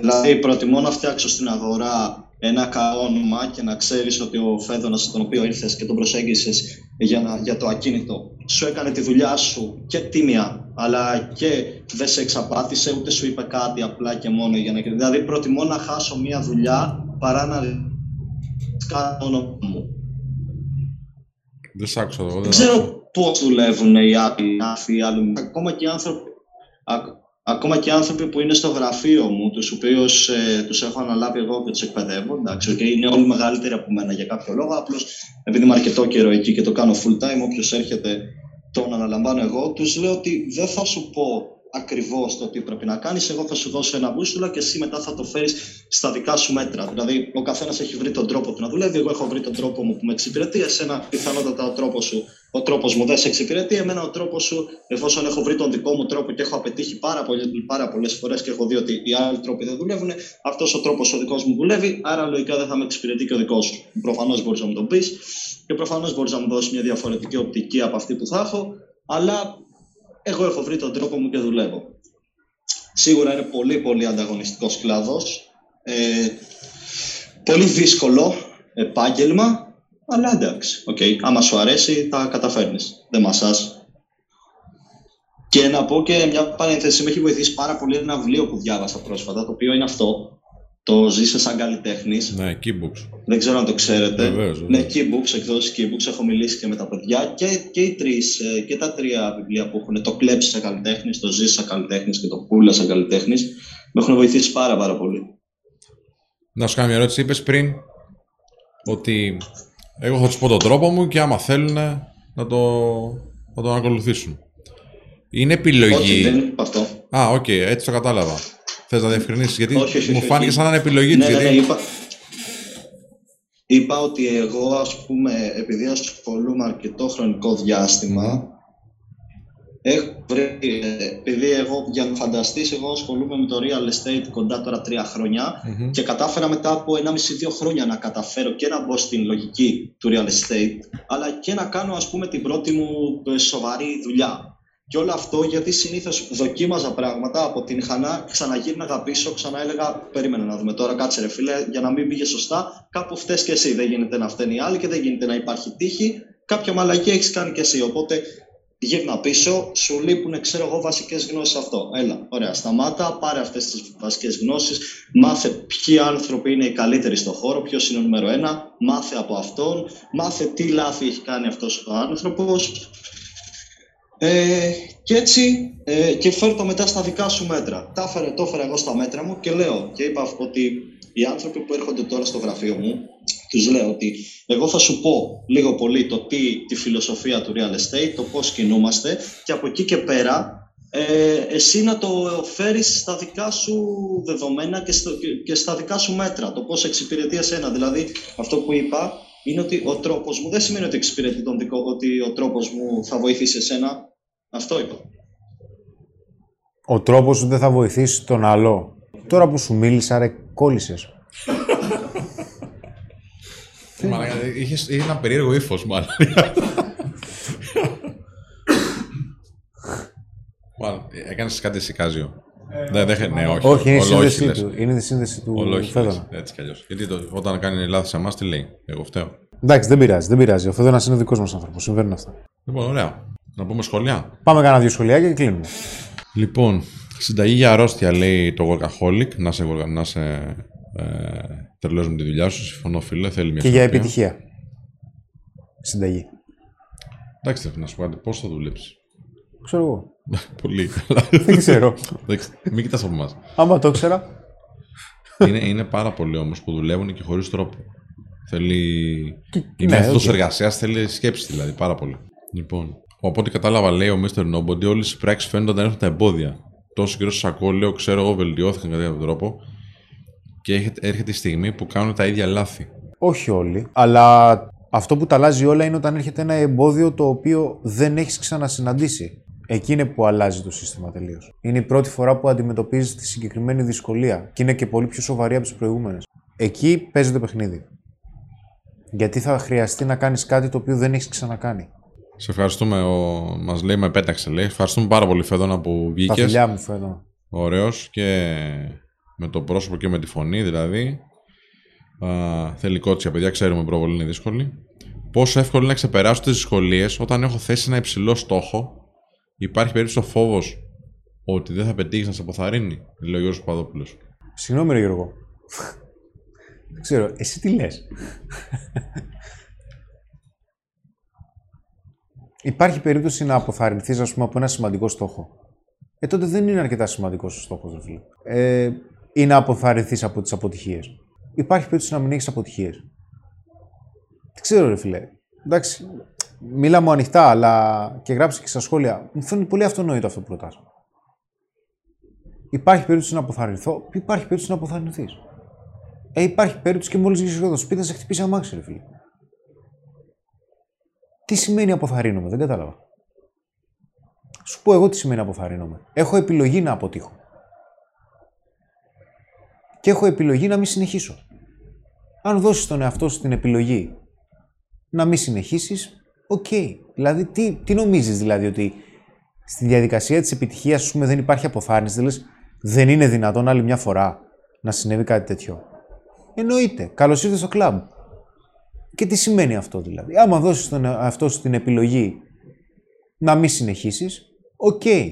δηλαδή προτιμώ να φτιάξω στην αγορά ένα καλό όνομα και να ξέρεις ότι ο Φαίδωνας τον οποίο ήρθες και τον προσέγγισες για το ακίνητο σου έκανε τη δουλειά σου και τίμια, αλλά και δεν σε εξαπάτησε ούτε σου είπε κάτι απλά και μόνο για να... Δηλαδή προτιμώ να χάσω μια δουλειά παρά να κάνω όνομα μου. Δεν ξέρω πώς δουλεύουν οι άλλοι. Ακόμα και οι άνθρωποι που είναι στο γραφείο μου, τους οποίους τους έχω αναλάβει εγώ και τους εκπαιδεύω, εντάξει, είναι όλοι μεγαλύτεροι από μένα για κάποιο λόγο, απλώς επειδή είμαι αρκετό καιρό εκεί και το κάνω full time, όποιος έρχεται τον αναλαμβάνω εγώ, τους λέω ότι δεν θα σου πω ακριβώς το τι πρέπει να κάνεις, εγώ θα σου δώσω ένα μπούσουλα και εσύ μετά θα το φέρεις στα δικά σου μέτρα. Δηλαδή, ο καθένας έχει βρει τον τρόπο του να δουλεύει, εγώ έχω βρει τον τρόπο μου που με εξυπηρετεί, εσένα πιθανότατα ο τρόπος μου δεν σε εξυπηρετεί, εμένα ο τρόπος σου, εφόσον έχω βρει τον δικό μου τρόπο και έχω απετύχει πάρα πολλές φορές και έχω δει ότι οι άλλοι τρόποι δεν δουλεύουν, αυτός ο τρόπος ο δικός μου δουλεύει, άρα λογικά δεν θα με εξυπηρετεί και ο δικός σου. Προφανώς μπορείς να μου τον πεις και προφανώς μπορείς να μου δώσεις μια διαφορετική οπτική από αυτή που θα έχω, αλλά εγώ έχω βρει τον τρόπο μου και δουλεύω. Σίγουρα είναι πολύ πολύ ανταγωνιστικός κλάδος. Πολύ δύσκολο επάγγελμα, αλλά εντάξει. Okay. Άμα σου αρέσει, τα καταφέρνεις. Δεν μασάς. Και να πω και μια παρένθεση, με έχει βοηθήσει πάρα πολύ ένα βιβλίο που διάβασα πρόσφατα, το οποίο είναι αυτό. Το «Ζήσε σαν καλλιτέχνης». Ναι, Keybooks. Δεν ξέρω αν το ξέρετε. Βεβαίως, ναι, Keybooks, εκδόσεις Keybooks. Έχω μιλήσει και με τα παιδιά και τα τρία βιβλία που έχουν. Το «Κλέψε σαν καλλιτέχνης», το «Ζήσε σαν καλλιτέχνης» και το «Πούλα σαν καλλιτέχνης». Με έχουν βοηθήσει πάρα πολύ. Να σου κάνω μια ερώτηση. Είπες πριν ότι εγώ θα τους πω τον τρόπο μου και άμα θέλουν να τον ακολουθήσουν. Είναι επιλογή. Όχι, δεν είναι αυτό. Α, οκ, έτσι το κατάλαβα. Θες να διευκρινίσεις, γιατί όχι, μου φάνηκε σαν να είναι επιλογή της. Ναι, είπα ότι εγώ, ας πούμε, επειδή ασχολούμαι αρκετό χρονικό διάστημα, επειδή εγώ, για να φανταστείς, εγώ ασχολούμαι με το real estate κοντά τώρα 3 χρόνια και κατάφερα μετά από 1,5-2 χρόνια να καταφέρω και να μπω στην λογική του real estate, αλλά και να κάνω, ας πούμε, την πρώτη μου σοβαρή δουλειά. Και όλο αυτό γιατί συνήθως δοκίμαζα πράγματα, αποτύχανα, ξαναγύρναγα πίσω, ξανά έλεγα περίμενα να δούμε τώρα, κάτσε ρε φίλε, για να μην πήγε σωστά, κάπου φταίς και εσύ. Δεν γίνεται να φταίνει οι άλλοι και δεν γίνεται να υπάρχει τύχη. Κάποια μαλακή έχεις κάνει και εσύ. Οπότε γύρνα πίσω, σου λείπουν, ξέρω εγώ, βασικές γνώσεις αυτό. Έλα, ωραία, σταμάτα, πάρε αυτές τις βασικές γνώσεις, μάθε ποιοι άνθρωποι είναι οι καλύτεροι στον χώρο, ποιος είναι ο νούμερο 1, μάθε από αυτόν, μάθε τι λάθη έχει κάνει αυτός ο άνθρωπος. Και έτσι και φέρ το μετά στα δικά σου μέτρα. Το έφερα εγώ στα μέτρα μου και λέω και είπα ότι οι άνθρωποι που έρχονται τώρα στο γραφείο μου, τους λέω ότι εγώ θα σου πω λίγο πολύ τη φιλοσοφία του real estate, το πώς κινούμαστε και από εκεί και πέρα εσύ να το φέρεις στα δικά σου δεδομένα και στα δικά σου μέτρα, το πώς εξυπηρετεί εσένα. Δηλαδή αυτό που είπα είναι ότι ο τρόπος μου δεν σημαίνει ότι εξυπηρετεί τον δικό, ότι ο τρόπος μου θα βοηθήσει εσένα. Αυτό είπα. Ο τρόπος σου δεν θα βοηθήσει τον άλλο. Τώρα που σου μίλησα, ρε, κόλλησες. Είχε ένα περίεργο ύφος, μάλλον. Έκανες κάτι εσύ, Κάζιο. Ναι, όχι. Όχι, είναι η σύνδεσή του. Είναι η σύνδεση του Φαίδωνα. Έτσι κι αλλιώς. Γιατί όταν κάνει λάθος σε εμάς, τι λέει, εγώ φταίω. Εντάξει, δεν πειράζει. Ο Φαίδωνας είναι ο δικός μας άνθρωπος. Συμβαίνουν αυτά. Λοιπόν, ωραία. Να πούμε σχολιά. Πάμε κάνα 2 σχολιάκια και κλείνουμε. Λοιπόν, συνταγή για αρρώστια λέει το workaholic. Να είσαι τρελός με τη δουλειά σου. Συμφωνώ, φίλε. Θέλει μια και για επιτυχία. Συνταγή. Εντάξει, να σου πω πώς θα δουλέψει. Ξέρω εγώ. Πολύ. Δεν ξέρω. Μην κοιτάς από εμάς. Άμα το ξέρα. Είναι πάρα πολλοί όμως που δουλεύουν και χωρίς τρόπο. Η μέθοδος εργασίας θέλει σκέψη, δηλαδή, πάρα πολύ. Λοιπόν, από ό,τι κατάλαβα, λέει ο Mr. Nobody, όλες οι πράξεις φαίνονται να έρχονται τα εμπόδια. Τόσο καιρό σας ακούω, λέω, ξέρω εγώ, βελτιώθηκαν κατά κάποιο τρόπο και έρχεται η στιγμή που κάνουν τα ίδια λάθη. Όχι όλοι, αλλά αυτό που τα αλλάζει όλα είναι όταν έρχεται ένα εμπόδιο το οποίο δεν έχεις ξανασυναντήσει. Εκεί είναι που αλλάζει το σύστημα τελείως. Είναι η πρώτη φορά που αντιμετωπίζεις τη συγκεκριμένη δυσκολία και είναι και πολύ πιο σοβαρή από τις προηγούμενες. Εκεί παίζει το παιχνίδι. Γιατί θα χρειαστεί να κάνεις κάτι το οποίο δεν έχεις ξανακάνει. Σε ευχαριστούμε. Μας λέει, με πέταξε, λέει. Ευχαριστούμε πάρα πολύ, Φαίδωνα, που βγήκες. Τα φιλιά μου, Φαίδωνα. Ωραίος και με το πρόσωπο και με τη φωνή, δηλαδή. Θέλει κότσια, παιδιά, ξέρουμε προβολή είναι δύσκολη. Πόσο εύκολο είναι να ξεπεράσω τις δυσκολίες όταν έχω θέσει ένα υψηλό στόχο. Υπάρχει περίπτωση ο φόβος ότι δεν θα πετύχεις να σε αποθαρρύνει, λέει ο Γιώργος Παπαδόπουλος. Συγγνώμη, ρε Γιώργο. Δεν ξέρω, εσύ τι λες. Υπάρχει περίπτωση να αποθαρρυνθείς, ας πούμε, από ένα σημαντικό στόχο. Τότε δεν είναι αρκετά σημαντικός ο στόχος, ρε φίλε. Ή να αποθαρρυνθείς από τις αποτυχίες. Υπάρχει περίπτωση να μην έχεις αποτυχίες. Δεν ξέρω, ρε φίλε. Εντάξει. Μίλα μου ανοιχτά, αλλά και γράψε και στα σχόλια. Μου φαίνεται πολύ αυτονόητο αυτό που προτάζω. Υπάρχει περίπτωση να αποθαρρυνθώ, υπάρχει περίπτωση να αποθαρρυνθείς. Υπάρχει περίπτωση και μόλις γυρίσει το σπίτι, θα σε χτυπήσει αμάξι, ρε φίλε. Τι σημαίνει αποθαρρύνομαι, δεν κατάλαβα. Σου πω εγώ τι σημαίνει αποθαρρύνομαι. Έχω επιλογή να αποτύχω. Και έχω επιλογή να μην συνεχίσω. Αν δώσεις τον εαυτό σου την επιλογή να μην συνεχίσεις. Οκ. Δηλαδή, τι νομίζεις, δηλαδή, ότι στη διαδικασία της επιτυχίας, ας πούμε, δεν υπάρχει αποθάρρυνση. Δηλαδή, δεν είναι δυνατόν άλλη μια φορά να συνέβη κάτι τέτοιο. Εννοείται. Καλώς ήρθες στο κλαμπ. Και τι σημαίνει αυτό δηλαδή. Άμα δώσεις τον εαυτό σου την επιλογή να μην συνεχίσεις, οκ. Okay.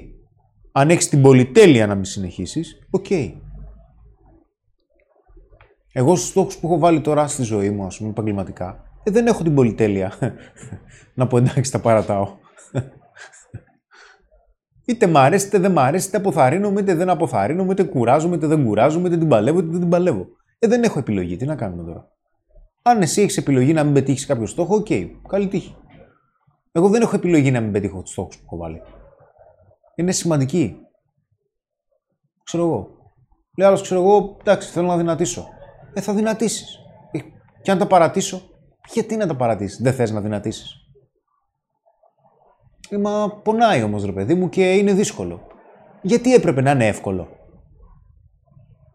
Αν έχεις την πολυτέλεια να μην συνεχίσεις, οκ. Okay. Εγώ στους στόχους που έχω βάλει τώρα στη ζωή μου, ας πούμε, επαγγελματικά, δεν έχω την πολυτέλεια να πω εντάξει τα παρατάω. Είτε μ' αρέσει, είτε δεν μ' αρέσει, είτε αποθαρρύνομαι, είτε δεν αποθαρρύνομαι, είτε κουράζομαι, είτε δεν κουράζομαι, είτε την παλεύω, είτε δεν την παλεύω. Δεν έχω επιλογή. Τι να κάνουμε τώρα. Αν εσύ έχεις επιλογή να μην πετύχεις κάποιο στόχο, οκ. Okay, καλή τύχη. Εγώ δεν έχω επιλογή να μην πετύχω τους στόχους που έχω βάλει. Είναι σημαντική. Ξέρω εγώ. Λέει άλλος, ξέρω εγώ, εντάξει, θέλω να δυνατήσω. Θα δυνατήσεις. Και αν τα παρατήσω, γιατί να τα παρατήσεις, δεν θες να δυνατήσεις. Μα πονάει όμως ρε παιδί μου και είναι δύσκολο. Γιατί έπρεπε να είναι εύκολο.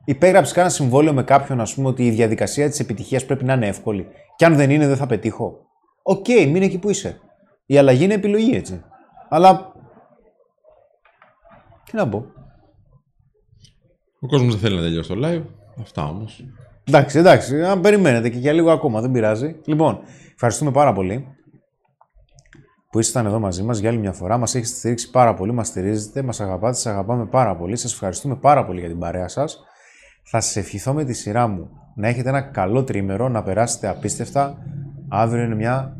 Υπέγραψες κάνα συμβόλαιο με κάποιον, ας πούμε, ότι η διαδικασία της επιτυχίας πρέπει να είναι εύκολη. Και αν δεν είναι, δεν θα πετύχω. Οκ, μείνε εκεί που είσαι. Η αλλαγή είναι επιλογή, έτσι. Αλλά. Τι να πω. Ο κόσμος δεν θέλει να τελειώσει το live. Αυτά όμως. Εντάξει, εντάξει. Αν περιμένετε και για λίγο ακόμα, δεν πειράζει. Λοιπόν, ευχαριστούμε πάρα πολύ που ήσασταν εδώ μαζί μας για άλλη μια φορά. Μας έχετε στηρίξει πάρα πολύ, μας στηρίζετε, μας αγαπάτε, σας αγαπάμε πάρα πολύ. Σας ευχαριστούμε πάρα πολύ για την παρέα σας. Θα σας ευχηθώ με τη σειρά μου να έχετε ένα καλό τρίμερο, να περάσετε απίστευτα. Αύριο είναι μια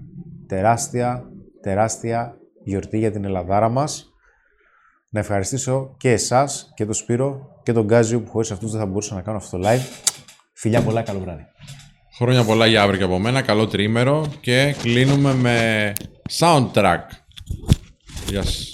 τεράστια γιορτή για την Ελλαδάρα μας. Να ευχαριστήσω και εσάς και τον Σπύρο και τον Κάζιο που χωρίς αυτούς δεν θα μπορούσα να κάνω αυτό το live. Φιλιά πολλά, καλό βράδυ. Χρόνια πολλά για αύριο και από μένα, καλό τρίμερο και κλείνουμε με Soundtrack. Γεια σας.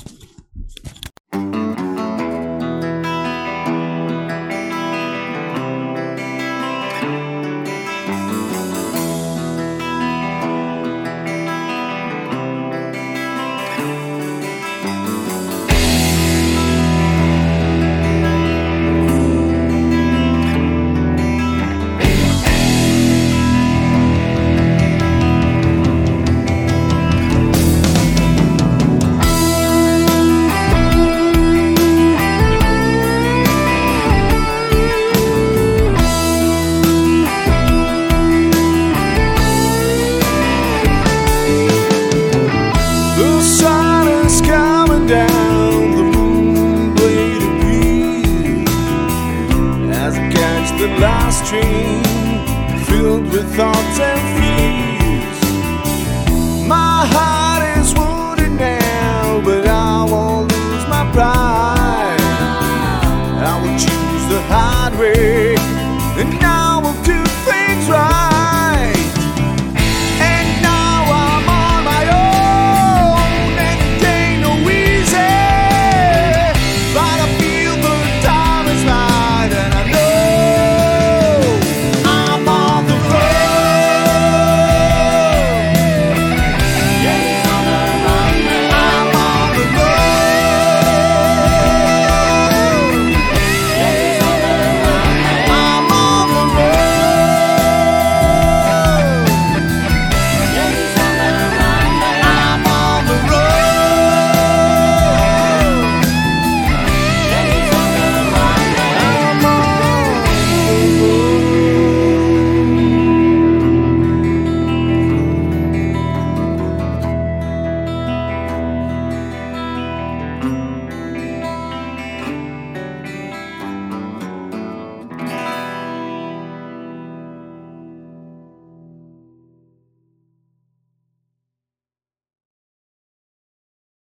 Last train filled with thoughts and fears.